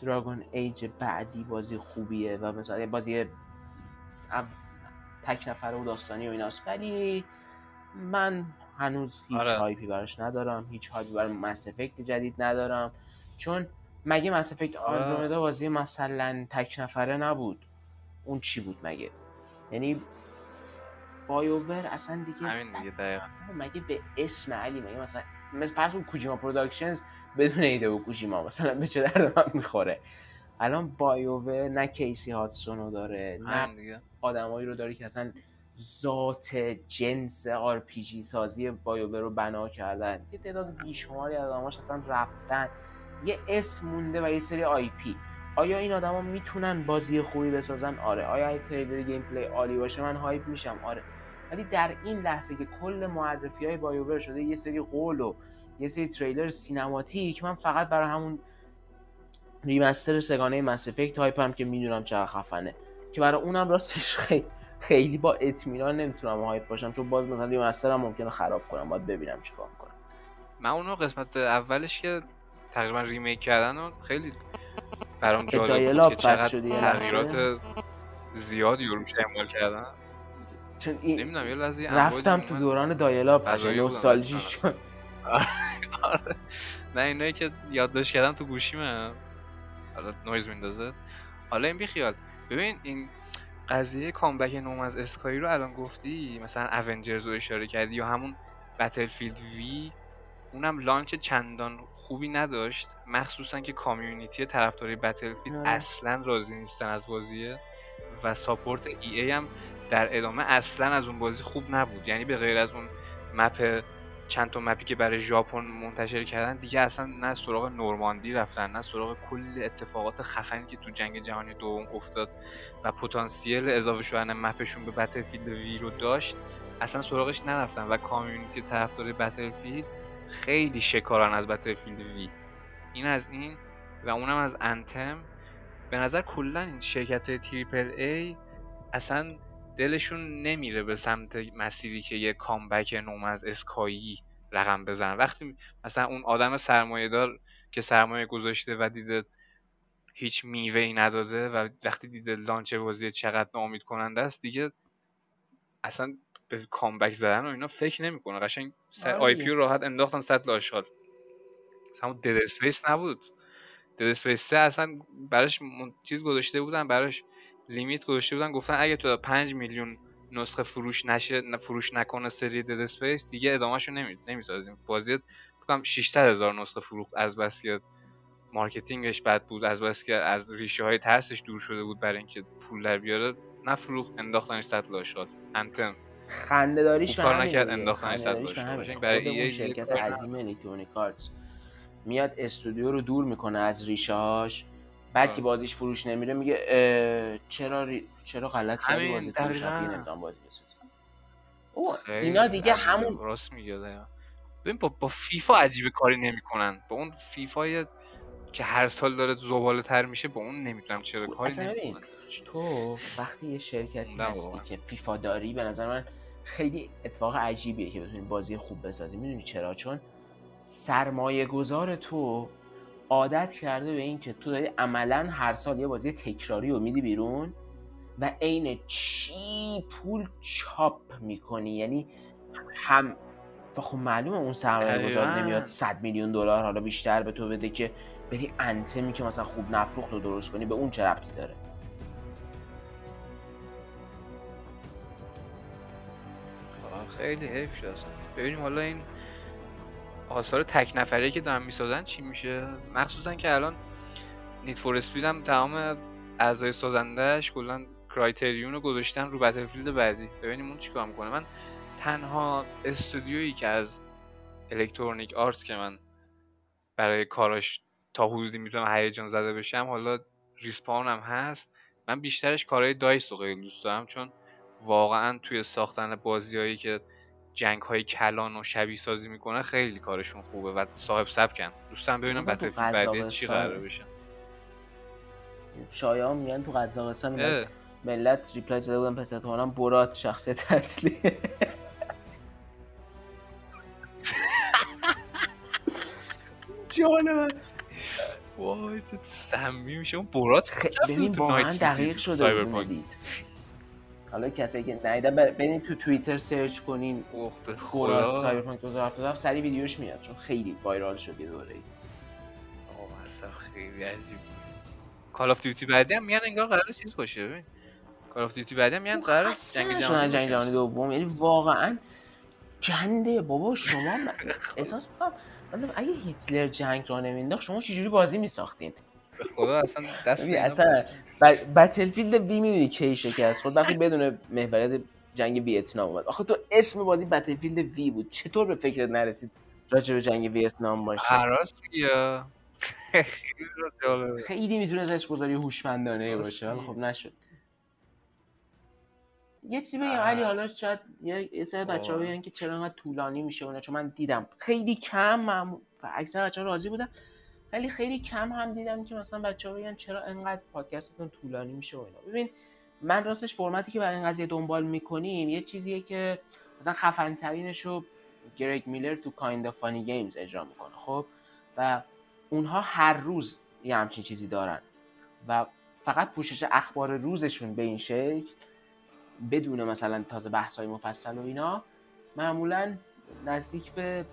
دراگون ایج بعدی بازی خوبیه و مثلا بازی تک نفره و داستانی و ایناست، ولی من هنوز هیچ آره. هایپی براش ندارم، هیچ هایپی برای مس افکت جدید ندارم، چون مگه مس افکت آندرومدا بازی مثلا تک نفره نبود؟ اون چی بود مگه؟ یعنی بایوور اصلا دیگه همین دیگه دقیقاً مگه به اسم علی، مگه مثلا مثل پرسون کوجیما پروداکشنز بدون ایده و کوجیما مثلا به چه درد من میخوره؟ الان بایوور نه کیسی هاتسونو داره، نه آدمایی رو داره که اصلا ذات جنس آر پی جی سازی بایوور رو بنا کردن. یه تعداد بیشماری از آدماش اصلا رفتن، یه اسم مونده برای سری آی پی. آیا این آدما میتونن بازی خوبی بسازن؟ آره. آیا این تریلر گیم پلی عالی باشه من هایپ میشم؟ آره. ولی در این لحظه که کل معرفی‌های بایوور شده یه سری قول و یه سری تریلر سینماتیک، من فقط برای همون ریمستر سگانه مس افکت هایپم که میدونم چقدر خفنه، که برای اونم راستش خیلی خیلی با اطمینان نمیتونم هایپ باشم، چون باز مثلا ریمسترم ممکنه خراب کنم، باید ببینم چیکار می‌کنم. من اون قسمت اولش که تقریبا ریمیک کردن و خیلی برام جالب بود که چقدر تغییرات زیادی روش اعمال کردن، چون نمیدونم یه لحظه رفتم تو دوران دایلاپ نوستالژی شد. آره نه اینایی که یادداشت کردم تو گوشیمه حالا نویز میندازه. حالا این بی خیال ببین این قضیه کامبک نومنز اسکای رو الان گفتی، مثلا اونجرز رو اشاره کردی یا همون بتلفیلد وی، اونم لانچ چندان خوبی نداشت، مخصوصا که کامیونیتی طرفدارای بتلفیلد اصلا راضی نیستن از بازیه و ساپورت ای ای هم در ادامه اصلا از اون بازی خوب نبود. یعنی به غیر از اون مپ چند تا مپی که برای ژاپن منتشر کردن دیگه اصلا نه سراغ نورماندی رفتن، نه سراغ کل اتفاقات خفنی که تو جنگ جهانی دوم افتاد و پتانسیل اضافه شدن مپشون به بتلفیلد وی رو داشت، اصلا سراغش نرفتن و کامیونیتی طرفدار بتلفیلد خیلی شکارن از بتلفیلد وی. این از این و اونم از انتم. به نظر کلا این شرکت‌های تریپل ای اصلا دلشون نمیره به سمت مسیری که یه کامبک نومنز اسکایی رقم بزنن. وقتی مثلا اون آدم سرمایه‌دار که سرمایه گذاشته و دیده هیچ میوه‌ای نداده و وقتی دیده لانچ بازی چقدر ناامید کننده است، دیگه اصلا به کامبک زدن و اینا فکر نمی‌کنه. قشنگ سر آی پی راحت انداختن سطل آشغال. مثلا دد اسپیس نبود. دد اسپیس سه اصلا براش چیز گذاشته بودن، براش لیمیت گذاشته بودن، گفتن اگه تو پنج میلیون نسخه فروش نشه، فروش نکنه سری دد اسپیس، دیگه ادامه‌شو نمی نمی‌سازیم. بازی فکر کنم ششصد هزار نسخه فروخت، از بس که مارکتینگش بد بود، از بس که از ریشه‌های ترسش دور شده بود برای اینکه پول در بیاره، نفروخت انداختنش سطل آشغال. انتم خنده داریش من نکرد، انداختنش سطل آشغال. برای یه شرکت عظیم الکترونیک آرتس میاد استودیو رو دور میکنه از ریشه‌هاش، بعد که بازیش فروش نمیره میگه چرا ری... چرا غلط کردی بازی فروش نمیدم بازی بسازم. او اینا دیگه همون راست میگه. ببین با... با فیفا عجیب کاری نمیکنن. با اون فیفای که هر سال داره زباله تر میشه با اون نمیدونم چرا کاری نمیکنن. تو وقتی یه شرکتی هستی که فیفا داری، به نظر من خیلی اتفاق عجیبیه که بتونی بازی خوب بسازی. میدونی چرا؟ چون سرمایه گذار تو عادت کرده به این که تو داری عملا هر سال یه بازی تکراری رو میدی بیرون و عین چی پول چاپ میکنی. یعنی هم و خب معلومه اون سرمایه گذار نمیاد صد میلیون دلار حالا بیشتر به تو بده که بری انتمی که مثلا خوب نفروخت رو درست کنی. به اون چه ربطی داره؟ خیلی حیف شد. ببینیم حالا این آثار تک نفری که دارن میسازن چی میشه، مخصوصا که الان نید فور اسپید هم تمام اعضای سازندهش کلا کرایتریون رو گذاشتم رو بتلفیلد بعدی، ببینیم اون چیکار میکنه. من تنها استودیویی که از الکترونیک آرت که من برای کاراش تا حدودی میتونم هیجان زده بشم، حالا ریسپان هم هست، من بیشترش کارهای دایس رو خیلی دوست دارم، چون واقعا توی ساختن بازیایی که جنگ‌های کلان و شبیه سازی میکنن خیلی کارشون خوبه و صاحب سبکن. دوستم ببینم بتلفیلد بعدی چی قراره بشه. شایعه میگن تو قزاقستان ملت, ملت ریپلای داده بودن پس احتمالاً برات شخصیت اصلی. جان من وای چه سمی میشه اون برات. ببین واقعا دقیق شده سایبرپانک. حالا کسی که ندیدن ببینید تو توییتر سرچ کنین برات سایبرپانک دو هزار و هفتاد و هفت، سری ویدیوش میاد چون خیلی وایرال شده دوره‌ای. آقا اصلا خیلی عجیب. کال آف دیوتی بعدی هم میان انگار قراره چیز باشه. ببین کال آف دیوتی بعدی هم میان قراره جنگ جهانی جنگ جهانی دوم، یعنی واقعا گنده بابا. شما احساس می‌کنم مثلا اگه هیتلر جنگ را نمینداخت شما چجوری بازی می‌ساختین؟ به خدا اصلا دست اصلا بتلفیلد بی میدونی کی شکست خورد وقتی بدون محوریت جنگ ویتنام اومد. آخه تو اسم بازی بتلفیلد وی بود، چطور به فکرت نرسید راجع به جنگ ویتنام باشه؟ راست یا خیلی میتونه زش بزاری هوشمندانه باشه ولی خب نشد. یه چیزی بگم علی، حالا شاید یه سری بچه‌ها بگن که چرا انقدر طولانی میشه اونا، چون من دیدم خیلی کم معمول و اکثر بچه‌ها راضی بودن، ولی خیلی کم هم دیدم که مثلا بچه‌ها بگن چرا انقدر پادکستتون طولانی میشه و اینا. ببین من راستش فرماتی که برای این قضیه دنبال میکنیم یه چیزیه که مثلا خفن ترینشو گرگ میلر تو کایند آف فانی گیمز اجرا میکنه، خب و اونها هر روز یه همچین چیزی دارن و فقط پوشش اخبار روزشون به این شکل بدون مثلا تازه بحث‌های مفصل و اینا معمولا نزدیک به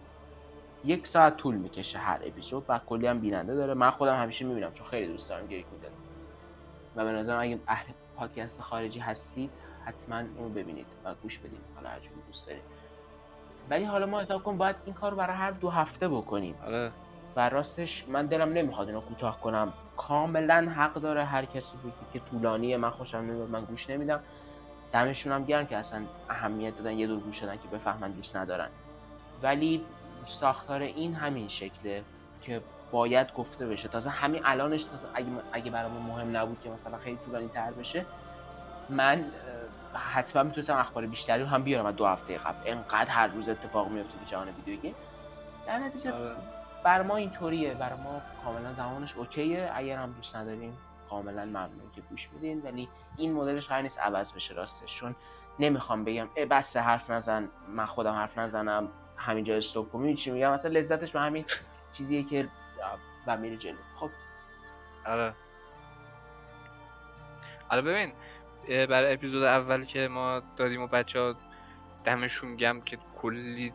یک ساعت طول میکشه هر اپیزود و کلی هم بیننده داره. من خودم همیشه میبینم چون خیلی دوست دارم گریک میدن و به نظرم اگه اهل پادکست خارجی هستید حتما اونو ببینید و گوش بدید، حالا هر جوری دوست دارید. ولی حالا ما حساب کنم باید این کارو برای هر دو هفته بکنیم. آره و راستش من دلم نمیخواد اینو کوتاه کنم، کاملا حق داره هر کسی بگه که طولانیه، من خوشم نمیاد، من گوش نمیدم. دمشون هم گرم که اصلا اهمیت دادن یه دور گوش دادن که بفهمن دوست ندارن، ولی ساختار این همین شکله که باید گفته بشه. تازه همین الانش مثلا اگه اگه برام مهم نبود که مثلا خیلی طولانی تر بشه من حتما میتونستم اخبار بیشتری رو هم بیارم از دو هفته قبل، اینقدر هر روز اتفاق میفته تو جهان ویدیو گیم. در نتیجه بر ما اینطوریه، بر ما کاملا زمانش اوکیه. اگر هم دوست نداریم کاملا ممنون که گوش بدین، ولی این مدلش قرار نیست عوض بشه راستش، چون نمیخوام بگم بس حرف نزن، من خودم حرف نزنم همینجا استاپ کنم. چی میگم مثلا لذتش به همین چیزیه که و میره جلو. خب آره آره ببین برای اپیزود اول که ما دادیم و بچه‌ها دمشون گرم که کلی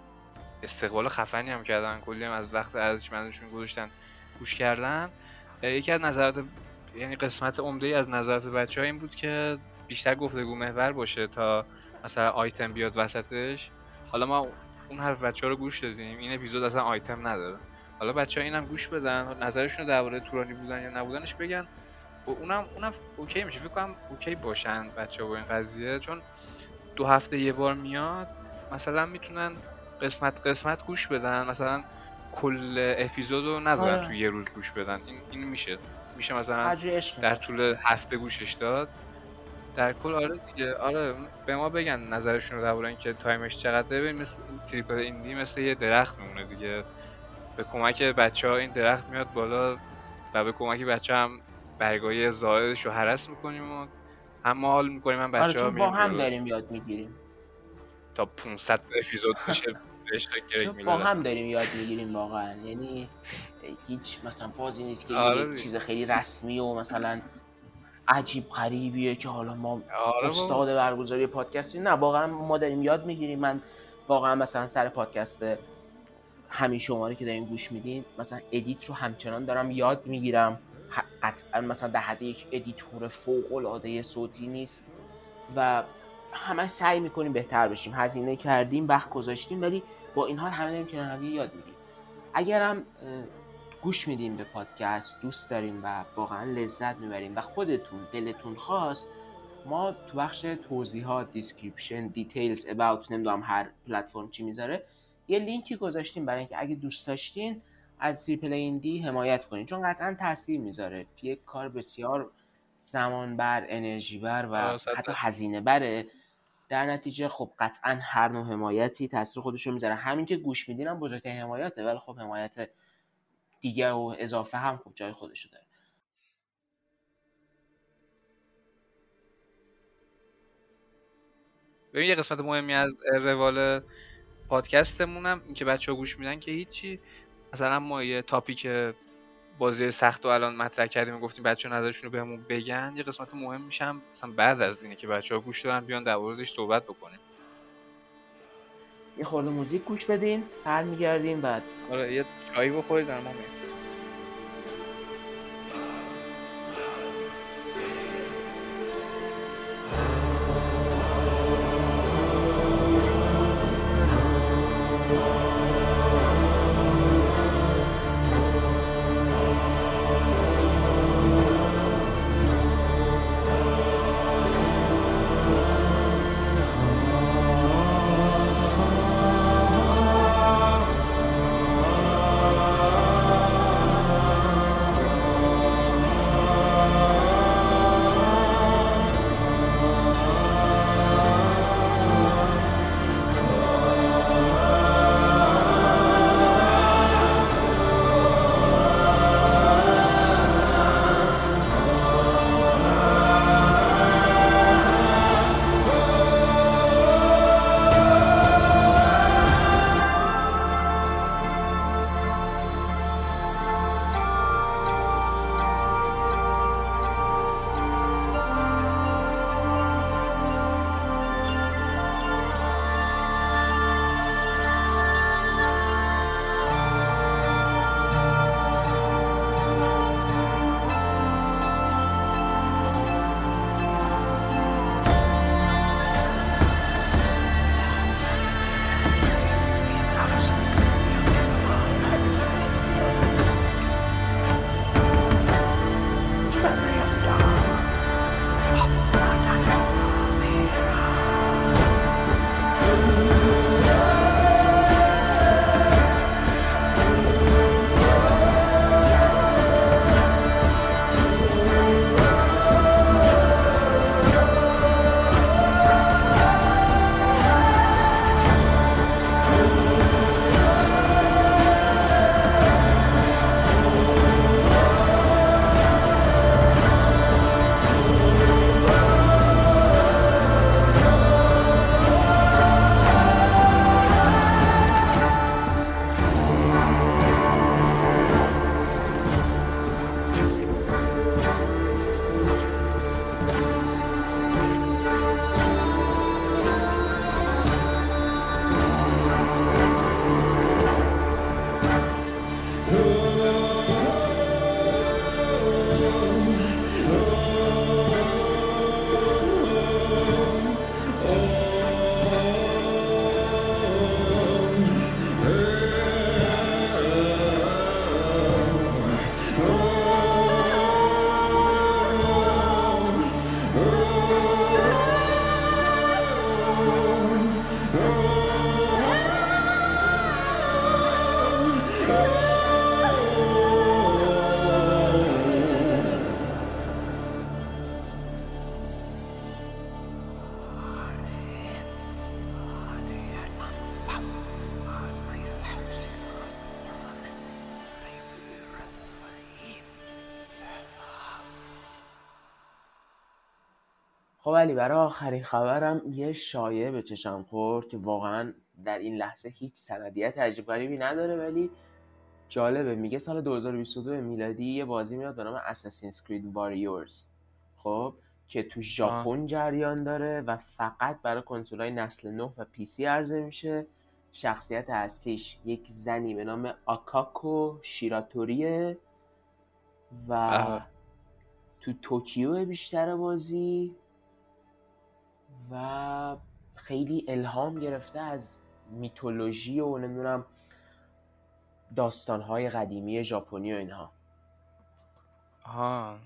استقبال خفنی هم کردن، کلی هم از وقت ارزشمندشون گذاشتن گوش کردن. یکی از نظرات یعنی قسمت عمده‌ای از نظرات بچه‌ها این بود که بیشتر گفتگو محور باشه تا مثلا آیتم بیاد وسطش. حالا ما اون حرف بچه‌ها رو گوش دادیم، این اپیزود اصلا آیتم نداره. حالا بچه‌ها اینم گوش بدن، نظرشون رو درباره طولانی بودن یا نبودنش بگن و اونم اونم اوکی میشه. فکر کنم اوکی باشن بچه‌ها با این قضیه، چون دو هفته یه بار میاد، مثلا میتونن قسمت قسمت گوش بدن، مثلا کل اپیزودو نذارن تو یه روز گوش بدن. این این میشه میشه مثلا در طول هفته گوشش داد در کل. آره دیگه آره به ما بگن نظرشون رو درباره اینکه تایمش چقدره. ببین مثل تریپل ایندی مثل یه درخت میمونه دیگه، به کمک بچه‌ها این درخت میاد بالا و به کمک بچه‌ها هم برگای زائدش رو هرس می‌کنیم و هم حال می‌کنیم هم بچه‌ها آره با هم داریم یاد می‌گیریم تا پانصد اپیزود بشه. چون با هم داریم یاد میگیریم واقعا، یعنی هیچ مثلا فازی نیست که آره چیز خیلی رسمی و مثلا عجیب غریبیه که حالا ما آره استاد برگزاری پادکستی، نه واقعا ما داریم یاد میگیریم. من واقعا مثلا سر پادکست همین شماره که دارین گوش میدین مثلا ادیت رو همچنان دارم یاد میگیرم، قطعا مثلا در حد یک ادیتور فوق العاده صوتی نیست و همه سعی میکنیم بهتر بشیم، هزینه کردیم وقت گذاشتیم، ولی با این حال همه داریم کنار هم یاد میگیریم. اگر هم گوش میدیم به پادکست دوست داریم و واقعا لذت میبریم و خودتون دلتون خواست ما تو بخش توضیحات، دیسکریپشن، دیتیلز اباوت، نمیدونم هر پلتفرم چی میذاره، یه لینکی گذاشتیم برای اینکه اگه دوست داشتین از ریپلی ایندی حمایت کنین، چون قطعا تاثیر میذاره. یک کار بسیار زمان بر، انرژی بر و حتی هزینه بره. در نتیجه خب قطعا هر نوع حمایتی تاثیر خودش رو میذاره. همین که گوش میدین هم بزرگترین حمایته، ولی خب حمایت دیگه و اضافه هم خب جای خودش رو داره. ببین یه قسمت مهمی از روال پادکستمونم این که بچه‌ها گوش میدن که هیچی، مثلا ما یه تاپیک بازی سخت و الان مطرح کردیم و گفتیم بچه‌ها نظرشون رو بهمون بگن، یه قسمت مهم میشم مثلا بعد از اینه که بچه‌ها گوش دادن بیان در موردش صحبت بکنیم. یه خورده موزیک گوش بدین، برمیگردیم بعد. آره یه چایی بخورید در ما میاد. خب علی، برای آخرین خبرم یه شایعه به چشم خورد که واقعا در این لحظه هیچ سندیت عجیب غریبی نداره ولی جالبه. میگه سال دو هزار و بیست و دو میلادی یه بازی میاد به نام Assassin's Creed Warriors خب که تو ژاپن جریان داره و فقط برای کنسول‌های نسل نه و پی سی عرضه میشه. شخصیت اصلیش یک زنی به نام آکاکو شیراتوریه و آه. تو توکیو بیشتر بازی و خیلی الهام گرفته از میتولوژی و نمیدونم داستان‌های قدیمی ژاپنی و اینها. آها،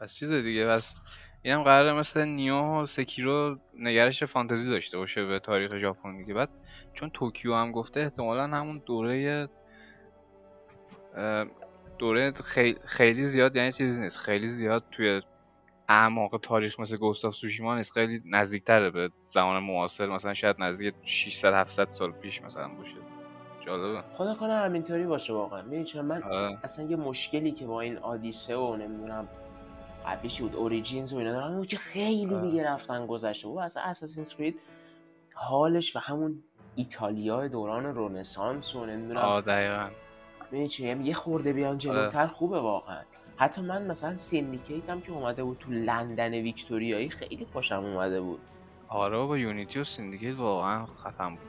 پس چیز دیگه، پس اینم قراره مثل نیو و سکیرو نگرش فانتزی داشته باشه به تاریخ ژاپن دیگه. بعد چون توکیو هم گفته احتمالاً همون دوره دوره خیلی خیلی زیاد، یعنی چیزی نیست خیلی زیاد توی اعماق تاریخ مثل گوست آف سوشیما نیست، خیلی نزدیک‌تره به زمان معاصر، مثلا شاید نزدیک ششصد هفتصد سال پیش مثلا باشه. جالبه، خدا کنه همینطوری باشه واقعا. ببین چرا من آه. اصلا یه مشکلی که با این آدیسه و نمیدونم قبلیش بود اوریجینز و اینا دارم اون که خیلی آه. دیگه رفتن گذشته بود. اصلا اساسینز کرید حالش به همون ایتالیا دوران رنسانس و نمیدونم آ دقیقاً می‌چینم یه خورده بیان جلوتر خوبه واقعا. حتی من مثلا سیندیکیت هم که اومده بود تو لندن ویکتوریایی خیلی خوشم اومده بود. آره با یونیتی و سیندیکیت واقعا ختم بود.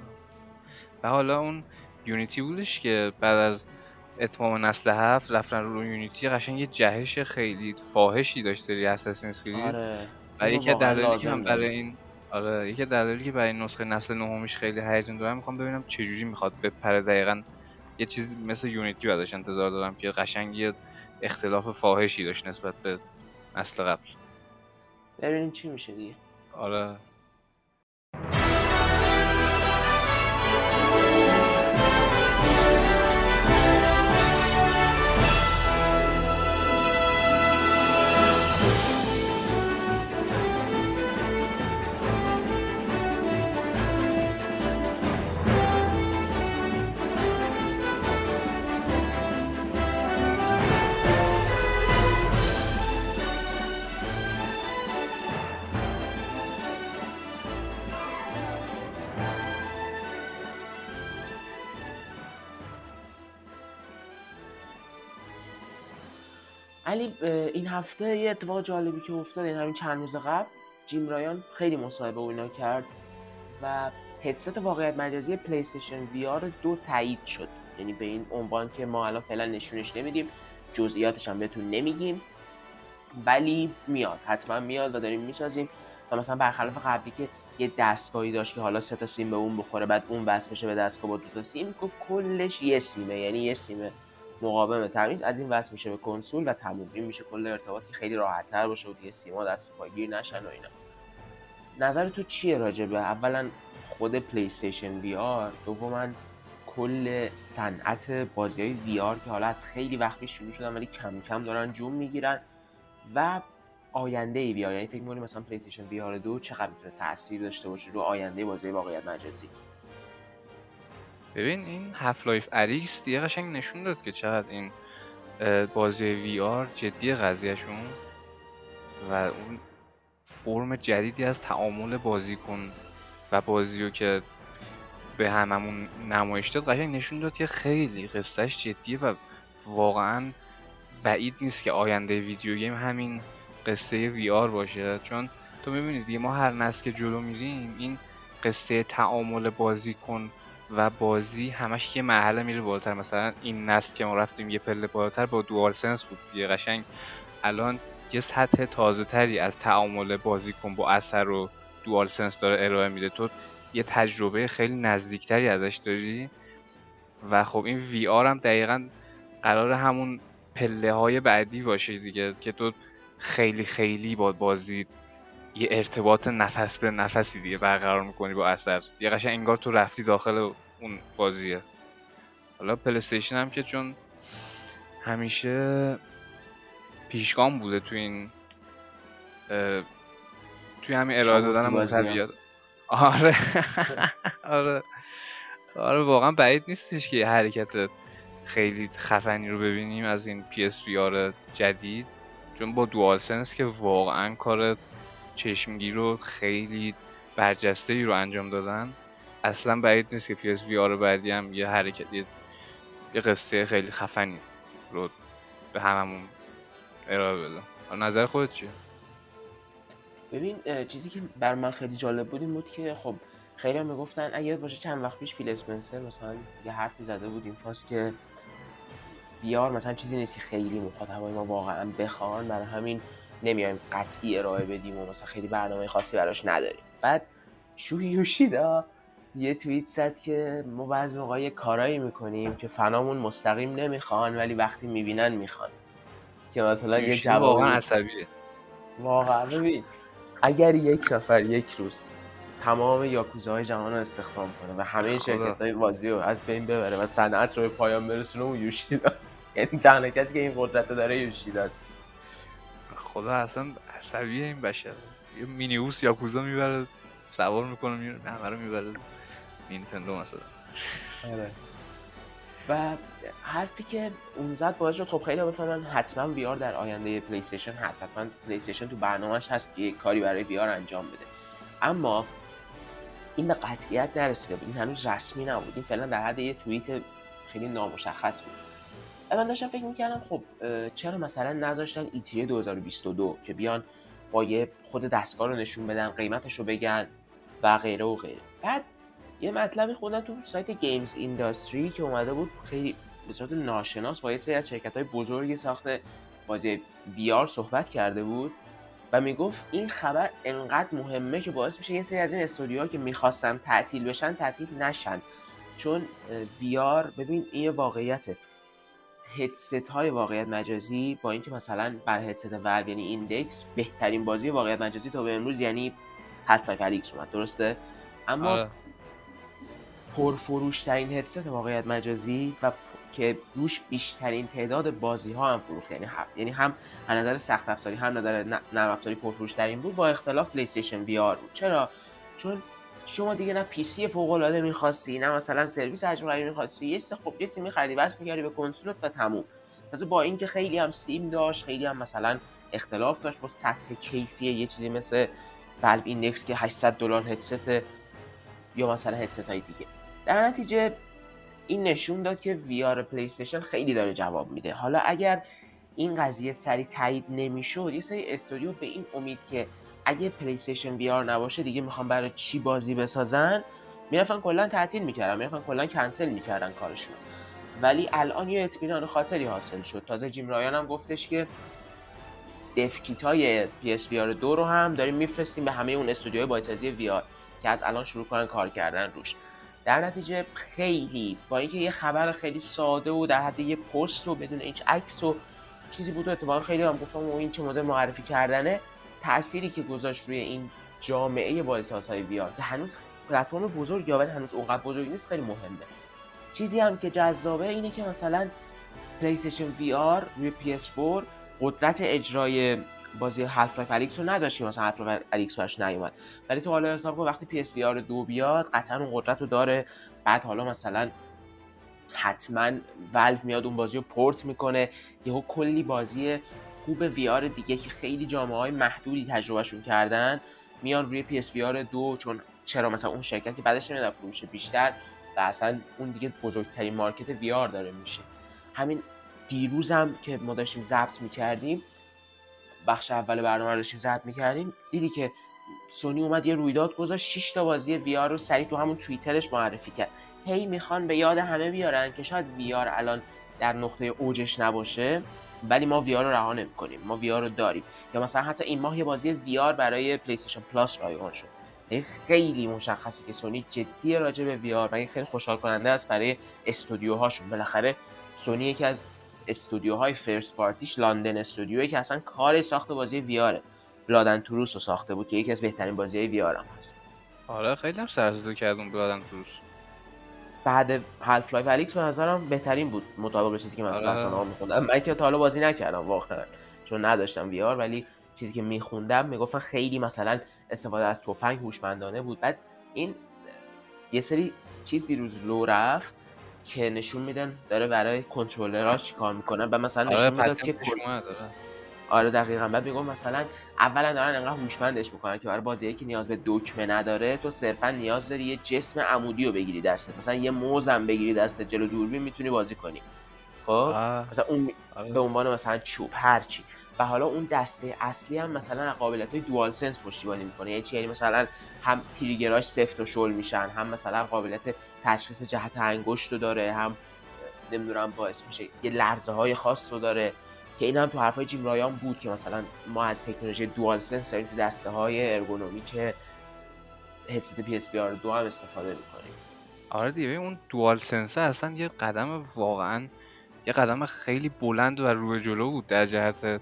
و حالا اون یونیتی بودش که بعد از اتمام نسل هفت رفتن رو یونیتی قشنگ یه جهش خیلی فاحشی داشت سری اساسینز کرید. آره. برای اینکه دلایلی هم برای این آره یکی دلایلی که برای این نسخه نسل نهمش خیلی هیجان دارم، می‌خوام ببینم چه جوری می‌خواد بپره. دقیقاً یه چیز مثل یونیتی بعدش انتظار دارم که قشنگ یه اختلاف فاحشی داشت نسبت به اصل قبل. ببینیم چی میشه دیگه. آره. علی این هفته یه اتفاق جالبی که افتاد این همین چند روز قبل جیم رایان خیلی مصاحبه و اینا کرد و هدست واقعیت مجازی پلی استیشن وی آر دو تایید شد، یعنی به این عنوان که ما الان فعلا نشونش نمیدیم، جزئیاتش هم بهتون نمیگیم، ولی میاد حتما میاد و داریم میسازیم. و مثلا برخلاف قبلی که یه دستگاهی داشت که حالا سه تا سیم به اون بخوره بعد اون وصل بشه به دستگاه با دو تا سیم، گفت کلش یه سیمه، یعنی یه سیمه مقاوم تمیز از این وصل میشه به کنسول و تموم میشه کل ارتباط که خیلی راحت تر باشه و دیگه سیما دست و پاگیر نشن و اینا. نظر تو چیه راجع به اولا خود پلی استیشن وی آر، دوما کل صنعت بازی‌های وی آر که حالا از خیلی وقت پیش شروع شدن ولی کم کم دارن جون میگیرن، و آینده وی آر، یعنی فکر می‌کنی مثلا پلی استیشن وی آر دو چقدر میتونه تأثیر داشته باشه رو آینده بازی واقعیت مجازی؟ ببین این هاف لایف الیکس دیگه قشنگ نشون داد که چقدر این بازی وی آر جدی قضیهشون و اون فرم جدیدی از تعامل بازیکن و بازیو که به هممون نمایش داد قشنگ نشون داد که خیلی قصهش جدیه و واقعا بعید نیست که آینده ویدیو گیم همین قصه وی آر باشه. چون تو می‌بینید دیگه ما هر نسل که جلو می‌ریم این قصه تعامل بازیکن و بازی همش یه مرحله میره بالاتر. مثلا این نسل که ما رفتیم یه پله بالاتر با دوال سنس بود دیگه، قشنگ الان یه سطح تازه تری از تعامل بازیکن با اثر و دوال سنس داره ارائه میده، تو یه تجربه خیلی نزدیکتری ازش داری. و خب این وی آر هم دقیقاً قراره همون پله های بعدی باشه دیگه که تو خیلی خیلی با بازی یه ارتباط نفس به نفسی دیگه برقرار میکنی با اثر، یه قشنگ انگار تو رفتی داخل اون بازیه. حالا پلی استیشن هم که چون همیشه پیشگام بوده تو این توی همین ارائه دادن محتویات. آره آره آره واقعا بعید نیستش که حرکت خیلی خفنی رو ببینیم از این پی اس وی آر جدید، چون با دوال سنس که واقعا کار چشمگیر رو خیلی برجسته‌ای رو انجام دادن، اصلا بعید نیست که پی اس وی آر بعدی هم یه حرکت یه قصه خیلی خفنی رو به هممون ارائه بده. نظر خودت چیه؟ ببین چیزی که بر من خیلی جالب بود این بود که خب خیلی هم میگفتن اگه باشه چند وقت پیش فیل اسپنسر مثلا یه حرفی زده بود این فاز که وی آر مثلا چیزی نیست که خیلی مخاطبای ما واقعا بخوان، برای همین نمیایم قطعی ارائه بدیم و مثلا خیلی برنامه خاصی براش نداریم. بعد شوهی یوشیدا یه توییت زد که ما بعضی موقعا یه کارایی میکنیم که فنامون مستقیم نمیخوان ولی وقتی میبینن میخوان، که مثلا یه جواب واقعا عصبیه. واقعا ببین اگر یک نفر یک روز تمام یاکوزاهای جهان رو استخدام کنه و همه شرکت‌های بازی رو از بین ببره و صنعت رو به پایان برسونه، اون یوشیداست. یعنی تنها کسی که این قدرت رو داره یوشیداست. خدا اصلا عصبیه این بشر. یه مینیوس یاکوزا میبره، سوار میکنه، میره همه رو میبره. نینتندو مثلا. آره. و حرفی که اون زد باعث شد خب خیلی بفهمن حتما وی آر در آینده پلی استیشن هست، حتما پلی استیشن تو برنامه‌اش هست که کاری برای وی آر انجام بده. اما این به قطعیت نرسیده بود، این هنوز رسمی نبود، این فعلا در حد یه توییت خیلی نامشخص بود. من داشتم فکر میکردم خب چرا مثلا نذاشتن ای تی ای دو هزار و بیست و دو که بیان با یه خود دستگاه رو نشون بدن، قیمتش رو بگن و غیره و غیره. بعد یه مطلبی خوندم تو سایت گیمز اینداستری که اومده بود خیلی به صورت ناشناس با یه سری از شرکت‌های بزرگی ساخت بازی وی آر صحبت کرده بود و میگفت این خبر انقدر مهمه که باعث میشه یه سری از این استودیوها که میخواستن تعطیل بشن تعطیل نشن، چون وی آر ببین این واقعیته. هدست های واقعیت مجازی با اینکه مثلا بر هدست ولو یعنی ایندکس بهترین بازی واقعیت مجازی تا به امروز یعنی هدسایپر ایکس اومد، درسته؟ اما آه. پرفروشترین هدست واقعیت مجازی و پ... که روش بیشترین تعداد بازی ها هم فروخت، یعنی هم یعنی هم از نظر سخت افزاری هم از نظر نرم افزاری پرفروشترین بود با اختلاف پلی استیشن وی آر بود. چرا؟ چون شما دیگه نه پی سی فوق العاده می‌خواستی، نه مثلا سرویس اجرایی می‌خواستی، یه چیز خوب یه چیزی می‌خریدی واسه می‌گاری به کنسولت و تموم. مثلا با اینکه خیلی هم سیم داشت، خیلی هم مثلا اختلاف داشت با سطح کیفی یه چیزی مثل ولو ایندکس که هشتصد دلار هدست یا مثلا هدست‌های دیگه. در نتیجه این نشون داد که وی آر پلی استیشن خیلی داره جواب میده. حالا اگر این قضیه سریع تایید نمیشد، یه سری استودیو به این امید که اگه پلی استیشن وی آر نباشه دیگه میخوام برای چی بازی بسازن، میرفتن کلا تعطیل میکردن، میرفتن کلا کنسل میکردن کارشون. ولی الان یه اطمینان خاطری حاصل شد. تازه جیم رایان هم گفتش که دفکیتای پی اس وی آر دو رو هم داریم میفرستیم به همه اون استودیوهای بازیسازی وی آر که از الان شروع کردن کار کردن روش. در نتیجه خیلی با اینکه یه خبر خیلی ساده و در حد یه پست و بدون هیچ عکس و چیزی بود و اتفاقا خیلی هم گفتم این چه مدل معرفی کردنه، تأثیری که گذاشت روی این جامعه بازیسازهای وی آر که هنوز پلتفرم بزرگ یا هنوز اونقدر بزرگ نیست خیلی مهمه. چیزی هم که جذابه اینه که مثلا پلی استیشن وی آر روی پی اس فور قدرت اجرای بازی هالف-لایف الیکس رو نداشت که مثلا هالف-لایف الیکس براش نیومد، ولی تو حالا حساب کن وقتی پی اس وی آر دو بیاد قطعا اون قدرت رو داره. بعد حالا مثلا حتما ولو میاد اون بازی رو پورت میکنه، یهو کلی بازی خوب وی آر دیگه که خیلی جامعه های محدودی تجربهشون کردن میان روی پی اس وی آر دو، چون چرا مثلا اون شرکتی بعدش نمیاد فروش بیشتر و اصلا اون دیگه بزرگترین مارکت وی آر داره میشه. همین دیروز هم که ما داشتیم ضبط میکردیم بخش اول برنامه رو داشتیم ضبط می‌کردیم، دیدی که سونی اومد یه رویداد گذاشت شش تا بازی وی آر رو سریع تو همون توییترش معرفی کرد. هی میخوان به یاد همه بیارن که شاید وی آر الان در نقطه اوجش نباشه ولی ما وی آر رو رها نمی‌کنیم، ما وی آر رو داریم. یا مثلا حتی این ماه یه بازی وی آر برای پلی استیشن پلاس رایگان شد. خیلی مشخصه که سونی جدی راجع به وی آر، خیلی خوشحال کننده است برای استودیوهاشون. بالاخره سونی یکی از استودیوهای فرست پارتیش لندن استودیویی که اصلا کار ساخت بازی وی آر بلادن توروس رو ساخته بود که یکی از بهترین بازی‌های وی آر هم هست. آره خیلی هم سرزده کردم بلادن توروس. بعد هالف لایف الیکس به نظرم بهترین بود مطابق چیزی که من رسانه‌ها می‌خوندم. من که تا حالا بازی نکردم واقعا چون نداشتم وی آر، ولی چیزی که می‌خوندم میگفتن خیلی مثلا استفاده از تفنگ هوشمندانه بود. بعد این یه سری چیز دیروز لو رفت که نشون میدن داره برای کنترلرها چیکار میکنن و مثلا آره نشون میداد که کلا داره. آره دقیقاً. بعد میگم مثلا اولا دارن انقدر هوشمندش میکنن که برای بازیایی که نیاز به دکمه نداره تو صرفا نیاز داری یه جسم عمودی رو بگیری دستت، مثلا یه موز هم بگیری دستت جلو دوربین میتونی بازی کنی. خب مثلا اون آره. به عنوان مثلا چوب هر چی. و حالا اون دسته اصلی هم مثلا قابلیت‌های دوال سنس پشتیبانی میکنه، یعنی چی؟ یعنی مثلا هم تریگراش سفت و شل میشن، هم مثلا قابلیت تشخیص جهت انگشت رو داره، هم نمیدونم باعث میشه یه لرزه های خاص رو داره که این هم تو حرفای جیم رایان بود که مثلا ما از تکنولوژی دوال سنس داریم تو دسته های ارگونومی که هدست پی اس وی آر دو هم استفاده میکنیم. آره دیگه اون دوال سنس اصلا یه قدم واقعا یه قدم خیلی بلند و رو به جلو بود در جهت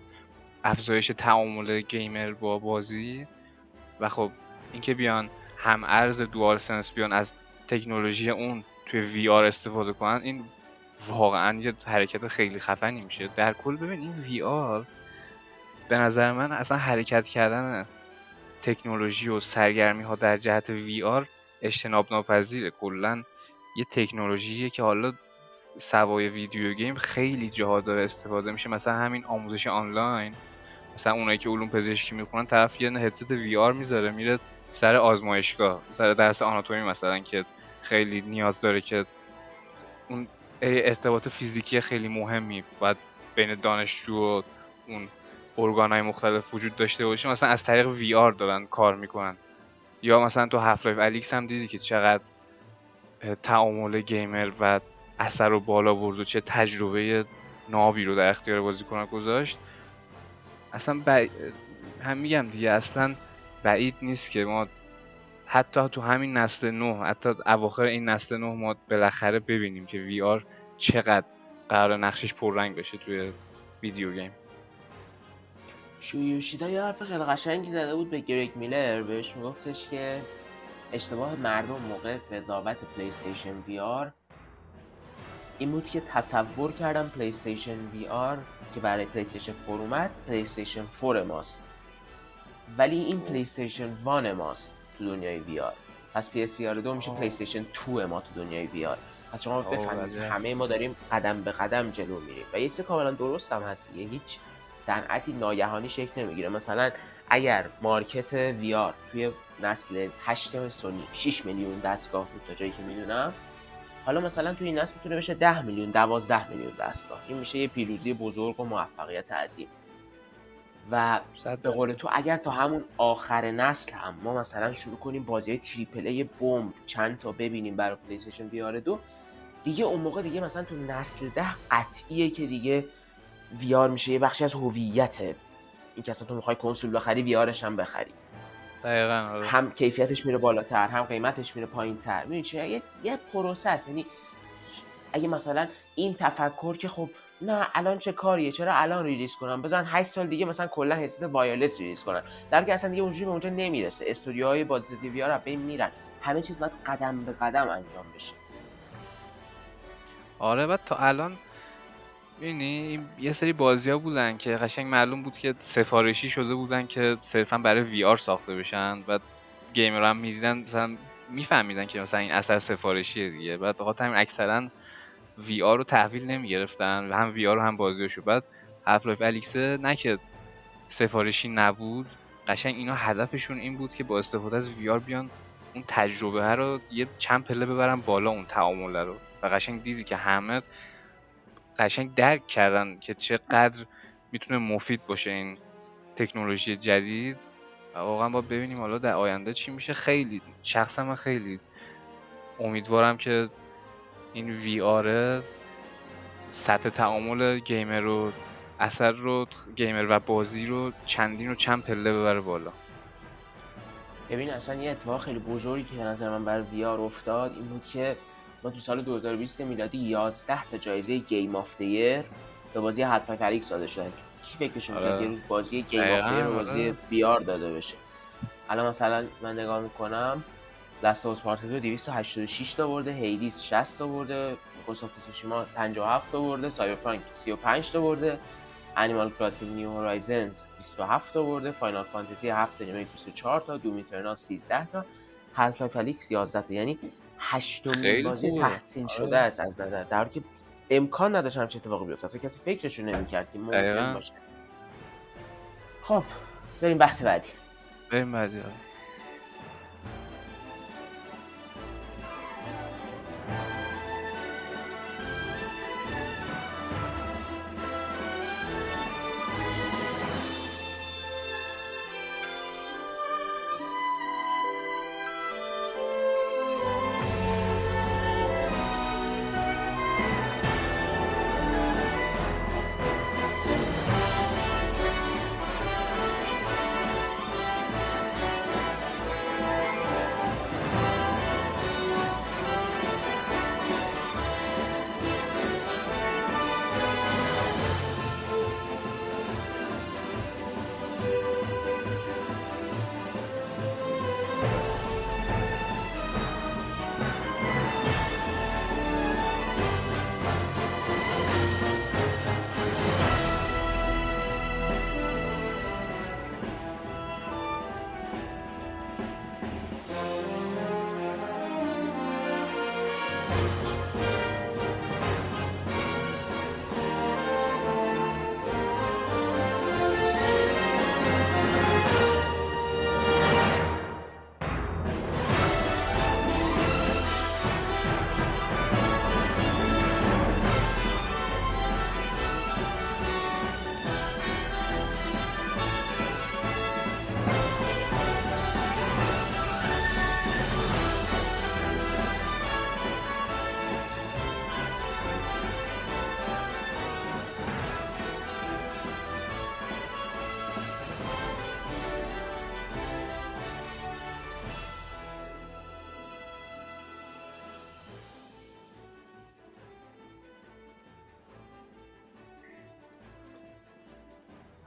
افزایش تعامل گیمر با بازی و خب اینکه بیان هم ارز دوال سنس بیان از تکنولوژی اون توی وی آر استفاده کنن، این واقعا یه حرکت خیلی خفنی میشه. در کل ببین این وی آر به نظر من اصلا حرکت کردن تکنولوژی و سرگرمی ها در جهت وی آر اجتناب ناپذیره. کلا یه تکنولوژیه که حالا سوای ویدیو گیم خیلی جاها داره استفاده میشه، مثلا همین آموزش آنلاین، مثلا اونایی که علوم پزشکی میخونن طرف یه هدست وی آر میذاره میره سر آزمایشگاه، سر درس آناتومی مثلا که خیلی نیاز داره که اون ارتباط فیزیکی خیلی مهمی باید بین دانشجو و اون ارگان‌های مختلف وجود داشته باشه، مثلا از طریق وی آر دارن کار میکنن. یا مثلا تو هاف لایف الیکس هم دیدی که چقدر تعامل گیمر و اثر رو بالا برد و چه تجربه نابی رو در اختیار بازیکن‌ها گذاشت. اصلا بع... هم میگم دیگه اصلا بعید نیست که ما حتی تو همین نسل نو، حتی اواخر این نسل نو ما بالاخره ببینیم که وی آر چقدر قرار نقشش پررنگ بشه توی ویدیو گیم. شویوشیدا یه حرف خیلی قشنگی زده بود به گرگ میلر، بهش میگفتش که اشتباه مردم موقع قضاوت پلی استیشن وی آر این بود که تصور کردم پلی استیشن وی آر که برای پلی استیشن فور اومد پلی استیشن فور ماست، ولی این پلی استیشن وان ماست تو دنیای وی آر. پس پی اس وی آر دو میشه پلی استیشن دو ما تو دنیای وی آر. پس شما بفهمید همه ما داریم قدم به قدم جلو میریم و یه چیز کاملا درست هم هست، هیچ صنعتی ناگهانی شکل نمیگیره. مثلا اگر مارکت وی آر توی نسل هشت سونی شش میلیون دستگاه بود تا جایی که میدونم، حالا مثلا توی این نسل میتونه بشه ده میلیون دوازده میلیون دستگاه. این میشه یه پیروزی بزرگ و موفقیت عظیم. و به قول تو اگر تا همون آخر نسل هم ما مثلا شروع کنیم بازی‌های تریپل ای بمب چند تا ببینیم برای پلی استیشن وی آر دو، دیگه اون موقع دیگه مثلا تو نسل ده قطعیه که دیگه وی آر میشه یه بخشی از هویته. این که اصلا تو میخوای کنسول بخری وی آرش هم بخری. دقیقاً هم کیفیتش میره بالاتر، هم قیمتش میره پایین‌تر. می‌بینی چه یه یه پروسه است. یعنی اگه مثلا این تفکر که خب نه الان چه کاریه، چرا الان ریلیز کنم، بزن هشت سال دیگه مثلا کلا هدست وایرلس ریلیز کنن، در که اصلا دیگه اونجوری به اونجا نمیرسه. استودیوهای بازسازی وی آر از بین میرن. همه چیز باید قدم به قدم انجام بشه. آره بعد تا الان یعنی یه سری بازی‌ها بودن که قشنگ معلوم بود که سفارشی شده بودن که صرفاً برای وی آر ساخته بشن و گیمرها هم می‌دیدن مثلا می‌فهمیدن که مثلا این اثر سفارشیه دیگه، بعد به خاطر همین اکثراً وی آر رو تحویل نمی‌گرفتن و هم وی آر رو هم بازیاشو. بعد هاف لایف الیکس نه که سفارشی نبود، قشنگ اینا هدفشون این بود که با استفاده از وی آر بیان اون تجربه ها رو یه چند پله ببرن بالا، اون تعامل رو. و قشنگ دیدی که همه قشنگ درک کردن که چقدر میتونه مفید باشه این تکنولوژی جدید و واقعا باید ببینیم حالا در آینده چی میشه. خیلی شخصا من خیلی امیدوارم که این وی آر سطح تعامل گیمر رو، اثر رو، گیمر و بازی رو چندین و چند پله ببره بالا. ببین اصلا یه اتفاق خیلی بزرگی که به نظر من برای وی آر افتاد این بود که ما تو سال دو هزار و بیست میلادی یازده تا جایزه گیم آف دیر به بازی هاف لایف الیکس داده شد. کی فکرش می‌کرد یه روز بازی گیم آف دیر رو بازی وی آر داده بشه؟ الان مثلا من نگاه می‌کنم لاست اوف پارت دو دویست و هشتاد و شش تا برده، هیدیس شصت تا برده، گوست آف تسوشیما پنجاه و هفت تا برده، سایبرپانک سی و پنج تا برده، انیمال کراسینگ نیو هورایزنز بیست و هفت تا برده، فاینال فانتزی هفت تا، بیست و چهار تا، دوم ایترنال سیزده تا، هاف لایف الیکس یازده تا. یعنی هشتمین بازی تحسین شده است از نظر، در حالی که امکان نداشت همچین اتفاقی بیفته، اصلا کسی فکرش رو نمی‌کرد که ممکن باشه. خب بریم بحث بعدی. بریم بعدی.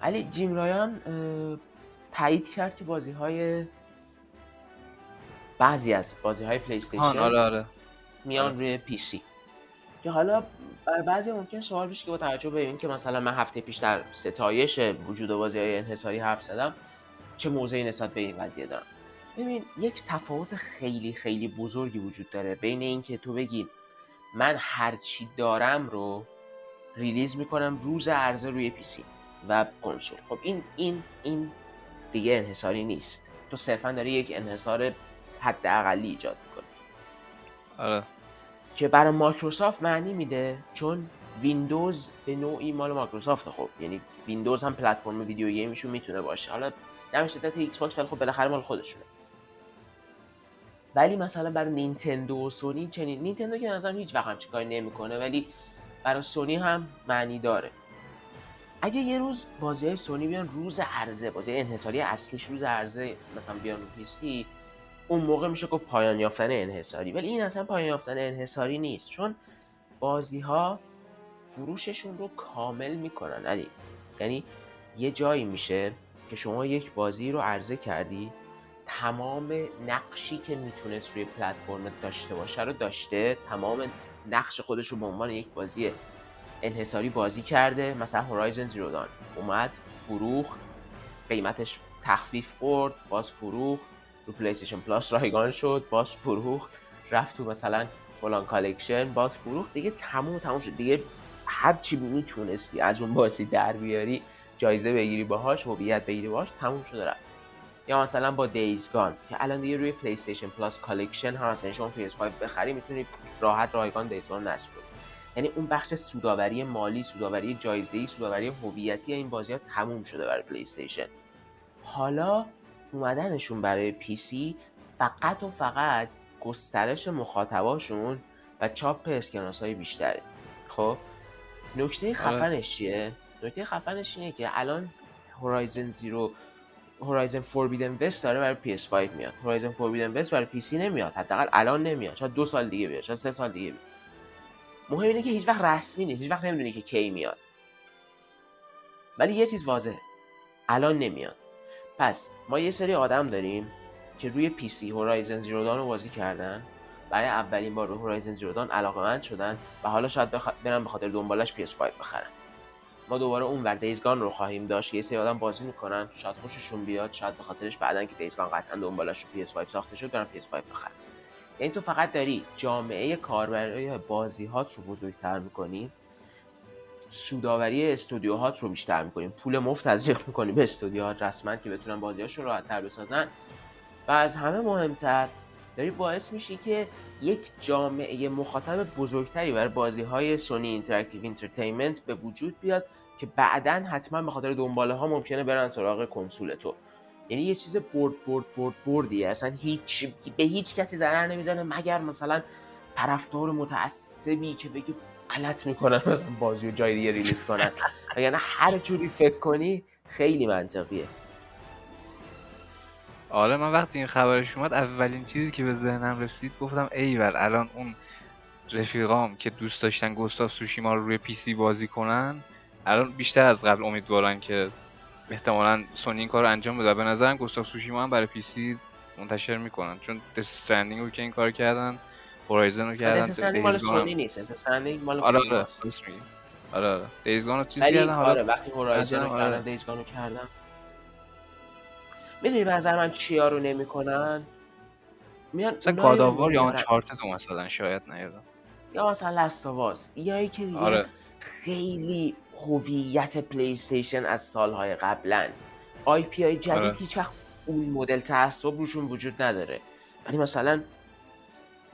ولی جیم رایان تایید کرد که بازی های بعضی از بازی های پلی استیشن آره آره. میان آره. روی پی سی که حالا بعضی ممکن سوال بشه که با توجه به این که مثلا من هفته پیش در ستایش وجود بازی های انحصاری حرف زدم چه موضعی نسبت به این قضیه دارم. ببین یک تفاوت خیلی خیلی بزرگی وجود داره بین این که تو بگی من هرچی دارم رو ریلیز میکنم روز عرضه روی پی سی و کنسول. خب این این این دیگه انحصاری نیست، تو صرفا داری یک انحصار حد اقلی ایجاد میکنی. آره که برای مایکروسافت معنی میده چون ویندوز به نوعی مال مایکروسافت، خب یعنی ویندوز هم پلتفرم ویدیو گیمشون میتونه باشه، حالا نمیشه داده ایکس باکس ولی خب بالاخره مال خودشونه. ولی مثلا برای نینتندو و سونی چنین، نینتندو که نظرم هیچ وقت هم چیکار نمیکنه ولی برای سونی هم معنی داره. اگه یه روز بازی‌های سونی بیان روز عرضه، بازی انحصاری اصلیش روز عرضه مثلا بیان رو پی سی، اون موقع میشه که پایان یافتن انحصاری، ولی این اصلا پایان یافتن انحصاری نیست چون بازی‌ها فروششون رو کامل میکنن علی. یعنی یه جایی میشه که شما یک بازی رو عرضه کردی تمام نقشی که میتونست روی پلتفرم داشته باشه رو داشته، تمام نقش خودش رو به عنوان یک بازی انحصاری بازی کرده، مثلا هورایزن زیرو دان اومد فروخت قیمتش تخفیف خورد باز فروخت، رو پلی استیشن پلاس رایگان شد باز فروخت، رفت تو مثلا فلان کالکشن باز فروخت، دیگه تموم تموم شد، دیگه هر چی میتونستی از اون بازی در بیاری جایزه بگیری باهاش، هویت بگیری باهاش، تموم شده رفت. یا مثلا با دیز گان که الان دیگه روی پلی استیشن پلاس کالکشن هم هست، شما پی اس فایو بخری میتونید راحت رایگان دیز گان نصب کنید. یعنی اون بخش سوداوری مالی، سوداوری جایزه‌ای، سوداوری هویتی این بازی‌ها تموم شده برای پلی استیشن. حالا اومدنشون برای پی سی فقط و فقط گسترش مخاطباشون و چاپ اسکناس‌های بیشتره. خب نکته خفنش چیه؟ نکته خفنش اینه که الان هورایزن زیرو هورایزن فوربیدن وست داره برای پی اس فایو میاد، هورایزن فوربیدن وست برای پی سی نمیاد، حداقل الان نمیاد، شاید دو سال دیگه بیاد، شاید سه سال دیگه بیاد. مهم اینه که هیچ وقت رسمی نیست، هیچ وقت نمیدونی که کی میاد، ولی یه چیز واضحه الان نمیاد. پس ما یه سری آدم داریم که روی پی سی هورایزن زیرو دان رو بازی کردن، برای اولین بار به هورایزن زیرو دان علاقه‌مند شدن و حالا شاید بخ... برن به خاطر دنبالش پی اس فایو بخرن. ما دوباره اون ور دیزگان رو خواهیم داشت، یه سری آدم بازی میکنن شاید خوششون بیاد، شاید به خاطرش بعدن که دیزگان قطعا دنبالش رو پی اس فایو ساخته شد برن پی اس فایو بخرن. یعنی تو فقط داری جامعه کاربری بازی‌هات رو بزرگتر می‌کنی، سوداوری استودیوهات رو بیشتر می‌کنی، پول مفت تزریق می‌کنی به استودیوهات رسما که بتونن بازی‌هاشون رو راحت‌تر بسازن و از همه مهمتر داری باعث میشی که یک جامعه مخاطب بزرگتری برای بازی‌های سونی اینتراکتیو انترتینمنت به وجود بیاد که بعداً حتما به خاطر دنباله‌ها ممکنه برن سراغ کنسول تو. یعنی یه چیز برد برد برد بردیه، اصلا هیچ به هیچ کسی ضرر نمیزنه مگر مثلا طرفدار متعصبی که بگه غلط میکنن مثلا بازی رو جای دیگه ریلیز کنن. یعنی هر جوری فکر کنی خیلی منطقیه. آره من وقتی این خبرش اومد اولین چیزی که به ذهنم رسید گفتم ایول الان اون رفیقام که دوست داشتن گستاف سوشیما رو روی پی سی بازی کنن الان بیشتر از قبل امیدوارن که احتمالاً سونی این کارو انجام بده. به نظرم گوستاف سوشیما هم برای پی سی منتشر میکنن چون دث استرندینگ رو که این کارو کردن، هورایزن رو کردن، دث استرندینگ مال سونی نیست، دث استرندینگ مال آره آره درست میگی آره آره دیز گان رو چیز کردن، آره وقتی هورایزن رو کردن دیز گان رو کردن. میدونی به نظر من چیا رو نمیکنن؟ میان مثلا کاداوار یا اون چارت دو مثلا شاید نیادم یا مثلا لاستواس یایی که دیگه خیلی هویت پلی استیشن از سالهای قبلن، آی پی های جدید آره. هیچ وقت اون مدل تعصب روشون وجود نداره، ولی مثلا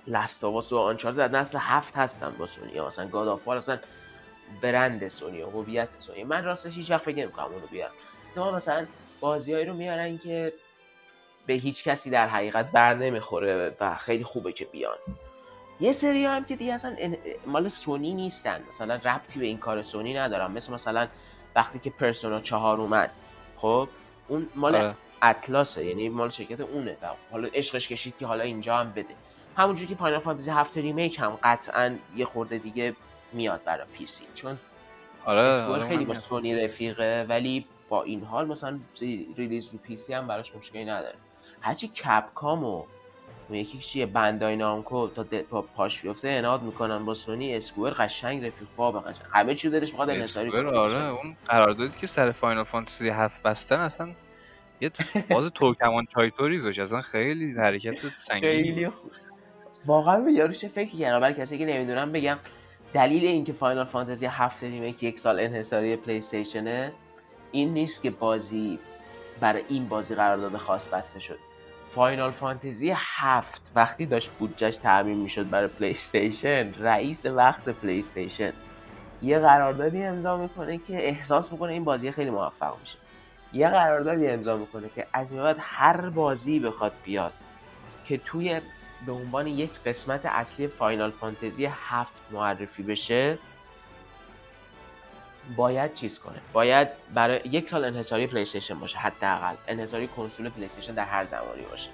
لاستاواس و آنچارتد در نسل هفت هستن با سونی، مثلا گاد آف وار اصلا برند سونی و هویت سونی. من راستش هیچ وقت فکر نمی‌کنم اون رو بیارم، اما مثلا بازیایی رو میارن که به هیچ کسی در حقیقت بر نمیخوره و خیلی خوبه که بیان. یه سری هم که دیگه اصلا مال سونی نیستن، مثلا ربطی به این کار سونی ندارن، مثل مثلا وقتی که پرسونا چهار اومد خب اون مال آه. اطلاسه، یعنی مال شرکت اونه و حالا عشقش کشید که حالا اینجا هم بده. همونجوری که فاینال فانتزی هفت ریمیک هم قطعا یه خورده دیگه میاد برای پی سی چون آره اسکور خیلی با سونی رفیقه ولی با این حال مثلا ریلیز رو پی سی هم براش مشکلی نداره. هرچی کپکامو یکی چیه بندای نامکو تا پا پاش بیفته اناد میکنن با سونی، اسکوئر قشنگ رفیق خوابه، قشنگ همه چی دلش میخواد انحصاری کنه. آره اون قراردادی که سر فاینال فانتزی هفت بستن اصلا یه فاز ترکمان چایتوری داشت، اصلا خیلی حرکت سنگین واقعا به یاروش فکر کنه. برای کسی که نمیدونم بگم دلیل اینکه فاینال فانتزی هفت ریمیک یک سال انحصاری پلی استیشنه این نیست که بازی برای این بازی قرارداد خاص بسته شد. فاینال فانتزی هفت وقتی داشت بودجهش تعمیم میشد برای پلی استیشن، رئیس وقت پلی استیشن یه قراردادی امضا میکنه که احساس میکنه این بازی خیلی موفق میشه. یه قراردادی امضا میکنه که از این بعد هر بازی بخواد بیاد که توی به عنوان یک قسمت اصلی فاینال فانتزی هفت معرفی بشه باید چیز کنه، باید برای یک سال انحصاری پلی استیشن باشه، حداقل انحصاری کنسول پلی استیشن در هر زمانی باشه.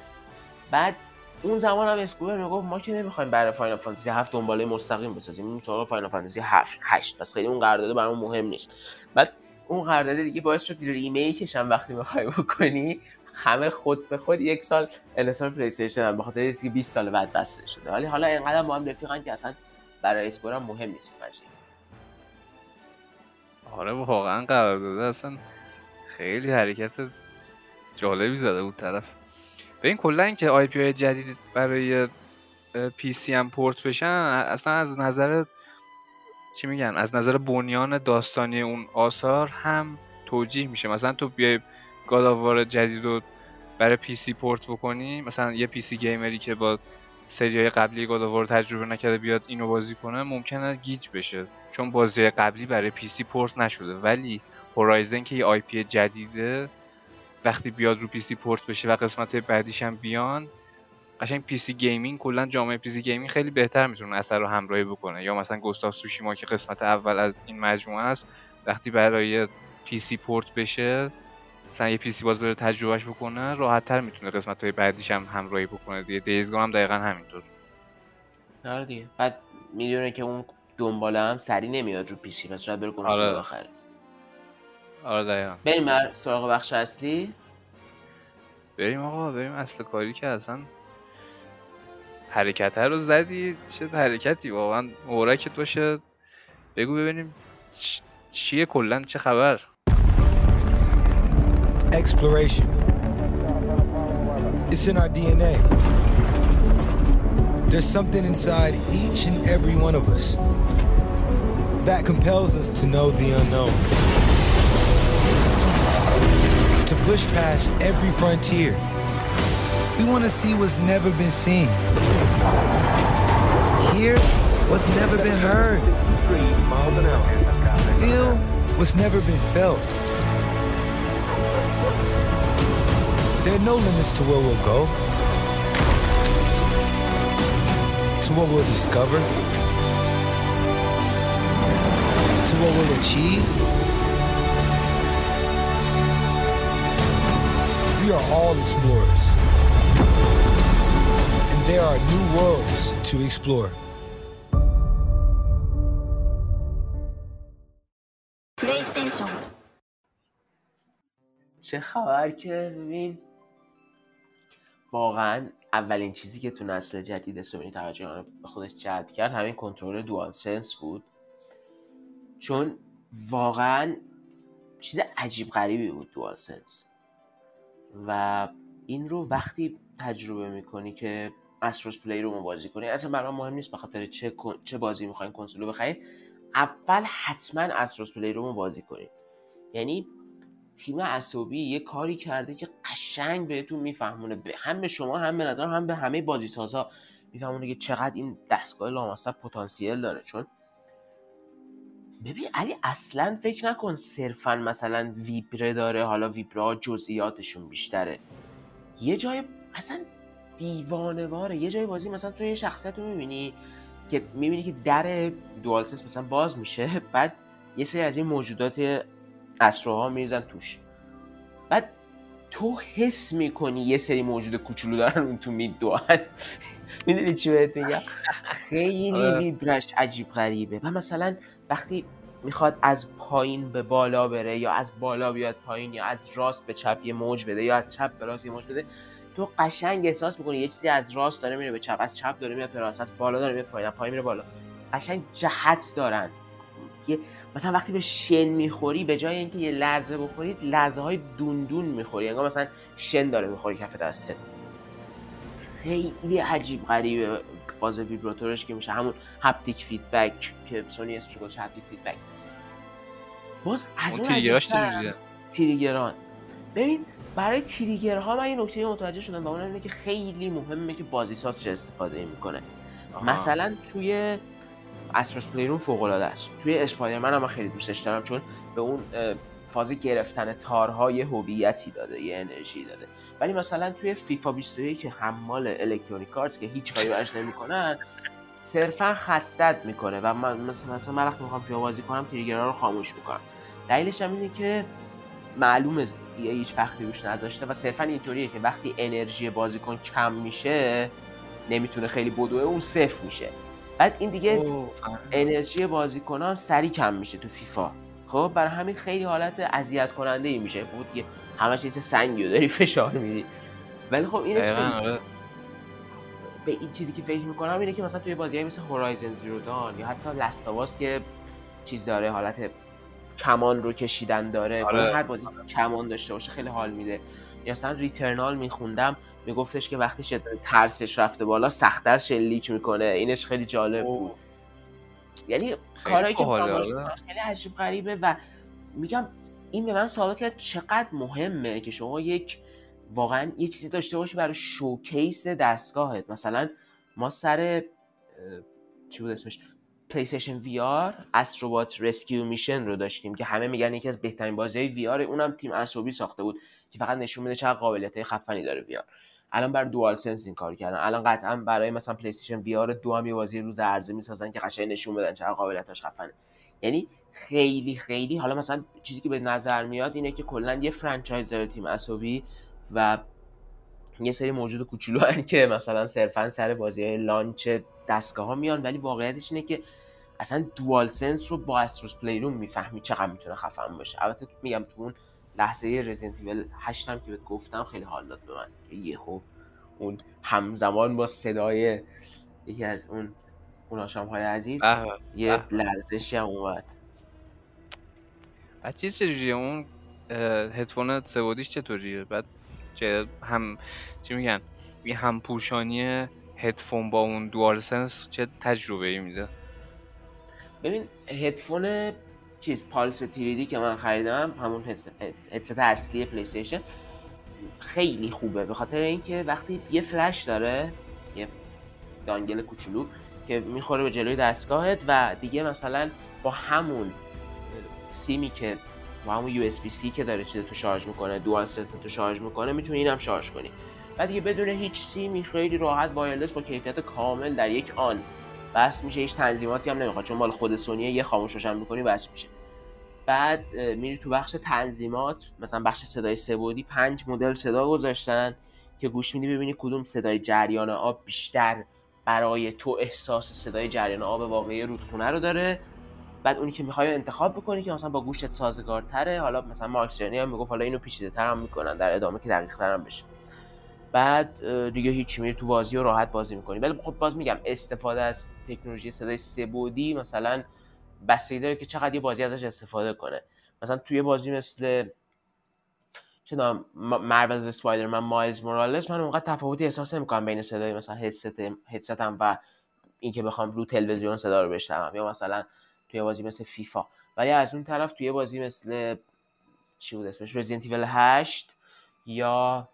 بعد اون زمان هم اسکوئر میگفت ما که نمیخوایم برای فاینال فانتزی هفت دنباله مستقیم بسازیم، اون سال فاینال فانتزی هفت هشت پس خیلی اون قرارداد برام مهم نیست. بعد اون قرارداد دیگه باعث شد ریمیکش هم وقتی میخوای بکنی همه خود به خود یک سال انحصار پلی استیشن هم به خاطر اینکه بیست سال بعد بسته شده. ولی حالا اینقدر ما هم رفیقان که اصلا برای اسکوئر هم مهم نیست باشه. آره واقعا قرارداد اصلا خیلی حرکت جالبی زده اون طرف. به این کلا اینکه آی پی آی جدید برای پی سی هم پورت بشن اصلا از نظر چی میگن از نظر بنیان داستانی اون آثار هم توجیه میشه. مثلا تو بیای گاد آو وار جدید رو برای پی سی پورت بکنی، مثلا یه پی سی گیمری که با سریای قبلی گاد آو وار تجربه نکرده بیاد اینو بازی کنه ممکنه گیج بشه چون بازی قبلی برای پی سی پورت نشده. ولی هورایزن که یه آی پی جدیده وقتی بیاد رو پی سی پورت بشه و قسمت‌های بعدیش هم بیان قشنگ پی سی گیمینگ کلا جامعه پی سی گیمینگ خیلی بهتر میتونه اثر رو همراهی بکنه. یا مثلا گوستاف سوشیما که قسمت اول از این مجموعه است وقتی برای پی سی پورت بشه مثلا یه پی سی باز بره تجربهش بکنه راحت‌تر میتونه قسمت‌های بعدیش هم همراهی بکنه دیگه. دیز گام هم دقیقاً همینطور. آره دیگه بعد میدونه که اون دنباله هم سری نمیاد رو پیشی پس شاید بره کنشون به آخره. آره دقیقا بریم بر سراغ بخش اصلی. بریم آقا بریم اصل کاری که اصلا حرکت رو زدی چه حرکتی واقعا مبارکت باشه. بگو ببینیم چ... چیه کلن چه خبر. Exploration It's in our دی ان ای. There's something inside each and every one of us that compels us to know the unknown, to push past every frontier. We want to see what's never been seen, hear what's never been heard, feel what's never been felt. There are no limits to where we'll go. To what we'll discover, to what we'll achieve. We are all explorers, and there are new worlds to explore. PlayStation. چه خبر که ببین واقعاً اولین چیزی که تو نسل جدید سونی توجه رو به خودش جلب کرد همین کنترل دوال سنس بود، چون واقعا چیز عجیب غریبی بود دوال سنس و این رو وقتی تجربه میکنی که استروس پلی رو بازی کنی اصلا برام مهم نیست به خاطر چه چه بازی میخواین کنسول رو بخرید، اول حتما استروس پلی رو بازی کنید. یعنی تیم عصبی یه کاری کرده که قشنگ بهتون میفهمونه، به هم به شما هم به نظر هم به همه بازی سازا میفهمونه که چقدر این دستگاه لامصب پتانسیل داره. چون ببین علی اصلا فکر نکن صرفا مثلا ویبره داره، حالا ویبرا جزئیاتشون بیشتره، یه جای اصلا دیوانه‌واره. یه جای بازی مثلا تو یه شخصیت رو میبینی که میبینی که در دوال سنس مثلا باز میشه بعد یه سری از این موجودات اسروها میریزن توش، بعد تو حس میکنی یه سری موجود کوچولو دارن اون تو میدوان میدونی چی بهت میگم، خیلی ویبرش عجیب غریبه. و مثلا وقتی میخواد از پایین به بالا بره یا از بالا بیاد پایین یا از راست به چپ یه موج بده یا از چپ به راست یه موج بده، تو قشنگ احساس میکنی یه چیزی از راست داره میره به چپ، از چپ داره میره به راست، از بالا داره میره پایین، از پایین میره بالا. قشنگ جهت دارن. مثلا وقتی به شن میخوری به جای اینکه یه لرزه بخورید لرزه های دوندون میخوری، انگار مثلا شن داره میخوری کف دستت. خیلی عجیب غریبه فاز ویبراتورش که میشه همون هپتیک فیدبک که سونی اسمش گذاشت هپتیک فیدبک. باز از اون تریگراش دیدم. تریگران. ببین برای تریگرها من یه نکته متوجه شدم و اون اینه که خیلی مهمه که بازیساز چه استفاده میکنه. آه. مثلا توی استروس پلیروم فوق العاده است. توی اسپایدرمن هم خیلی دوستش دارم چون به اون فاز گرفتن تارها یه هویتی داده، یه انرژی داده. ولی مثلا توی فیفا بیست و یک که حمال الکترونیک کارت که هیچ کاری برش نمی‌کنن، صرفا خستت میکنه و من مثلا مثلا من وقتی میخوام فیفا بازی کنم تریگرها رو خاموش میکنم. دلیلش هم اینه که معلومه هیچ وقتی روش نذاشته و صرفا اینطوریه که وقتی انرژی بازیکن کم میشه نمیتونه خیلی بدوه اون صفر میشه. بعد این دیگه اوه. انرژی بازیکن هم سری کم میشه تو فیفا. خب برای همین خیلی حالت اذیت کننده ای میشه بود که همه چیز سنگیو داری فشار میدی. ولی خب اینش خیلی به این چیزی که فکر میکنم اینه که مثلا توی بازیای مثل هورایزن زیرو دان یا حتی لست آو آس که چیز داره حالت کمان رو کشیدن داره، آره. هر بازی کمان داشته باشه خیلی حال میده. یا مثلا ریترنال میخوندم میگفتش که وقتی شدت ترسش رفته بالا سخت‌تر شلیک میکنه، اینش خیلی جالب بود. اوه. یعنی کارهایی که خیلی عجیب غریبه و میگم این به من ثابت کرد چقدر مهمه که شما یک واقعا یه چیزی داشته باشی برای شوکیس دستگاهت. مثلا ما سر چی بود اسمش پلی‌استیشن وی آر استروبات رسکیو میشن رو داشتیم که همه میگن یکی از بهترین بازی‌های وی آر، اونم تیم اسوبی ساخته بود که فقط نشون میده چقدر قابلیت‌های خفنی داره وی آر. الان برای دوال سنس این کار کردن، الان قطعا برای مثلا پلی استیشن وی آر دو هم یه بازی روز عرضه میسازن که قشنگ نشون بدن چقدر قابلیتاش خفنه. یعنی خیلی خیلی حالا مثلا چیزی که به نظر میاد اینه که کلا یه فرانچایز داره تیم اسوبی و یه سری موجود کوچولوان که مثلا صرفا سر بازی‌های لانچ دستگاه‌ها میان، ولی واقعیتش اینه که اصلا دوال سنس رو با استروس پلیروم میفهمی چقدر میتونه خفن باشه. البته میگم تو اون لحظه رزیدنت ایول هشت هم که بهت گفتم خیلی حال داد به من که یهو اون همزمان با صدای یکی از اون اون آشام‌های عزیز احب. یه احب. لرزشی هم اومد. بعد چیز چجوریه اون هدفون سبودیش چطوریه؟ بعد چه هم چی میگن یه همپوشانی هدفون با اون دوال سنس چه تجربه ای میده؟ ببین هدفون چیز پالس تیریدی که من خریدم همون هدست اصلی پلی استیشن خیلی خوبه به خاطر اینکه وقتی یه فلش داره یه دانگل کوچولو که میخوره به جلوی دستگاهت و دیگه مثلا با همون سیمی که با همون یو اس بی سی که داره چیزتو شارژ میکنه دوال سنستو شارژ میکنه میتونی اینم شارژ کنی و دیگه بدون هیچ سیمی خیلی راحت وایرلس با کیفیت کامل در یک آن بس میشه، هیچ تنظیماتی هم نمیخواد چون مال خود سونیه، یه خاموشش هم میکنی بس میشه. بعد میری تو بخش تنظیمات مثلا بخش صدای سه بعدی پنج مدل صدا گذاشتن که گوش میدی ببینی کدوم صدای جریان آب بیشتر برای تو احساس صدای جریان آب واقعی رودخونه رو داره، بعد اونی که میخوای انتخاب بکنی که مثلا با گوشت سازگارتره. حالا مثلا مارکس جرنی هم میگفت حالا اینو پیچیده‌تر هم میکنن در ادامه که دقیق‌تر هم بشه. بعد دیگه هیچ میری تو بازی و راحت بازی میکنی. ولی خب باز میگم استفاده از تکنولوژی صدای سه بعدی مثلا بستگی داره که چقدر یه بازی ازش استفاده کنه. مثلا توی بازی مثل چه نام مارولز اسپایدرمن مایلز مورالز من اونقدر تفاوتی احساس نمیکنم بین صدای مثلا هدست هدستم و اینکه بخوام رو تلویزیون صدا رو بشنوم یا مثلا توی بازی مثل فیفا. ولی از اون طرف توی بازی مثل چی بود اسمش رزیدنت ایول هشت یا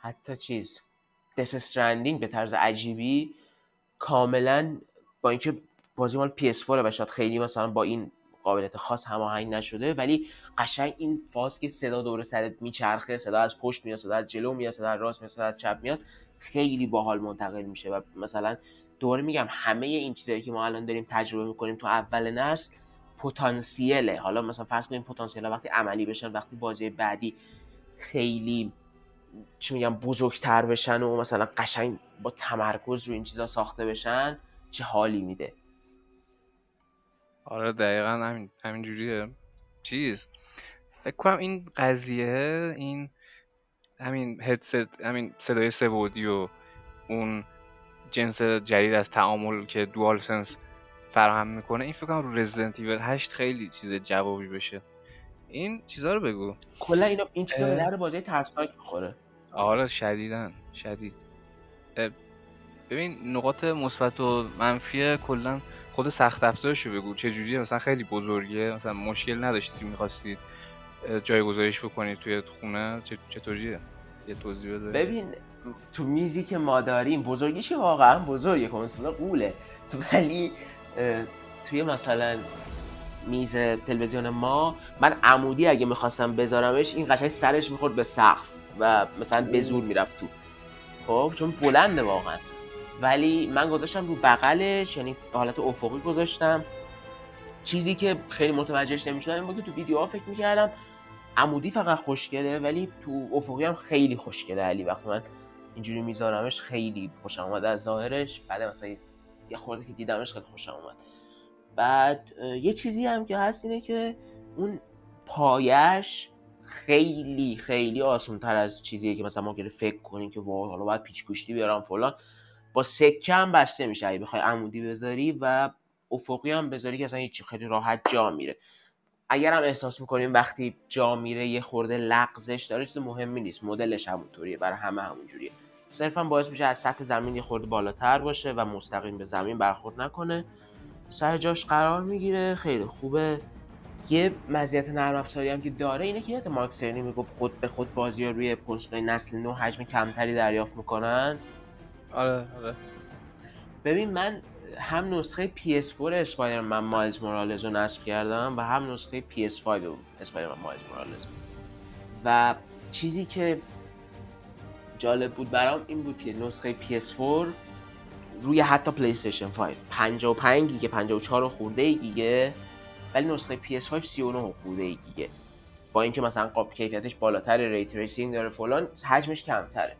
حتی چیز دث استرندینگ به طرز عجیبی کاملا با اینکه بازی مال پی اس چهار و شاید خیلی مثلا با این قابلیت خاص هماهنگ نشده، ولی قشنگ این فاز که صدا دور سرت میچرخه، صدا از پشت میاد، صدا از جلو میاد، صدا از راست میاد، صدا از چپ میاد، خیلی باحال منتقل میشه. و مثلا دوباره میگم همه این چیزایی که ما الان داریم تجربه میکنیم تو اول نسل پتانسیله. حالا مثلا فرض کنیم پتانسیل‌ها وقتی عملی بشن، وقتی بازی بعدی خیلی چی میگم بزرگتر بشن و مثلا قشنگ با تمرکز رو این چیزا ساخته بشن چه حالی میده. آره دقیقا همین همین جوریه. چیز فکر کنم این قضیه، این همین هدست، همین صدای سه بعدی و اون جنس جدید از تعامل که دوال سنس فراهم میکنه، این فکر کنم رو رزیدنت ایول هشت خیلی چیز جوابی بشه. این چیزا رو بگو کلا، اینا این چیزا به در بازی ترسناک میخوره. آره شدیدن شدید. ببین نقاط مثبت و منفی کلا خود سخت افزارشو بگو چه جوریه، مثلا خیلی بزرگه، مثلا مشکل نداشتی می‌خواستید جایگزاریش بکنید توی خونه، چطوریه؟ یه توضیح بده. ببین تو میزی که ما داریم بزرگیش واقعا بزرگه، کنسول قوله، ولی توی مثلا میز تلویزیون ما من عمودی اگه می‌خواستم بذارمش این قشنگ سرش می‌خورد به سقف و مثلا به زور میرفت تو، خب چون بلنده واقعا. ولی من گذاشتم رو بغلش، یعنی حالت افقی گذاشتم. چیزی که خیلی متوجهش نمی‌شدم این بود که تو ویدیوها فکر می‌کردم عمودی فقط خوشگله، ولی تو افقی هم خیلی خوشگله. علی وقتی من اینجوری میذارمش خیلی خوشم اومد از ظاهرش، بعد مثلا یه خورده که دیدمش خیلی خوشم اومد. بعد یه چیزی هم که هست اینه که اون پایش خیلی خیلی آسان‌تر از چیزیه که مثلا ما گره فکر کنیم که واه حالا باید پیچ‌گوشتی بیارم فلان. با سکه هم بسته میشه اگه بخوای عمودی بذاری و افقی هم بذاری که اصلا هیچ، خیلی راحت جا میره. اگر هم احساس میکنیم وقتی جا میره یه خورده لغزش داره، چیز مهمی نیست، مدلش همونطوریه، برای همه همونجوریه. صرفا باعث میشه از سطح زمین یه خورده بالاتر باشه و مستقیم به زمین برخورد نکنه، سر جاش قرار میگیره، خیلی خوبه. یه مزیت نرم افزاری هم که داره اینه که یاد مارک سرنی میگفت خود به خود بازی‌ها روی کنسول‌های نسل نو حجم کمتری دریافت میکنن. آره آره. ببین من هم نسخه پی اس فور اسپایدرمن مایلز مورالز رو نصب کردم و هم نسخه پی اس فایو اسپایدرمن مایلز مورالز، و چیزی که جالب بود برام این بود که نسخه پی اس فور روی حتی پلی استیشن پنج پنجاه و پنج گیگه، پنجاه و چهار خورده گیگه، ولی نسخه پی اس فایو سی و نه خورده گیگه، با اینکه مثلا قاب کیفیتش بالاتره، ری تریسینگ داره فلان، حجمش کمتره.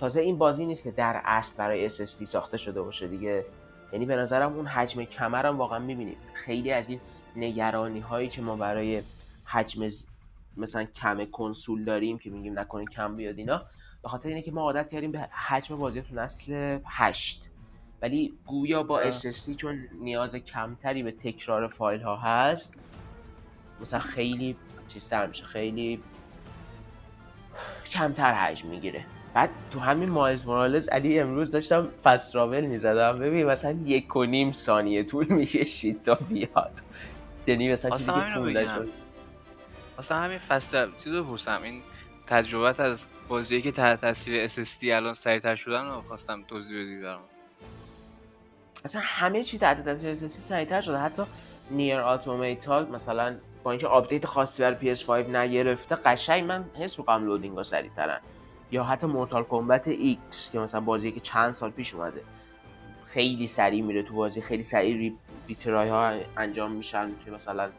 تازه این بازی نیست که در اصل برای اس اس دی ساخته شده باشه دیگه، یعنی به نظرم اون حجم کمر هم واقعا میبینیم. خیلی از این نگرانی هایی که ما برای حجم ز... مثلا کم کنسول داریم که میگیم نکنه کم بیاد اینا، به خاطر اینه که ما عادت کردیم به حجم بازی تو نسل هشت، ولی گویا با اس اس دی چون نیاز کمتری به تکرار فایل ها هست مثلا خیلی چیزتر میشه، خیلی کمتر حجم میگیره. بعد تو همین مایلز مورالز علی امروز داشتم فست تراول میزدم، ببین مثلا یک و نیم ثانیه طول میکشید تا بیاد، یعنی مثلا چیزی که پونده شد. اصلا همین فست تراول چیزو پرسم، این تجربت از بازیه که تحت تاثیر اس اس دی الان سریعتر شدن رو خواستم توضیح بدی برام. اصلا همه چی تحت تاثیر اس اس دی سریعتر شده، حتی نیر اتوماتا مثلا با اینکه آپدیت خاصی برای پی اس فایو نگرفته قشنگ من حس می‌کنم لودینگ‌ها سریع‌ترن، یا حتی مورتال کمبت ایکس که مثلا بازیه که چند سال پیش اومده خیلی سریع میره تو بازی، خیلی سریع ریترای ها انجام میشن که مثلا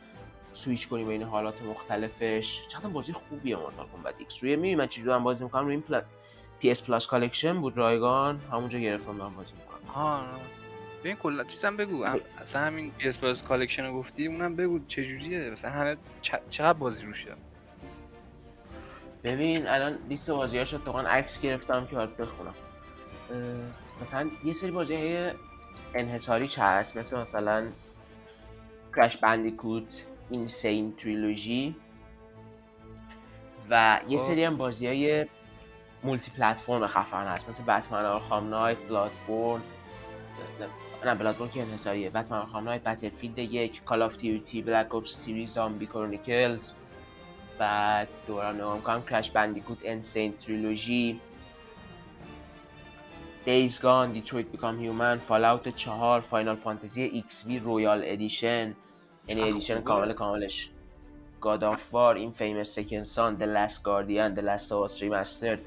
سویچ کنی بین حالات مختلفش. چقدر بازی خوبیه مورتال کمبت ایکس. روی می من چجوری بازی میکنم، روی این پلا... پی اس پلاس کالکشن بود رایگان، همونجا گرفتم دارم بازی میکنم. آها ببین کلا چیزام بگو هم... اصلا همین پی اس پلاس کالکشن رو گفتی، اونم بگو چجوریه مثلا همه چ... چقدر بازی روشه. ببین الان لیست بازی‌هاش رو تقریباً عکس گرفتم که برات بخونم. مثلا یه سری بازی‌های انحصاری هست، مثل مثلا کراش باندیکوت، اینسین تریلوژی، و یه سری هم بازی‌های مولتی پلتفرم خفن هست، مثل بتمن آرخام نایت، بلادبورن، نه بلادبورن که انحصاریه، بتمن آرخام نایت، بتلفیلد یک، کال آف دیوتی، بلک اپس سه، زامبی کرونیکلز، بعد دوران نگاه میکنم کراش بندیکوت، انسین تریلوژی، دیز گان، دیترویت بیکام هیومن، فال‌اوت چهار، فاینال فانتزی ایکس وی رویال ادیشن، یعنی ادیشن کامل کاملش، گاد آف وار، این فیمس سکند سان، د لاست گاردین، د لاست آف اس ریمسترد،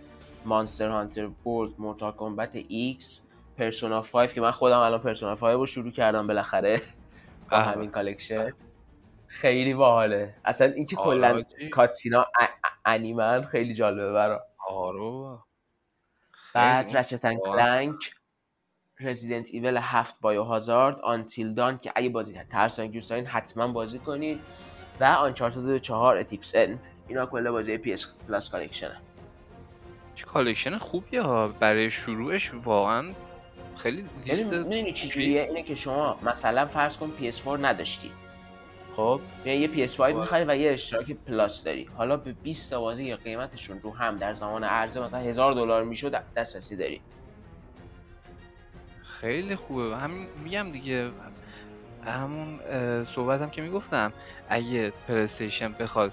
مانستر هانتر ورلد، مورتال کمبت ایکس، پرسونا پنج که من خودم الان پرسونا پنج رو شروع کردم بالاخره با همین کالکشن، خیلی باحاله. اصلا اینکه کلا کاتسینا انیمن خیلی جالبه برام. آره بعد رچت اند کلنک، رزیدنت ایول هفت بایوهازارد، آنتیل دان که اگه بازی ترسناک دارین حتما بازی کنید، و آنچارتد چهار اتیفس اند. اینا کلا بازی پی اس پلاس کالکشنه. چه کالکشن خوبیه ها برای شروعش واقعا. خیلی لیست می‌بینی چجوریه؟ اینه که شما مثلا فرض کن پی اس فور نداشتی، خب یعنی یه پی اس فایو می‌خری و یه اشتراک پلاس داری، حالا به بیست تا بازی قیمتشون رو هم در زمان عرضه مثلا هزار دلار میشد دسترسی داری. خیلی خوبه. همین میگم دیگه، همون صحبتم که میگفتم اگه پلی‌استیشن بخواد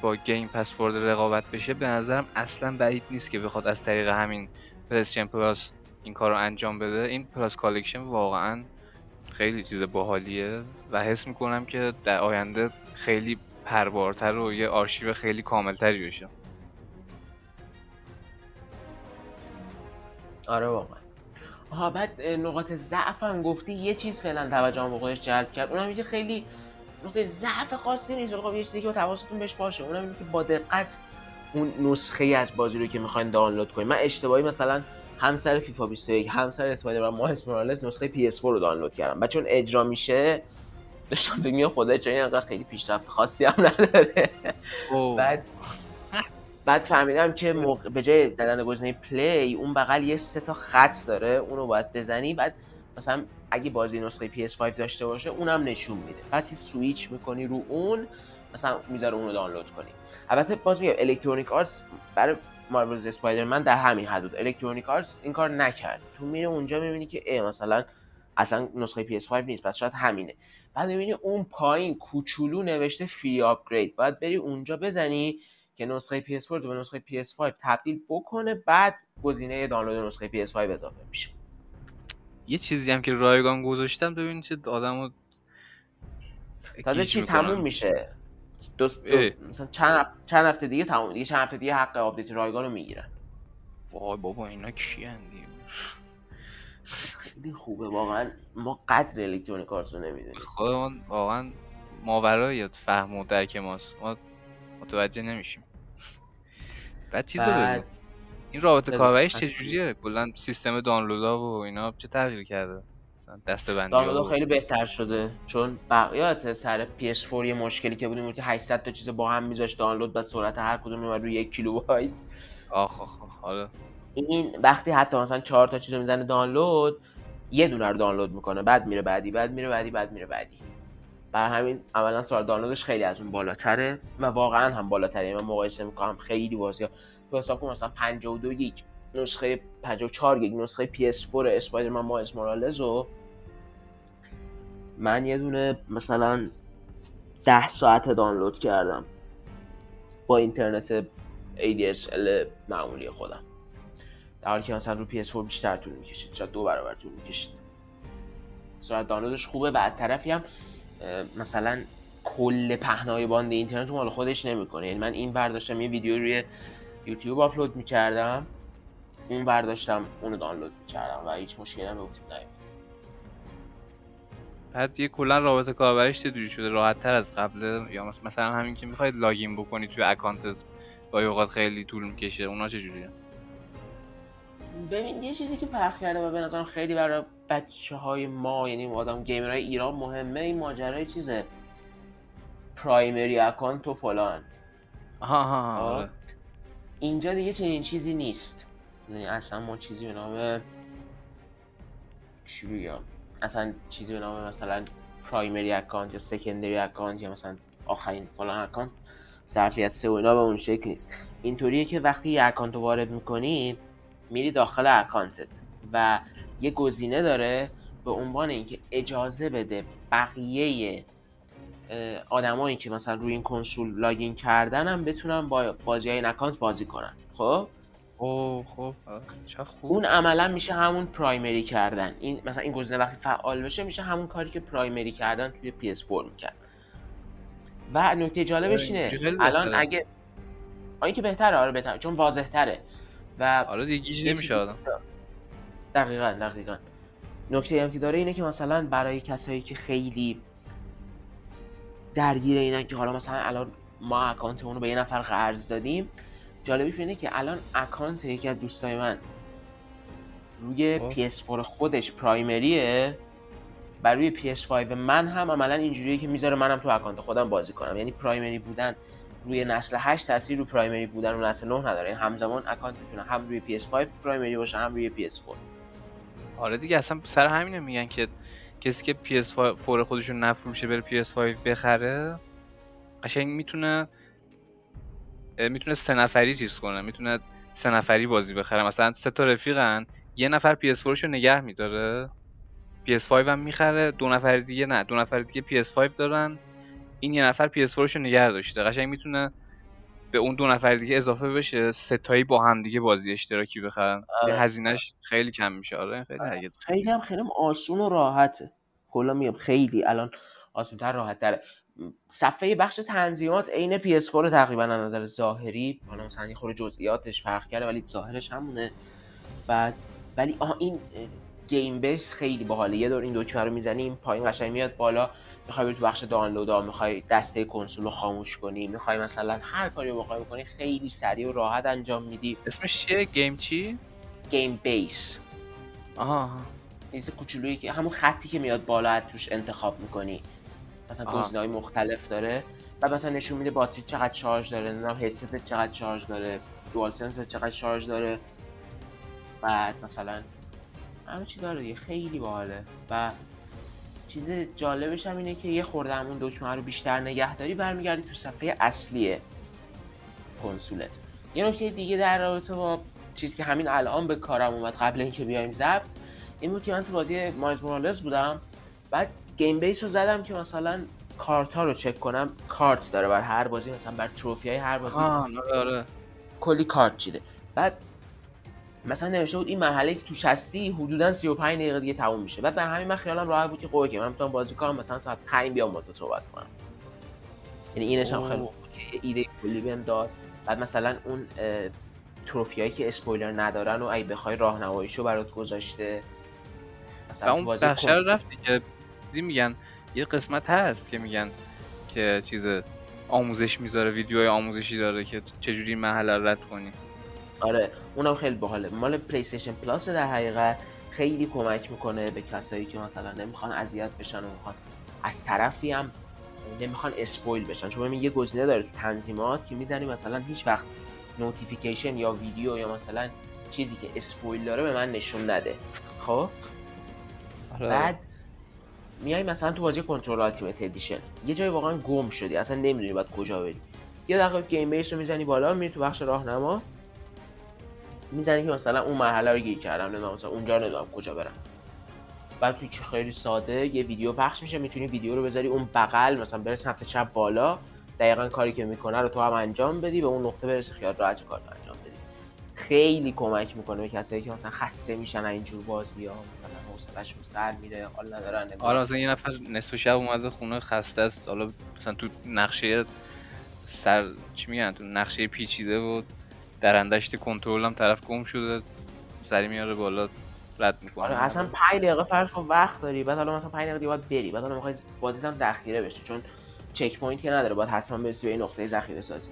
با گیم پس وارد رقابت بشه به نظرم اصلا بعید نیست که بخواد از طریق همین پلی‌استیشن پلاس این کار رو انجام بده. این پلاس کالکشن واقعا خیلی چیز باحالیه و حس میکنم که در آینده خیلی پربارتر و یه آرشیو خیلی کاملتری بشه. آره واقعا. آها بعد نقاط ضعف هم گفتی. یه چیز فعلا توجهم به خودش جلب کرد، اونم اینکه خیلی نقطه ضعف خاصی نیست، ولی خب یه چیزی که حواستون بهش باشه، اونم اینه که با دقت اون نسخه از بازی رو که میخواین دانلود کنین. من اشتباهی مثلا همسر فیفا بیست و یک، همسر اسپایدرمن، ماهس مورالز نسخه پی اس فور رو دانلود کردم، بعد چون اجرا میشه داشتم فکر می‌کردم خدای چرا اینقدر خیلی پیشرفت خاصی هم نداره. بعد بعد فهمیدم که موقع به جای زدن گزینه پلی اون بغل یه سه تا خط داره، اونو باید بزنی. بعد مثلا اگه بازی نسخه پی اس فایو داشته باشه اونم نشون میده، بعد سوئیچ میکنی رو اون، مثلا میذاره اونو دانلود کنی. البته باز میگم الکترونیک آرتس برای مارولز اسپایدرمن در همین حدود، الکترونیک آرتس این کار نکرد. تو میره اونجا میبینی که ای مثلا اصلا نسخه پی اس فایو نیست، پس شاید همینه. بعد میبینی اون پایین کوچولو نوشته فری آپگرید، باید بری اونجا بزنی که نسخه پی اس فور رو به نسخه پی اس فایو تبدیل بکنه، بعد گزینه دانلود نسخه پی اس فایو اضافه میشه. یه چیزی هم که رایگان گذاشتم ببینید چه آدمو تازه چی تموم میشه. دو دو مثلا چند هفته چند هفته دیگه تمام دیگه چند هفته دیگه حق آپدیت رایگان رو میگیرن. وای بابا اینا کی اندیم. خیلی خوبه واقعا. ما قدر الکترونیک آرتس رو نمیدونیم. خودمون واقعا ماورای فهم و درک ماست، ما متوجه نمیشیم. بعد چیزو بگو این رابطه کاربریش چه جوریه؟ کلا سیستم دانلودها و اینا چه تغییر کرده؟ دانلود خیلی بهتر شده، چون بقیات سر پی اس فور یه مشکلی که بودیم که هشتصد تا چیز با هم میذاشت دانلود، بعد سرعت هر کدوم میومد روی یک کیلوبایت. آخ آخ آخ. حالا این وقتی حتی مثلا چهار تا چیزو میزنه دانلود، یه دونه رو دانلود میکنه، بعد میره بعدی، بعد میره بعدی، بعد میره بعدی. برای همین اولا سرعت دانلودش خیلی از اون بالاتره و واقعا هم بالاتره. من مقایسه میکنم خیلی واضحه. تو حساب مثلا پنجاه و دو گیگ نسخه پنجاه و چهار گیگ نسخه پی اس فور اسپایدرمن مایلز مورالز و من یه دونه مثلا ده ساعت دانلود کردم با اینترنت ای دی اس ال معمولی خودم، در حالی که مثلا رو پی اس فور بیشتر طول میکشید، شاید دو برابر طول میکشید. سرعت دانلودش خوبه و از طرفی هم مثلا کل پهنای باند اینترنت مال خودش نمیکنه. یعنی من این برداشتم یه ویدیو روی یوتیوب آپلود میکردم، اون برداشتم اونو دانلود میکردم و هیچ مشکلی هم به وجود نیومد. بعد یه کلا رابطه کاربریش چجوری شده؟ راحت تر از قبله؟ یا مثلا همین که میخواید لاگین بکنید توی اکانتت گاهی اوقات خیلی طول میکشه، اونا چجوریه؟ ببین یه چیزی که فرق کرده و به نظرم خیلی برای بچه‌های ما، یعنی آدم گیمرهای ایران مهمه، این ماجرای چیزه پرایمری اکانت و فلان. آها ها ها ها. اینجا دیگه چنین چیزی نیست. یعنی اصلا ما چیزی به نام چیه اصلا چیزی به نام مثلا پرایمری اکانت یا سکندری اکانت یا مثلا آخرین فلان اکانت صرفی از سه و اینا به اون شکل نیست. اینطوریه که وقتی یه اکانت رو وارد میکنی میری داخل اکانتت و یه گزینه داره به عنوان اینکه اجازه بده بقیه آدمایی که مثلا روی این کنسول لاگین کردن هم بتونن با بازی های این اکانت بازی کنن. خب اوه خب چه خوب. اون عملا میشه همون پرایمری کردن. این مثلا این گزینه وقتی فعال بشه میشه همون کاری که پرایمری کردن توی پی اس فور میکرد. و نکته جالبش اینه الان اگه این که بهتره، آره بهتره چون واضح تره و آره دیگه گیج نمیشه آدم. دقیقاً دقیقاً. نکته هم که داره اینه که مثلا برای کسایی که خیلی درگیر اینن که حالا مثلا الان ما اکانتمون رو به یه نفر قرض دادیم، جالبیش اینه که الان اکانت یکی از دوستای من روی پی اس فور خودش پرایمریه، بر روی پی اس فایو من هم عملا اینجوریه که میذاره منم تو اکانت خودم بازی کنم، یعنی پرایمری بودن روی نسل هشت تاثیر رو پرایمری بودن رو نسل نه نداره، این همزمان اکانت میتونه هم روی پی اس فایو پرایمری باشه هم روی پی اس فور. آره دیگه، اصلا سر همینه میگن که کسی که پی اس فور خودشون نفروشه بره پی اس فایو بخره، قشنگ میتونه میتونه سه نفری چیز کنه، میتونه سه نفری بازی بخره، مثلا سه تا رفیقن، یه نفر پی اس فورشو نگه میداره پی اس فایو هم میخره، دو نفر دیگه نه، دو نفر دیگه پی اس فایو دارن، این یه نفر پی اس فورشو نگه داشته، قشنگ میتونه به اون دو نفر دیگه اضافه بشه، ستایی با هم دیگه بازی اشتراکی بخرن. هزینهش خیلی کم میشه. آره خیلی حقیقت خیلی هم خیلی آسون و راحته. کلا میگم خیلی الان آسون‌تر راحت‌تره. صفحه بخش تنظیمات عین پی اس فور تقریبا از نظر ظاهری، حالا مثلا یه خورده جزئیاتش فرق کرده ولی ظاهرش همونه. بعد ولی آها این گیم بیس خیلی باحاله. یه دور این دکمه رو میزنیم پایین قشنگ میاد بالا. میخوای بری تو بخش دانلودها، میخوای دسته کنسول رو خاموش کنی، میخوای مثلا هر کاری رو بخوای بکنی خیلی سریع و راحت انجام میدی. اسمش چیه؟ گیم چی؟ گیم بیس. آها این کوچولویی که همون خطی که میاد بالا از توش انتخاب میکنی، مثلا گزینه‌های مختلف داره و مثلا نشون میده باتری چقدر شارژ داره، نمیدونم هدست چقدر شارژ داره، دوال سنس چقدر شارژ داره، بعد مثلا همه چی داره دیگه. خیلی باحاله. و چیز جالبش هم اینه که یه خورده همون دکمه رو بیشتر نگهداری برمیگردی تو صفحه اصلی کنسولت. یه نکته دیگه در رابطه با چیزی که همین الان به کارم اومد قبل اینکه بیایم ضبط این بود که من تو بازی مایلز مورالز بودم، بعد گیم بیس رو زدم که مثلا کارت‌ها رو چک کنم. کارت داره بر هر بازی، مثلا بر تروفی‌های هر بازی آره کلی کارت چیده. بعد مثلا نوشته بود این مرحله که توش هستی حدوداً سی و پنج دقیقه دیگه تموم میشه. بعد بر همین من خیالم راحت بود که قوه که من میتونم بازی کنم، مثلا ساعت پنج بیام باهات صحبت کنم، یعنی اینش هم خیلی ایده کلی بهم داد. بعد مثلا اون تروفی‌هایی که اسپویلر ندارن و اگه بخوای راهنماییشو برات گذاشته. مثلا اون بخش رو رفت دیگه، میگن یه قسمت هست که میگن که چیز آموزش میذاره، ویدیوهای آموزشی داره که چجوری مرحله رد کنی. آره اونم خیلی باحاله. مال پلی استیشن پلاس در حقیقت خیلی کمک میکنه به کسایی که مثلا نمیخوان اذیت بشن و میخوان از طرفی هم نمیخوان اسپویل بشن، چون ببین یه گزینه داره تو تنظیمات که میزنی مثلا هیچ وقت نوتیفیکیشن یا ویدیو یا مثلا چیزی که اسپویل داره به من نشون نده. خب آره. بعد میای مثلا تو بازی کنترل التیمت ادیشن یه جایی واقعا گم شدی، اصلا نمیدونی بعد کجا بری. یه دقیقه گیم بیس رو میزنی بالا، میری تو بخش راهنما، میزنی که مثلا اون مرحله رو گیر کردم، نمیدونم مثلا اونجا ندونم کجا برم. بعد توی چه خیلی ساده یه ویدیو پخش میشه، میتونی ویدیو رو بذاری اون بغل، مثلا بری سمت چپ بالا، دقیقاً کاری که میکنه رو تو هم انجام بدی، به اون نقطه برسی خیال راحت کارو انجام بدی. خیلی کمک میکنه به کسایی که مثلا خسته میشن از اینجور بازی‌ها، مثلا حوصله‌شون سر میره، حال ندارن. آره مثلا یه نفر نصف شب اومده خونه خسته است، حالا مثلا تو نقشه سر چی میگن تو نقشه پیچیده و در اندشت کنترل هم طرف گم شده، سری میاره بالا رد میکنه. آره اصلا پنج دقیقه فرض کن وقت داری، بعد حالا مثلا پنج دقیقه باید بری، بعد حالا میخوای بازیت هم ذخیره بشه چون چک پوینتی نداره، باید حتما برسی به این نقطه ذخیره سازی.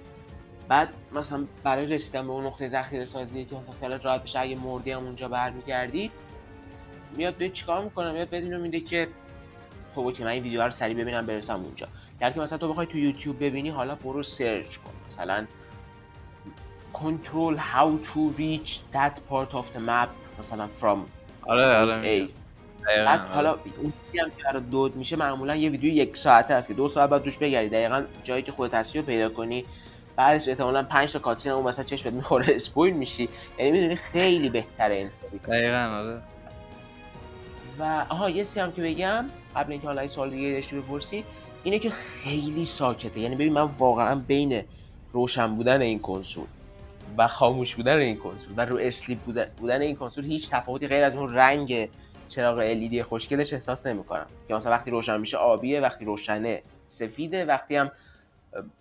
بعد مثلا برای رسیدن به اون نقطه ذخیره سازی که مثلا خیالت راحت بشه اگه مردی هم اونجا برمیگردی، میاد به چیکار میکنه، میاد بدونو میده که خب اوکی من این ویدیو رو سریع ببینم برسم اونجا. یعنی مثلا تو بخوای تو یوتیوب ببینی، حالا برو سرچ کن مثلا control how to reach that part of the map مثلا from آره آره بعد حالا اون دیدم که برات دود میشه معمولا یه ویدیو یک ساعته است که دو ساعت بعد دوش بگیری، دقیقاً جایی که خودت هستی رو پیدا کنی. بعدش احتمالاً پنج تا کاتسین اون مثلا چشمت میخوره اسپویل میشی، یعنی میدونی خیلی بهتره این دقیقاً. آره و آها یه چیزی هم که بگم قبل اینکه حالا این سوال دیگه داشتی بپرسی اینه که خیلی ساکته، یعنی ببین من واقعاً بین روشن بودن این کنسول و خاموش بودن این کنسول و رو اسلیپ بودن بودن این کنسول هیچ تفاوتی غیر از اون رنگ چراغ ال ای دی خوشگلش احساس نمی‌کنم که مثلا وقتی روشن میشه آبیه، وقتی روشنه سفیده، وقتی هم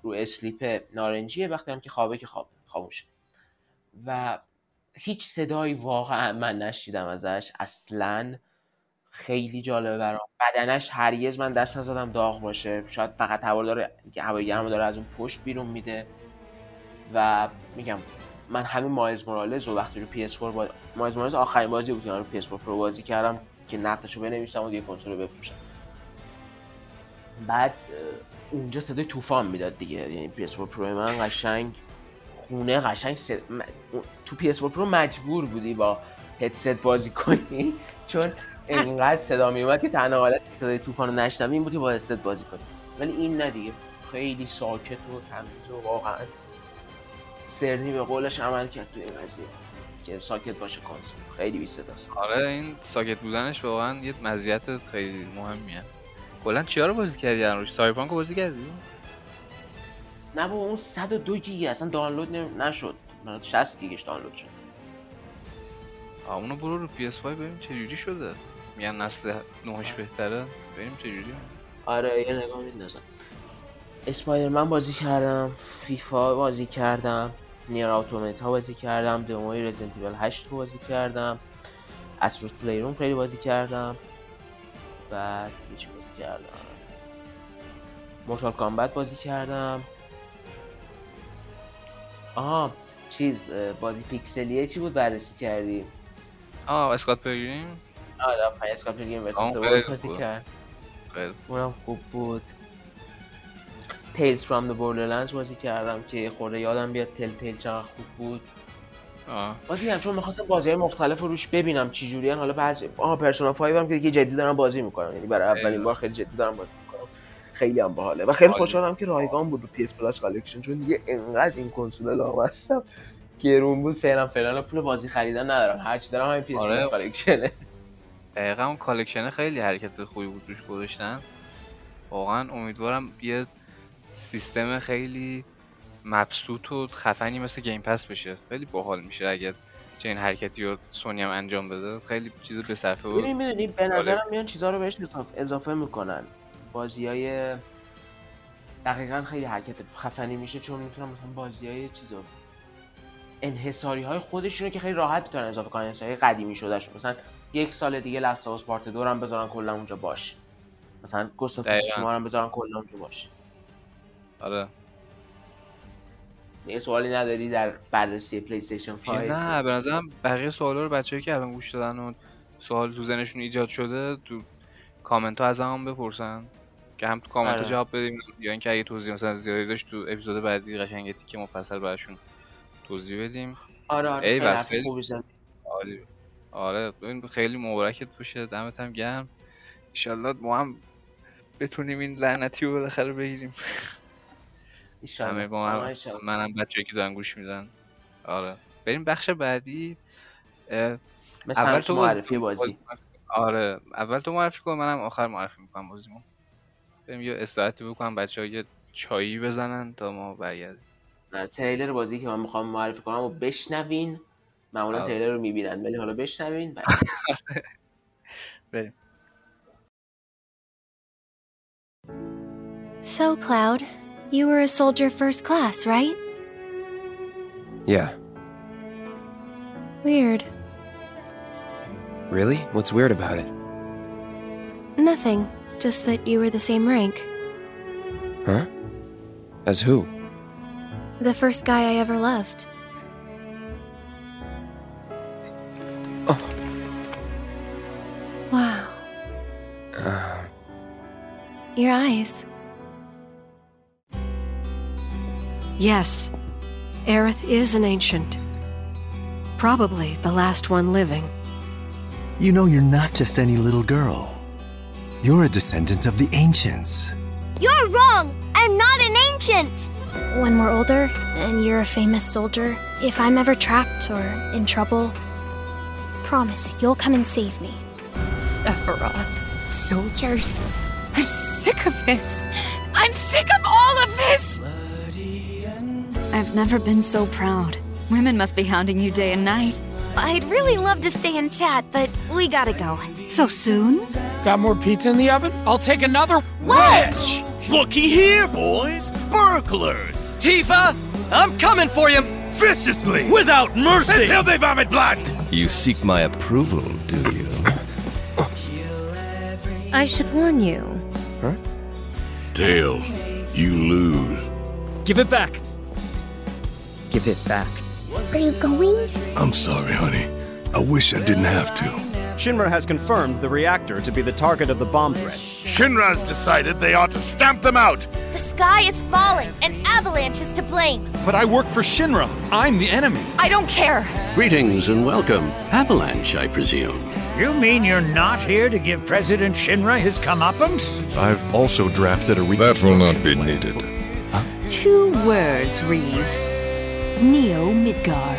رو اسلیپ نارنجیه، وقتی هم که خوابه که خواب خاموشه. و هیچ صدایی واقعا من نشیدم ازش اصلا، خیلی جالبه برام. بدنش هرگز من دست نزدم داغ باشه، شاید فقط هوا داره، هوای گرم داره از اون پشت بیرون میده. و میگم من همین مایلز مورالز رو وقتی رو پی اس فور با... مایلز مورالز آخرین بازی بود که من رو پی اس فور پرو بازی کردم که نقدشو بنویسم و دیگه کنسول رو بفروشم. بعد اونجا صدای طوفان میداد دیگه، یعنی پی اس فور پرو من قشنگ خونه قشنگ صد... م... تو پی اس فور پرو مجبور بودی با هدست بازی کنی چون اینقدر صدا میومد که تنها حالت صدای طوفان رو نشنوی این بود که با هدست بازی کنی، ولی این نه دیگه، خیلی ساکت و تمیز و واقعا سرنی به قولش عمل کرد تو این قضیه که ساکت باشه کنسول، خیلی بی صداست. آره این ساکت بودنش واقعا یه مزیت خیلی مهمیه. کلا چیا رو بازی کردی روش؟ سایبرپانک رو بازی کردی؟ نه بابا اون صد و دو گیگ اصلا دانلود نشد، من شصت گیگش دانلود شد. اونو برو رو پی اس فایو ببینیم چجوری شده، میگن نسل نوش بهتره، ببینیم چجوری. آره یه نگاه میندازم. اسپایدرمن بازی کردم، فیفا بازی کردم، نیر اتوماتا بازی کردم، دموی رزیدنت ایول هشت رو بازی کردم، اسروس پلی روم خیلی بازی کردم، بعد هیچ بازی کردم، مورتال کامبت بازی کردم. آها چیز بازی پیکسلیه چی بود بررسی کردی؟ آه اسکات پلگریم. آره فای اسکات پلگریم بازی کردم، اونم خوب بود. Tales from the Borderlands بازی کردم که خورده یادم بیاد تل تل چقدر خوب بود. آه. بازی هم چون می‌خواستم بازی‌های مختلف رو روش ببینم چه جوریه. حالا بعضی آها پرسونا پنج هم که دیگه جدی دارم بازی می‌کنم، یعنی برای اولین بار خیلی جدی دارم بازی می‌کنم. خیلی هم باحاله و خیلی خوشحالم که رایگان بود رو پی اس Plus Collection، چون دیگه انقدر این کنسول لامصب گرون بود فعلا فعلا پول بازی خریدن ندارم، هرچی دارم همین پی اس Plus Collection. دقیقاً اون کالکشن خیلی حرکت خوبی بود روش گذاشتن. واقعاً امیدوارم یه سیستم خیلی مبسوط و خفنی مثل گیم پس بشه، خیلی باحال میشه اگه چه این حرکتی رو سونی هم انجام بده، خیلی چیزا به صرفه بود. ببین میدونی به نظرم میان چیزا رو بهش اضافه میکنن، بازیای دقیقاً خیلی حرکت خفنی میشه چون میتونن مثلا بازیای چیزا انحصاری های خودشون رو که خیلی راحت میتونن اضافه کنن، انحصاری قدیمی شدهشون، مثلا یک سال دیگه لاست آف اس پارت دو هم بذارن کلا اونجا باشه، مثلا گست آف شما هم بذارن کلا اونجا باشه. آره یه سوالی نداری در بررسی پلی استیشن پنج؟ نه به نظرم بقیه سوالا رو بچه‌ای که الان گوش دادن و سوال تو ذهنشون ایجاد شده تو کامنت ها از هم بپرسن که هم تو کامنت ها جواب بدیم، یا اینکه اگه توضیح مثلا زیادی داشت تو اپیزود بعدی قشنگ تیک مفصل براشون توضیح بدیم. آره آره خیلی حرف خوبی زدی. آره آره خیلی مبارکت باشه، دمت هم گرم، ان شاءالله ما هم بتونیم این لعنتی رو بالاخره بگیریم. همه با من منم بچه‌ای که دارن گوش میدن. آره بریم بخش بعدی. اول تو معرفی بازی. بازی آره اول تو معرفی کن، منم آخر معرفی میکنم بازیمو. بریم یه استراحتی بکنم، بچه‌ها یه چایی بزنن تا ما برگردیم. در تریلر بازی که من میخوام معرفی کنم و بشنوین، معمولا تریلر رو میبینن ولی حالا بشنوین. بریم. So Cloud, you were a soldier first class, right? Yeah. Weird. Really? What's weird about it? Nothing. Just that you were the same rank. Huh? As who? The first guy I ever loved. Oh. Wow. Uh. Your eyes. Yes, Aerith is an ancient. Probably the last one living. You know you're not just any little girl. You're a descendant of the ancients. You're wrong! I'm not an ancient! When we're older, and you're a famous soldier, if I'm ever trapped or in trouble, promise you'll come and save me. Sephiroth, soldiers, I'm sick of this! I'm sick of all of this! I've never been so proud. Women must be hounding you day and night. I'd really love to stay and chat, but we gotta go. So soon? Got more pizza in the oven? I'll take another. Wedge! Looky here, boys. Burglars. Tifa, I'm coming for you. Viciously. Without mercy. Until they vomit blood. You seek my approval, do you? I should warn you. Huh? Tails, you lose. Give it back. Give it back. Are you going? I'm sorry, honey. I wish I didn't have to. Shinra has confirmed the reactor to be the target of the bomb threat. Shinra's decided they ought to stamp them out! The sky is falling, and Avalanche is to blame! But I work for Shinra! I'm the enemy! I don't care! Greetings and welcome. Avalanche, I presume. You mean you're not here to give President Shinra his comeuppance? I've also drafted a reconstruction plan. That will not be needed. Huh? Two words, Reeve. Neo Midgar.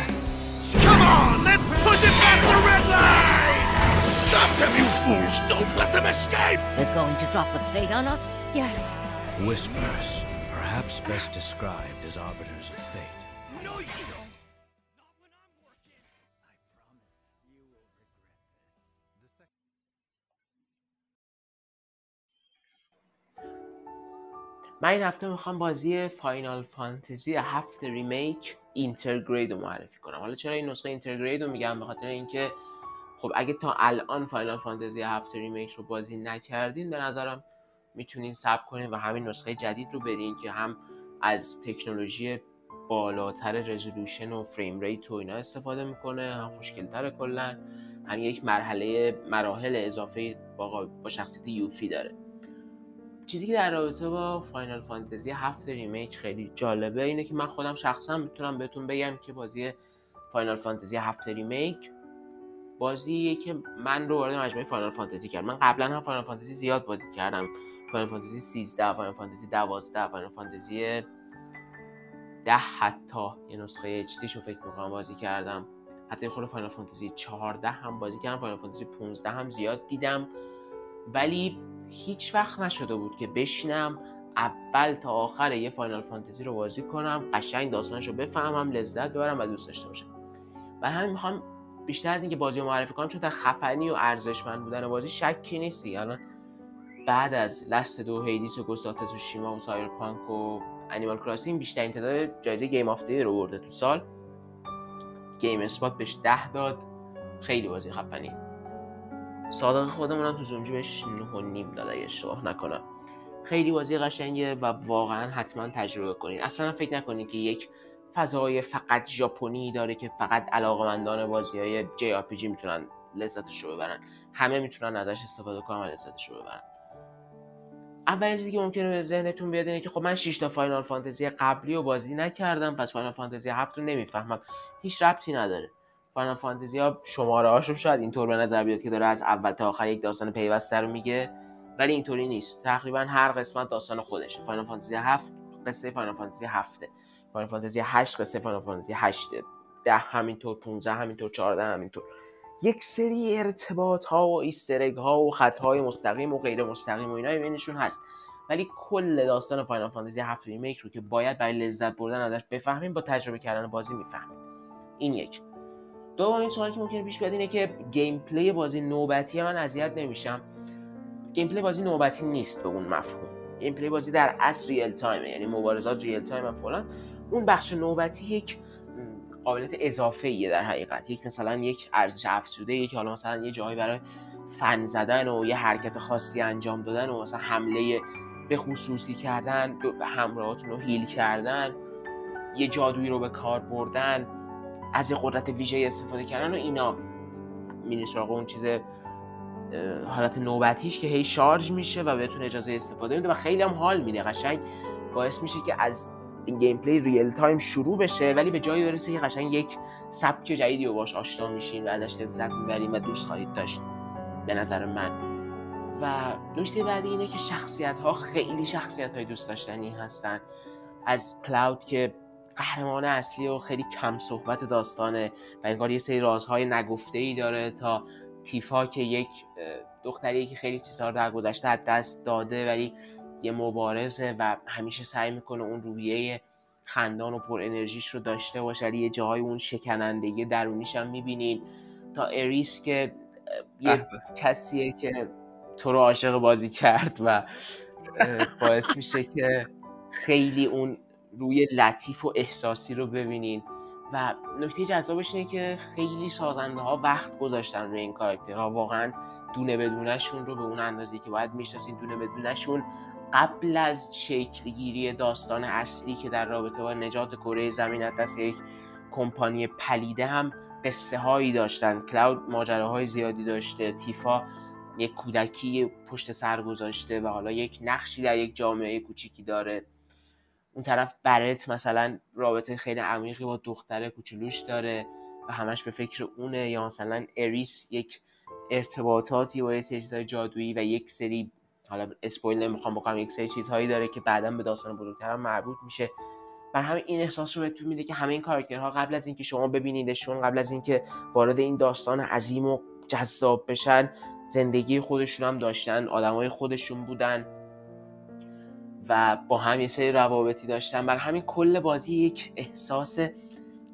Come on, let's push it past the red line! Stop them, you fools! Don't let them escape! They're going to drop the plate on us? Yes. Whispers, perhaps best described as arbiters of fate. No, you don't! من این هفته میخوام بازی فاینال فانتزی هفت ریمیک اینترگرید رو معرفی کنم. حالا چرا این نسخه اینترگرید رو میگم؟ به خاطر اینکه خب اگه تا الان فاینال فانتزی هفت ریمیک رو بازی نکردین، به نظرم میتونین صبر کنین و همین نسخه جدید رو برین که هم از تکنولوژی بالاتر رزولوشن و فریم ریت و اینا استفاده میکنه، هم خوشگل‌تره کلاً، هم یک مرحله مراحل اضافه با با شخصیت یوفی داره. چیزی که در رابطه با فاینال فانتزی هفت ریمیک خیلی جالبه اینه که من خودم شخصا میتونم بهتون بگم که بازی فاینال فانتزی هفت ریمیک بازیه که من رو وارد مجموعه فاینال فانتزی کرد. من قبلا هم فاینال فانتزی زیاد بازی کردم، فاینال فانتزی سیزده، فاینال فانتزی دوازده، فاینال فانتزی ده، حتی یه نسخه اچ دی‌شو فکر می‌کنم بازی کردم، حتی خود فاینال فانتزی چهارده هم بازی کردم، فاینال فانتزی پانزده هم زیاد دیدم، ولی هیچ وقت نشده بود که بشینم اول تا آخر یه فاینال فانتزی رو بازی کنم، قشنگ داستانش رو بفهمم، لذت ببرم و دوست داشته باشم. برای همین میخوام بیشتر از اینکه بازی رو معرفی کنم، چون در خفنی و ارزشمند بودن بازی شکی نیستی. الان بعد از لست دو، هیدیس و گوست آف تسوشیما و سایر پانک و انیمال کراسینگ بیشتر تعداد جایزه گیم آف دی رو برده تو سال. گیم اسپات بهش ده داد. خیلی بازی خفنی. صادق خودمون هم تو زومجی بهش نه و نیم داد اگه اشتباه نکنم. خیلی بازی قشنگه و واقعا حتما تجربه کنید. اصلا فکر نکنید که یک فضای فقط ژاپنی داره که فقط علاقه‌مندان بازی‌های جی آر پی جی میتونن لذتش رو ببرن. همه میتونن ازش استفاده کنن و لذتش رو ببرن. اولین چیزی که ممکنه به ذهنتون بیاد اینه که خب من شش تا فاینال فانتزی قبلی رو بازی نکردم، پس فاینال فانتزی هفت رو نمیفهمم. هیچ ربطی نداره. فاینال فانتزی ها شماره هاشون شاید اینطور به نظر بیاد که داره از اول تا آخر یک داستان پیوسته رو میگه، ولی اینطوری نیست. تقریبا هر قسمت داستان خودشه. فاینال فانتزی هفت قصه فاینال فانتزی هفت، فاینال فانتزی هشت قصه فاینال فانتزی هشت، ده همینطور، پانزده همینطور، چهارده همینطور. یک سری ارتباط ها و ایسترگ ها و خط های مستقیم و غیر مستقیم و اینا بینشون هست، ولی کل داستان فاینال فانتزی هفت ریمیک رو که باید برای لذت بردن ازش بفهمیم، با تجربه کردن بازی میفهمیم. این یک. دومین سوالی که ممکنه پیش بیاد اینه که گیم پلی بازی نوبتی من اذیت نمیشم؟ گیم پلی بازی نوبتی نیست به اون مفهوم. گیم پلی بازی در اصل ریل تایمه، یعنی مبارزات ریل تایم و فلان. اون بخش نوبتی یک قابلیت اضافه‌ایه در حقیقت، یک مثلا یک ارزش افزوده، یک حالا مثلا یه جایی برای فن زدن و یه حرکت خاصی انجام دادن و مثلا حمله به خصوصی کردن، همراهاتون رو هیل کردن، یه جادویی رو به کار بردن، از یه قدرت ویژه استفاده کردن و اینا. میرین سراغ اون چیز حالت نوبتیش که هی شارژ میشه و بهتون اجازه استفاده میده و خیلی هم حال میده. قشنگ باعث میشه که از گیم پلی ریل تایم شروع بشه، ولی به جایی برسه که قشنگ یک سبک جدیدی رو باش آشنا میشین و ازش لذت میبرین و دوست خواهید داشت به نظر من. و نکته بعدی اینه که شخصیت ها خیلی شخصیت های دوست داشتنی هستن. از کلاود که قهرمان اصلی و خیلی کم صحبت داستانه و انگار یه سری رازهای نگفته‌ای داره، تا تیفا که یک دختریه که خیلی چیزها رو در گذشته از دست داده ولی یه مبارزه و همیشه سعی میکنه اون روحیه خندان و پر انرژیش رو داشته باشه، ولی یه جاهای اون شکنندگی درونیش هم میبینین، تا اریس که یه کسیه که تو رو عاشق بازی کرد و باعث میشه که خیلی اون روی لطیف و احساسی رو ببینین. و نکته جذابش اینه که خیلی سازنده ها وقت گذاشتن روی این کاراکترها، واقعا دونه بدونشون رو به اون اندازه‌ای که باید میشناسین، دونه بدونشون قبل از شکل گیری داستان اصلی که در رابطه با نجات کره زمین از دست یک کمپانی پلیده هم قصه هایی داشتن. کلاود ماجراهای زیادی داشته، تیفا یک کودکی پشت سر گذاشته و حالا یک نقشی در یک جامعه کوچیکی داره. اون طرف برت مثلا رابطه خیلی عمیقی با دختر کوچولوش داره و همش به فکر اونه، یا مثلا اریس یک ارتباطاتی با یه سری چیزهای جادویی و یک سری، حالا اسپویل نمیخوام بکنم، یک سری چیزهایی داره که بعداً به داستان بزرگترم مربوط میشه. بر همین این احساس رو بهتون میده که همه این کاراکترها قبل از اینکه شما ببینیدشون، قبل از اینکه وارد این داستان عظیم و جذاب بشن، زندگی خودشون هم داشتن، آدمای خودشون بودن و با هم یه سری روابطی داشتن. بر همین کل بازی یک احساس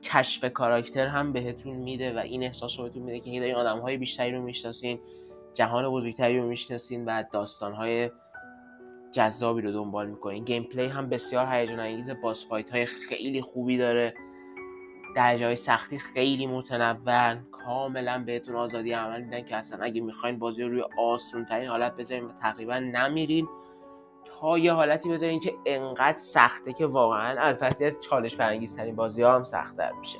کشف کاراکتر هم بهتون میده و این احساس رو بهتون میده که این آدم‌های بیشتری رو میشناسین، جهان بزرگتری رو میشناسین و داستان‌های جذابی رو دنبال میکنین. گیم پلی هم بسیار هیجان انگیزه، باس فایت های خیلی خوبی داره، درجه های سختی خیلی متنوعن، کاملا بهتون آزادی عمل میدن که اصلا اگه میخواین بازی رو روی آسون ترین حالت بذارین و تقریبا نمیرین، تا یه حالتی بذارین که انقدر سخته که واقعا الفصلی از چالش برانگیزترین بازی ها هم سخت‌تر میشه.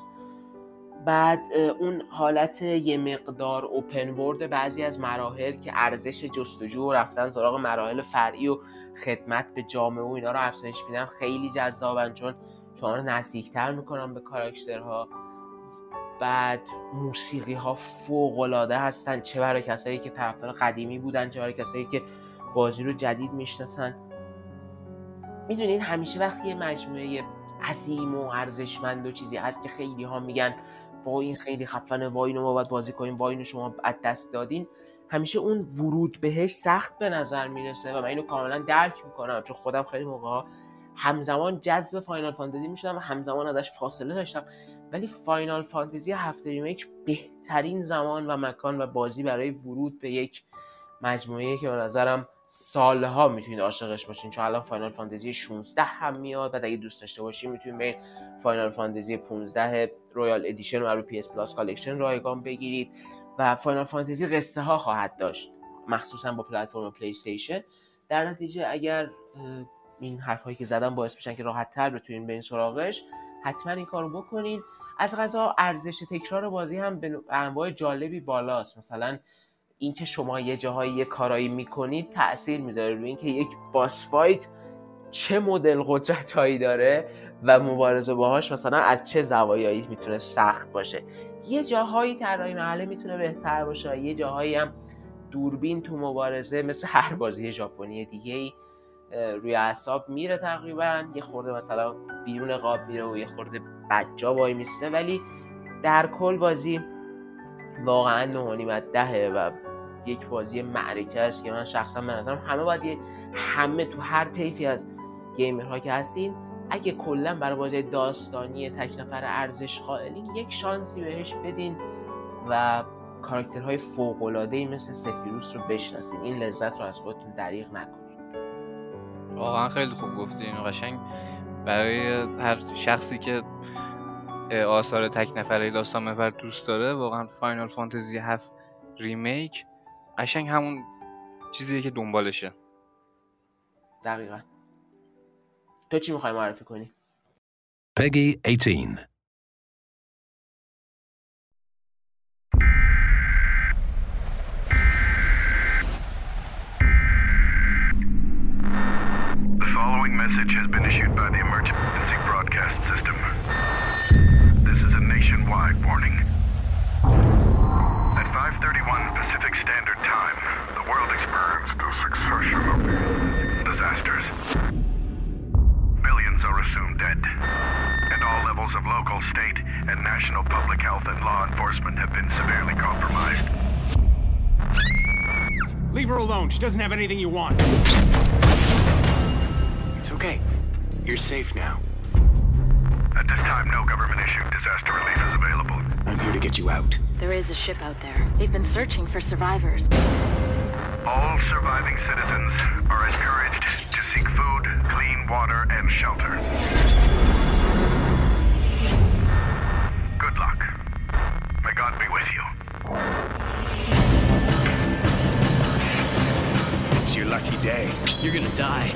بعد اون حالت یه مقدار اوپن ورد بعضی از مراحل که ارزش جستجو و رفتن سراغ مراحل فرعی و خدمت به جامعه و اینا رو افزایش میدن، خیلی جذابن چون شما رو نزدیک‌تر میکنن به کاراکترها. بعد موسیقی ها فوق‌العاده هستن، چه برای کسایی که طرفدار قدیمی بودن، چه برای کسایی که بازی رو جدید میشناسن. میدونین همیشه وقتی یه مجموعه عظیم و ارزشمند و چیزی هست که خیلی ها میگن وای این خیلی خفنه، وای اینو ما باید بازی کنیم، وای اینو شما از دست دادین، همیشه اون ورود بهش سخت به نظر میرسه و من اینو کاملا درک میکنم چون خودم خیلی موقعا همزمان جذب فاینال فانتزی میشدم و همزمان ازش فاصله داشتم، ولی فاینال فانتزی هفت ریمیک بهترین زمان و مکان و بازی برای ورود به یک مجموعه که به نظرم سالها میتونید عاشقش باشین، چون الان فاینال فانتزی شانزده هم میاد و اگه دوست داشته باشین میتونید به فاینال فانتزی پانزده رویال ادیشن و رو پی اس پلاس کالکشن رایگان بگیرید و فاینال فانتزی قصه ها خواهد داشت، مخصوصا با پلتفرم پلی استیشن. در نتیجه اگر این حرفایی که زدم باعث میشن که راحت تر بتونین برین سراغش، حتما این کارو بکنین. از قضا ارزش تکرار بازی هم به انواع جالبی بالاست، مثلا اینکه شما یه جاهایی یه کارایی میکنید تأثیر میذاره روی اینکه یک باس فایت چه مدل قدرتایی داره و مبارزه باهاش مثلا از چه زوایایی میتونه سخت باشه. یه جاهایی طراحی محله میتونه بهتر باشه، یه جاهایی هم دوربین تو مبارزه مثل هر بازی ژاپنی دیگه‌ای روی اعصاب میره، تقریبا یه خورده مثلا بیرون قاب میره و یه خورده بجا وای میسته، ولی در کل بازی واقعا نه و نیم از ده و یک بازی معرکه است که من شخصا به نظرم همه باید، همه تو هر طیفی از گیمرها که هستین، اگه کلا برای بازی داستانی تک نفر ارزش قائلین، یک شانسی بهش بدین و کاراکترهای فوق‌العاده‌ای مثل سفیروس رو بشناسین. این لذت رو از خودتون دریغ نکنین. واقعا خیلی خوب گفتین، قشنگ برای هر شخصی که آثار تک نفره داستان محور دوست داره، واقعا فاینال فانتزی هفت ریمیک قشنگ همون چیزیه که دنبالشه. دقیقاً. تو چی می‌خوای معرفی کنی؟ پگی هجده. The following message has been issued by the emergency broadcast system. This is a nationwide warning. At five thirty-one Pacific Standard Time, the world experienced a succession of disasters. Millions are assumed dead, and all levels of local, state, and national public health and law enforcement have been severely compromised. Leave her alone. She doesn't have anything you want. It's okay. You're safe now. At this time, no government-issued disaster relief is available. I'm here to get you out. There is a ship out there. They've been searching for survivors. All surviving citizens are encouraged to seek food, clean water, and shelter. Good luck. May God be with you. It's your lucky day. You're gonna die.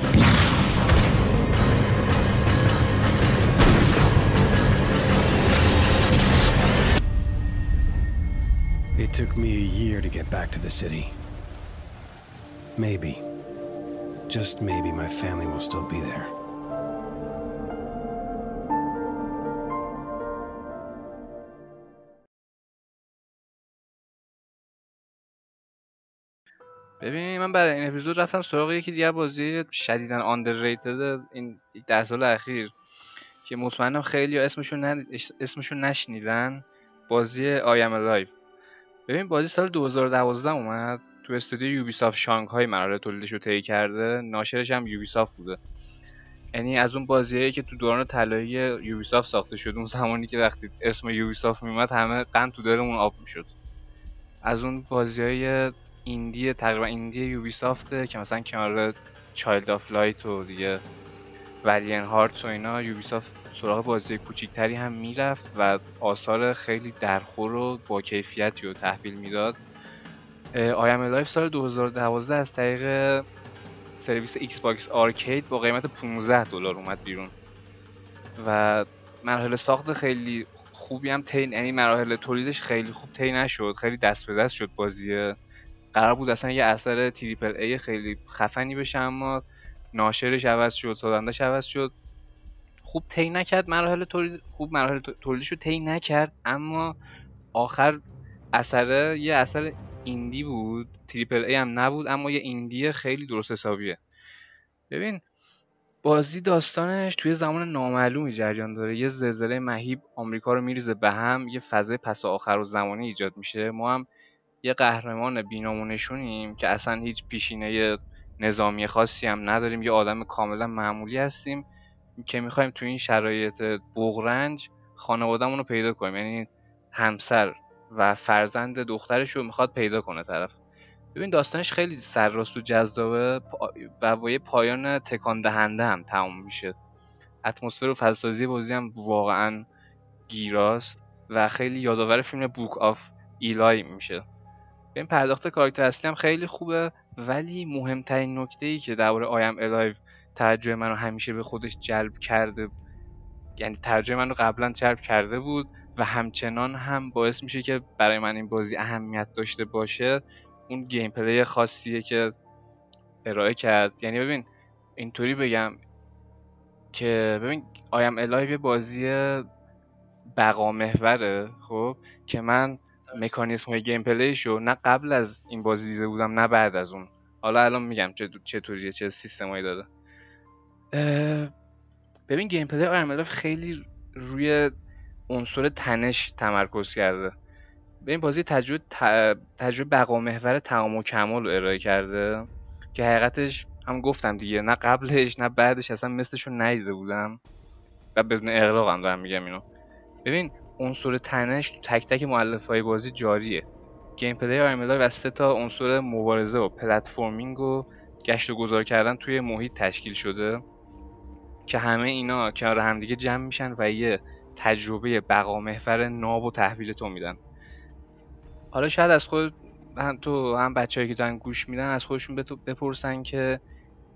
It took me a year to get back to the city. Maybe, just maybe, my family will still be there. ببین، من برای این اپیزود رفتم سراغ یکی دیگه بازی شدیداً آندرریتد این ده سال اخیر که مطمئنم خیلی اسمشون اسمشون نشنیدن، بازی I Am Alive. ببین بازی سال دو هزار و دوازده اومد، تو استودیو یوبیسافت شانگهای مرحله تولیدش رو طی کرده، ناشرش هم یوبیسافت بوده. یعنی از اون بازیایی که تو دوران طلایی یوبیسافت ساخته شد، اون زمانی که وقتی اسم یوبیسافت میومد همه قند تو دلمون آب میشد. از اون بازیای ایندی، تقریبا ایندی یوبیسافت که مثلا کنار چایلد آف لایت و دیگه والین هارت و اینا، یوبیسافت سراغ بازی کوچیکتری هم میرفت و آثار خیلی درخور و با کیفیتی رو تحویل میداد. I Am Alive سال دو هزار و دوازده از طریق سرویس ایکس باکس آرکید با قیمت پانزده دلار اومد بیرون و مراحل ساخت خیلی خوبی هم طی، یعنی مراحل تولیدش خیلی خوب طی نشد، خیلی دست به دست شد بازی. قرار بود اصلا یه اثر تریپل ای خیلی خفنی بشه، اما ناشرش عوض شد، سازندش عوض شد، خوب طی نکرد مراحل تولید، خوب مراحل تولیدش رو طی نکرد، اما آخر اثر یه اثر ایندی بود، تریپل ای هم نبود، اما یه ایندی خیلی درست حسابیه. ببین بازی داستانش توی زمان نامعلومی جریان داره، یه زلزله مهیب آمریکا رو میریزه به هم، یه فضای پس آخر و زمانی ایجاد میشه، ما هم یه قهرمان بینامونشونیم که اصلا هیچ پیشینه نظامی خاصی هم نداریم، یه آدم کاملا معمولی هستیم که میخوایم تو این شرایط بغرنج خانوادمون رو پیدا کنیم، یعنی همسر و فرزند دخترش رو میخواد پیدا کنه طرف. ببین داستانش خیلی سرراست و جذابه و با یه پایان تکان دهنده هم تموم میشه. اتمسفر و فضاسازی بازی هم واقعا گیراست و خیلی یادآور فیلم بوک آف ایلای میشه. ببین پرداخت کاراکتر اصلی هم خیلی خوبه، ولی مهمترین نکته‌ای که درباره I Am Alive توجه منو همیشه به خودش جلب کرده، یعنی توجه منو قبلا جلب کرده بود و همچنان هم باعث میشه که برای من این بازی اهمیت داشته باشه، اون گیم پلی خاصیه که ارائه کرد. یعنی ببین اینطوری بگم که ببین I Am Alive یه بازی بقا محوره، خب که من مکانیزم های گیم پلیشو نه قبل از این بازی دیده بودم نه بعد از اون. حالا الان میگم چطوریه، چه سیستمایی داره. ببین گیم پلی I Am Alive خیلی روی عنصر تنش تمرکز کرده. ببین بازی تجربه تجربه بقا محور تمام و کمال رو ارائه کرده که حقیقتش هم گفتم دیگه نه قبلش نه بعدش اصلا مثلشو ندیده بودم و بدون اغراق هم دارم میگم اینو. ببین عنصر تنش تو تک تک مؤلفه‌های بازی جاریه. گیم پلی I Am Alive از سه تا عنصر مبارزه و پلتفرمینگ و گشت و گذار کردن توی محیط تشکیل شده که همه اینا کنار همدیگه جمع میشن و یه تجربه بقا محور ناب و تحویل تو میدن. حالا شاید از خود هم تو هم بچه‌ای که دارن گوش میدن از خودشون بپرسن که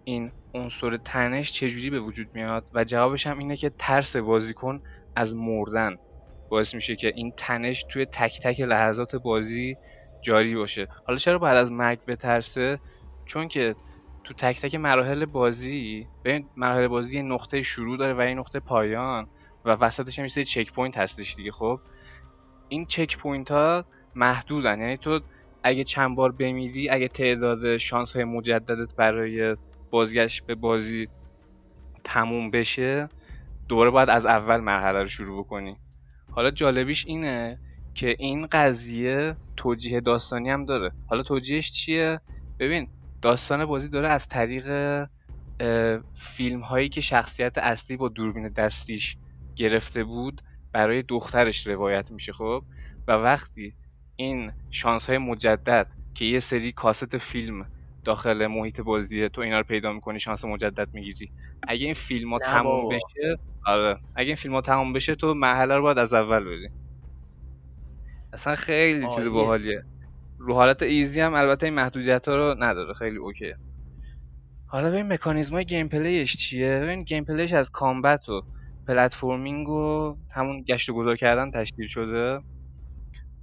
این عنصر تنش چجوری به وجود میاد و جوابش هم اینه که ترس بازیکن از مردن باعث میشه که این تنش توی تک تک لحظات بازی جاری باشه. حالا چرا بعد از مرگ بترسه؟ چون که تو تک تک مراحل بازی، ببین مراحل بازی یه نقطه شروع داره و یه نقطه پایان و وسطش هم یه سری چک پوینت هستش دیگه. خب این چک پوینت ها محدودن، یعنی تو اگه چند بار بمیری، اگه تعداد شانس های مجددت برای بازگشت به بازی تموم بشه، دوباره باید از اول مرحله رو شروع بکنی. حالا جالبیش اینه که این قضیه توجیه داستانی هم داره. حالا توجیهش چیه؟ ببین داستان بازی داره از طریق فیلم هایی که شخصیت اصلی با دوربین دستیش گرفته بود برای دخترش روایت میشه. خب و وقتی این شانس های مجدد که یه سری کاست فیلم داخل محیط بازیه، تو اینا رو پیدا میکنی، شانس مجدد میگیری. اگه این فیلم ها تموم بشه، آره اگه این فیلم ها تموم بشه تو مرحله رو باید از اول بری. اصلا خیلی آه چیز باحالیه. رو حالت ایزی هم البته این محدودیت ها رو نداره، خیلی اوکیه. حالا ببین مکانیزم های گیم پلیش چیه؟ ببین گیم پلیش از کامبت و پلتفرمینگ و همون گشت و گذار کردن تشکیل شده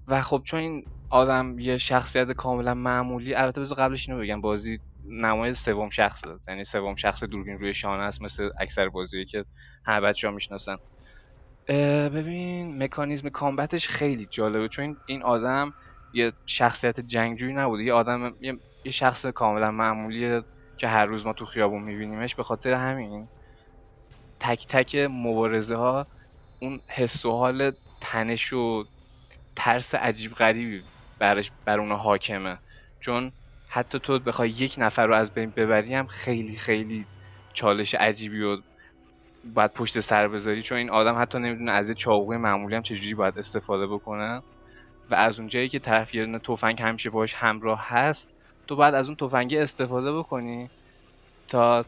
و خب چون این آدم یه شخصیت کاملا معمولی، البته بذار قبلش اینو بگم، بازی نمای سوم شخص داد، یعنی سوم شخص دوربین روی شانه است، مثل اکثر بازیایی که هر بچه‌ها میشناسن. ببین مکانیزم کامبتش خیلی جالبه، چون این آدم یه شخصیت جنگجوی نبوده، یه آدم یه, یه شخص کاملا معمولیه که هر روز ما تو خیابون میبینیمش. به خاطر همین تک تک مبارزه ها اون حس و حال تنش و ترس عجیب غریبی برش بر اون حاکمه، چون حتی تو بخوای یک نفر رو از بین ببری هم خیلی خیلی چالش عجیبی و باید پشت سر بذاری، چون این آدم حتی نمیدونه از یه چاقوی معمولی هم چجوری باید استفاده بکنه. و از اونجایی که طرف یه تفنگ همیشه باهاش همراه هست، تو باید از اون تفنگ استفاده بکنی تا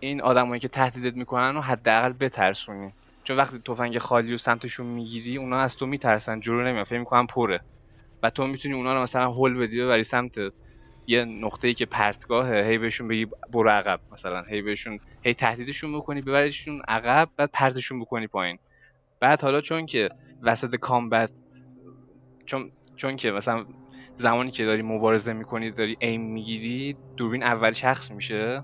این آدمایی که تهدیدت میکنن رو حداقل بترسونی، چون وقتی تفنگ خالی و سمتشون میگیری اونا از تو میترسن، جلو نمیان، فکر میکنن پره و تو میتونی اونا رو مثلا هول بدی ببری سمت یه نقطه‌ای که پرتگاهه، هی بهشون بگی برو عقب، مثلا هی بهشون هی تهدیدشون بکنی، ببریشون عقب، بعد پرتشون بکنی پایین. بعد حالا چون که وسط کامبت چون چون که مثلا زمانی که داری مبارزه میکنی داری ایم میگیری، دوربین اول شخص میشه،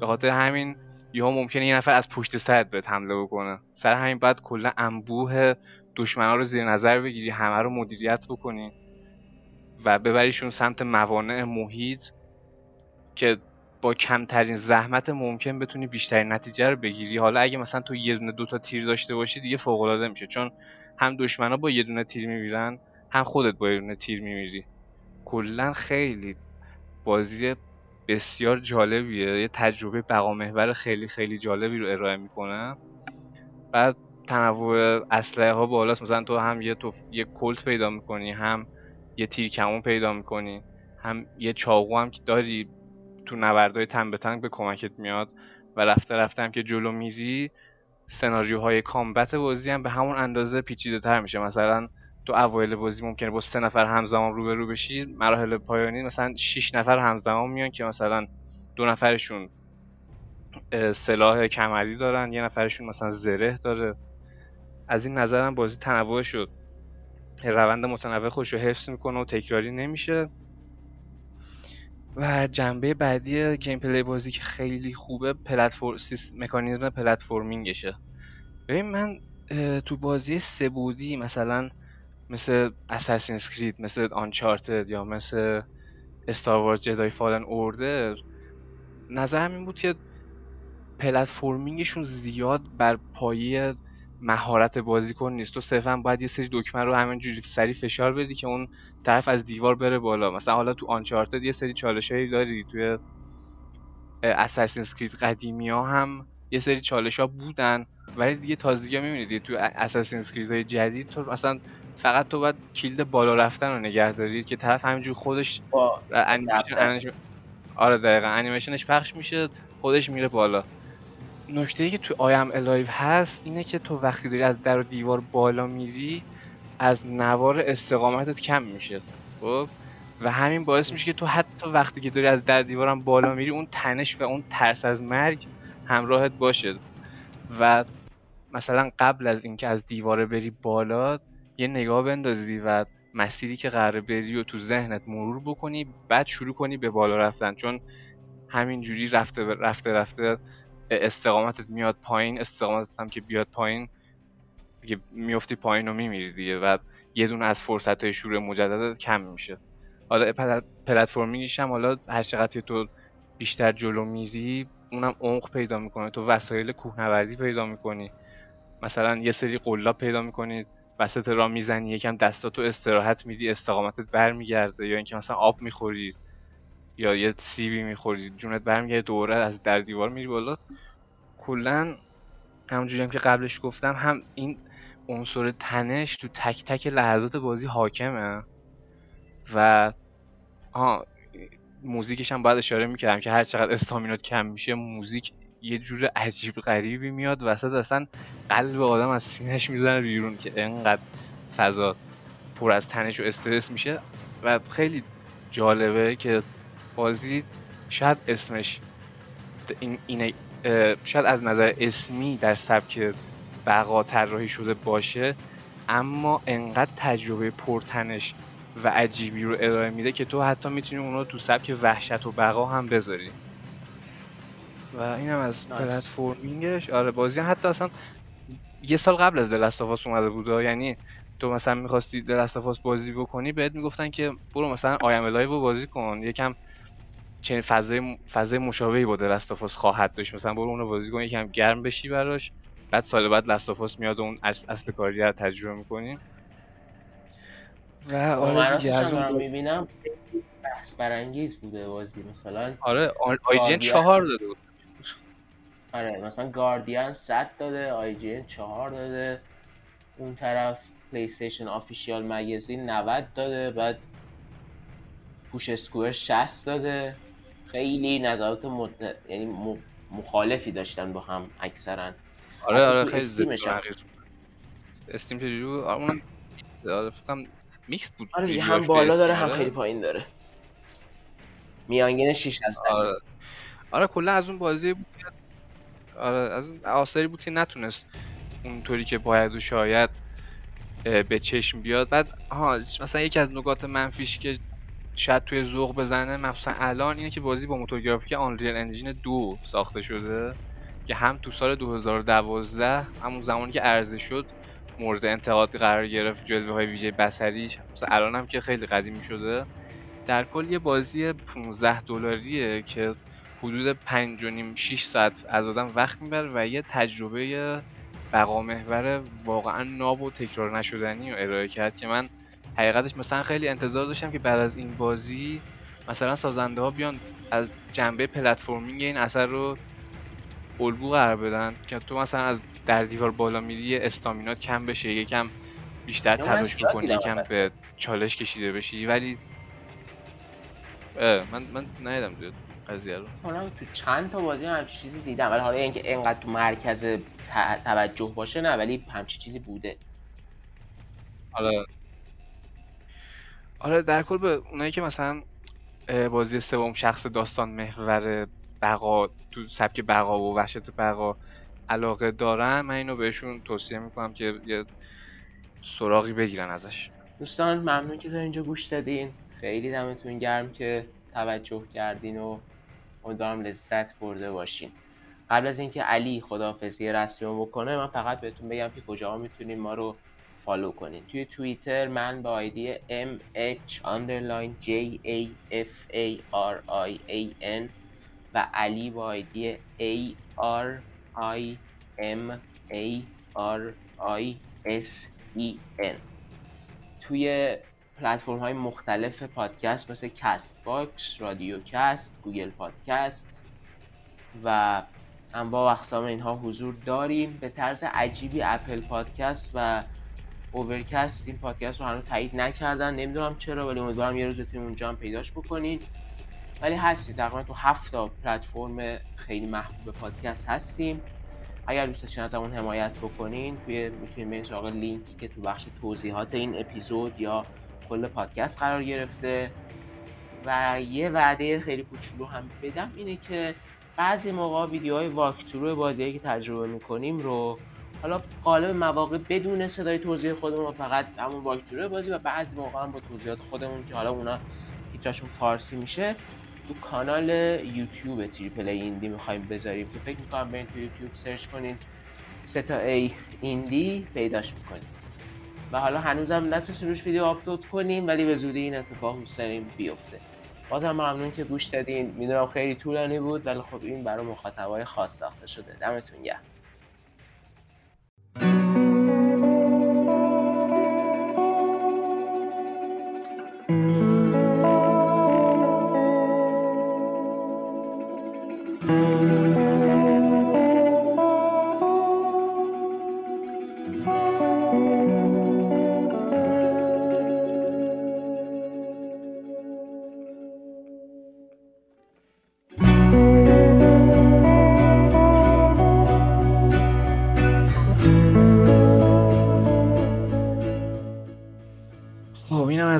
به خاطر همین یهو ممکنه یه نفر از پشت سرت بهت حمله بکنه، سر همین بعد کلا انبوه دشمنا رو زیر نظر بگیری، همه رو مدیریت بکنی و ببریشون سمت موانع محیط که با کمترین زحمت ممکن بتونی بیشترین نتیجه رو بگیری. حالا اگه مثلا تو یه دونه دو تا تیر داشته باشی دیگه فوق العاده میشه، چون هم دشمنا با یه دونه تیر میمیرن، هم خودت با یه دونه تیر میمیری. کلا خیلی بازی بسیار جالبیه، یه تجربه بقامحور خیلی خیلی جالبی رو ارائه میکنه. بعد تنوع اسلحه ها بالاست، مثلا تو هم یه توف... یه کلت پیدا میکنی، هم یه تیر کمون پیدا میکنی، هم یه چاقو هم که داری تو نبردهای تن به تن به کمکت میاد. و رفته رفته هم که جلو میری سناریوهای کامبت بازی هم به همون اندازه پیچیده تر میشه. مثلا تو اوایل بازی ممکنه با سه نفر همزمان روبرو بشی، مراحل پایانی مثلا شش نفر همزمان میان که مثلا دو نفرشون سلاح کمری دارن، یه نفرشون مثلا زره داره. از این نظرم بازی تنوع شد، روند متنوع خوش رو حفظ میکنه و تکراری نمیشه. و جنبه بعدی گیم پلی بازی که خیلی خوبه پلتفرم مکانیزم پلتفرمینگشه. ببین من تو بازی سه بعدی مثلا مثل اساسینز کرید، مثل آنچارتد یا مثل استار وارز جدای فالن اوردر، نظرم این بود که پلتفرمینگشون زیاد بر پایه مهارت بازیکن نیست. تو صرفا باید یه سری دکمه رو همینجوری سری فشار بدی که اون طرف از دیوار بره بالا. مثلا حالا تو آنچارتد یه سری چالشایی داری، توی اساسینز کرید قدیمی‌ها هم یه سری چالش‌ها بودن، ولی دیگه تازگی‌ها می‌بینید دیگه تو اساسینز کریدهای جدید تو مثلا فقط تو باید کلید بالا رفتن رو نگه دارید که طرف همینجور خودش انیمیشن انیمیشن آره دقیقاً انیمیشنش پخش میشه، خودش میره بالا. نکته‌ای که تو آی ام الایو هست اینه که تو وقتی داری از در و دیوار بالا میری از نوار استقامتت کم میشه، خب، و همین باعث میشه که تو حتی وقتی که داری از در دیوارم بالا میری اون تنش و اون ترس از مرگ همراهت باشه. و مثلا قبل از اینکه از دیواره بری بالا یه نگاه بندازی و مسیری که قراره بری و تو ذهنت مرور بکنی، بعد شروع کنی به بالا رفتن، چون همینجوری رفته رفته رفته استقامتت میاد پایین، استقامتت هم که بیاد پایین دیگه میفتی پایین و میمیری دیگه و یه دونه از فرصت‌های شروع مجددت کم میشه. حالا پلتفرمینگش هم حالا هر چقدر تو بیشتر جلو میری اونم عمق پیدا میکنه، تو وسایل کوهنوردی پیدا میکنی، مثلا یه سری قلاب پیدا میکنی وسط راه میزنی، یکم دستاتو استراحت میدی استقامتت برمیگرده، یا اینکه مثلا آب میخوری یا یه سیبی میخوری جونت برمیگرده، دوباره از در دیوار میری بالا. کلا همونجوری هم که قبلش گفتم هم این عنصر تنش تو تک تک لحظات بازی حاکمه. و آه موزیکش هم باید اشاره میکردم که هر چقدر استامینات کم میشه موزیک یه جور عجیب غریبی میاد وسط، اصلا قلب آدم از سینهش میزنه بیرون که انقدر فضا پر از تنش و استرس میشه. و خیلی جالبه که بازی شاید اسمش این اینه شاید از نظر اسمی در سبک بقا طراحی شده باشه، اما انقدر تجربه پرتنش و عجیبی رو ارائه میده که تو حتی میتونی اونا تو سبک وحشت و بقا هم بذاری. و اینم از پلتفرمینگش. آره بازی هم حتی اصلا یه سال قبل از دلستافاس اومده بود، یعنی تو مثلا میخواستی دلستافاس بازی بکنی بهت میگفتن که برو مثلا آی ام الایو رو بازی کن، یکم چه فضای فضای مشابهی با دلستافاس خواهد داشت، مثلا برو اون رو بازی کن یکم گرم بشی براش، بعد سال بعد لستافاس میاد و اون اصل, اصل کاری رو تجربه میکنی. و آره دیگه از اون میبینم بحث برانگیز بوده بازی، مثلا آره آی جی ان چهار داده بود، آره مثلا گاردین صد داده، آی جی ان چهار داده، اون طرف پلی استیشن آفیشیال مگزین نود داده، بعد پوش اسکوئر شصت داده. خیلی نظرات مد... یعنی م... مخالفی داشتن با هم اکثرا. آره آره خیلی زیاد مریض بود. استیم چه جوری؟ اونم آره فکرم میکس بود. آره هم بالا داره هم خیلی پایین داره. میانگین شش هست. آره آره کلا از اون بازی بود. آره از اون آثاری بود که نتونست اونطوری که باید و شاید به چشم بیاد. بعد ها مثلا یکی از نکات منفیش که شاید توی ذوق بزنه مخصوصا الان اینه که بازی با موتور گرافیک آنریل انجین دو ساخته شده که هم تو سال دو هزار و دوازده همون زمانی که عرضه شد مورد انتقاد قرار گرفت، جلوه‌های ویژه بصریش مثلا الان هم که خیلی قدیمی شده. در کل یه بازی پانزده دلاریه که حدود پنج و نیم شش ساعت از آدم وقت میبره و یه تجربه بقا محور واقعا ناب و تکرار نشدنی رو ارائه کرد که من حقیقتش مثلا خیلی انتظار داشتم که بعد از این بازی مثلا سازنده ها بیان از جنبه پلتفرمینگ این اثر رو الگو قرار بدن که تو مثلا از در دیوار بالا میری استامینات کم بشه، یکم بیشتر تلاش بکنی، یکم به چالش کشیده بشی. ولی من من ندیدم دیگه قضیه رو. حالا تو چند تا بازی هم همچین چیزی دیدم، ولی حالا اینکه اینقدر تو مرکز توجه باشه نه، ولی همچین چیزی بوده. حالا حالا در کل به اونایی که مثلا بازی سوم شخص داستان محور بقا تو سبک بقا و وحشت بقا علاقه دارن، من اینو بهشون توصیه میکنم که یه سراغی بگیرن ازش. دوستان ممنون که تا اینجا گوش دادین، خیلی دمتون گرم که توجه کردین و امیدوارم لذت برده باشین. قبل از اینکه علی خداحافظی رسمی بکنه من فقط بهتون بگم که کجاها میتونین ما رو فالو کنین. توی توییتر من با آیدی ام اچ آندرلاین جی ای اف ای آر آی ای ان و علی با آیدی ای آر آی ام ای آر آی اس ای ان. توی پلتفرم های مختلف پادکست مثل کست باکس، رادیو کست، گوگل پادکست و انواع و اقسام اینها حضور داریم. به طرز عجیبی اپل پادکست و اورکست این پادکست رو هنوز تایید نکردن، نمیدونم چرا، ولی امیدوارم یه روز توی اونجا هم پیداش بکنین. ولی هستیم تقریبا تو هفت تا پلتفرم خیلی محبوب پادکست هستیم. اگر دوست داشتین از همون حمایت بکنین توی میتونین برین سراغ لینکی که تو بخش توضیحات این اپیزود یا کل پادکست قرار گرفته. و یه وعده خیلی کوچولو هم بدم اینه که بعضی موقع ویدیوهای واکتورو بازیایی که تجربه می‌کنیم رو حالا قالب مواقع بدون صدای توضیح خودمون، فقط همون واکتورو بازی و بعضی موقع هم با توضیحات خودمون که حالا اونا تیتراشون فارسی میشه تو کانال یوتیوب تریپل ای ایندی میخوایم بذاریم که فکر میکنم برید تو یوتیوب سرچ کنین ستا ای ایندی پیداش میکنید. و حالا هنوزم نتونستیم روش ویدیو آپلود کنیم ولی به زودی این اتفاق دوست داریم بیفته. بازم ممنون که گوش دادین، میدونم خیلی طولانی بود ولی خب این برای مخاطبای خاص ساخته شده. دمتون گرم.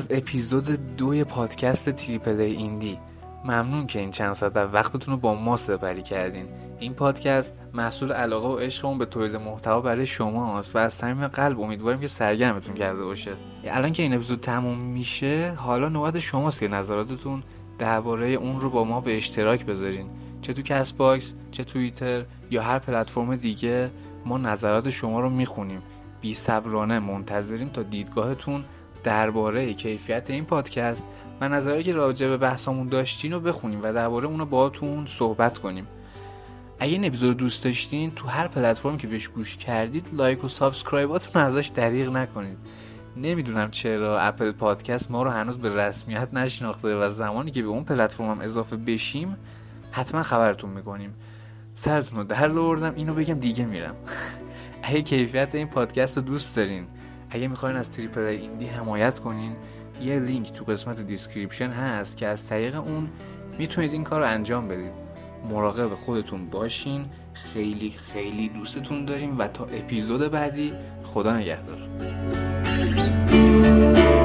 اپیزود دوی پادکست تریپل ای ایندی. ممنون که این چند ساعت وقتتون رو با ما سپری کردین. این پادکست محصول علاقه و عشقمون به تولید محتوا برای شماست و از صمیم قلب امیدواریم که سرگرمتون کرده باشه. الان که این اپیزود تموم میشه، حالا نوبت شماست که نظراتتون درباره اون رو با ما به اشتراک بذارین. چه تو کست باکس، چه توییتر یا هر پلتفرم دیگه، ما نظرات شما رو میخونیم. بی صبرانه منتظریم تا دیدگاهتون درباره کیفیت این پادکست و نظراتی که راجع به بحثمون داشتین رو بخونیم و درباره اون رو باهاتون صحبت کنیم. اگه این اپیزود دوست داشتین، تو هر پلتفرم که بهش گوش کردید لایک و سابسکرایباتون ازش دریغ نکنید. نمیدونم چرا اپل پادکست ما رو هنوز به رسمیت نشناخته و زمانی که به اون پلتفرم هم اضافه بشیم حتما خبرتون میکنیم. سرتون رو در آوردم اینو بگم دیگه میرم. اگه کیفیت این پادکست رو دوست دارین، اگه میخواین از تریپل ایندی حمایت کنین، یه لینک تو قسمت دیسکریپشن هست که از طریق اون میتونید این کار رو انجام بدید. مراقب خودتون باشین. خیلی خیلی دوستتون داریم و تا اپیزود بعدی، خدا نگهدار.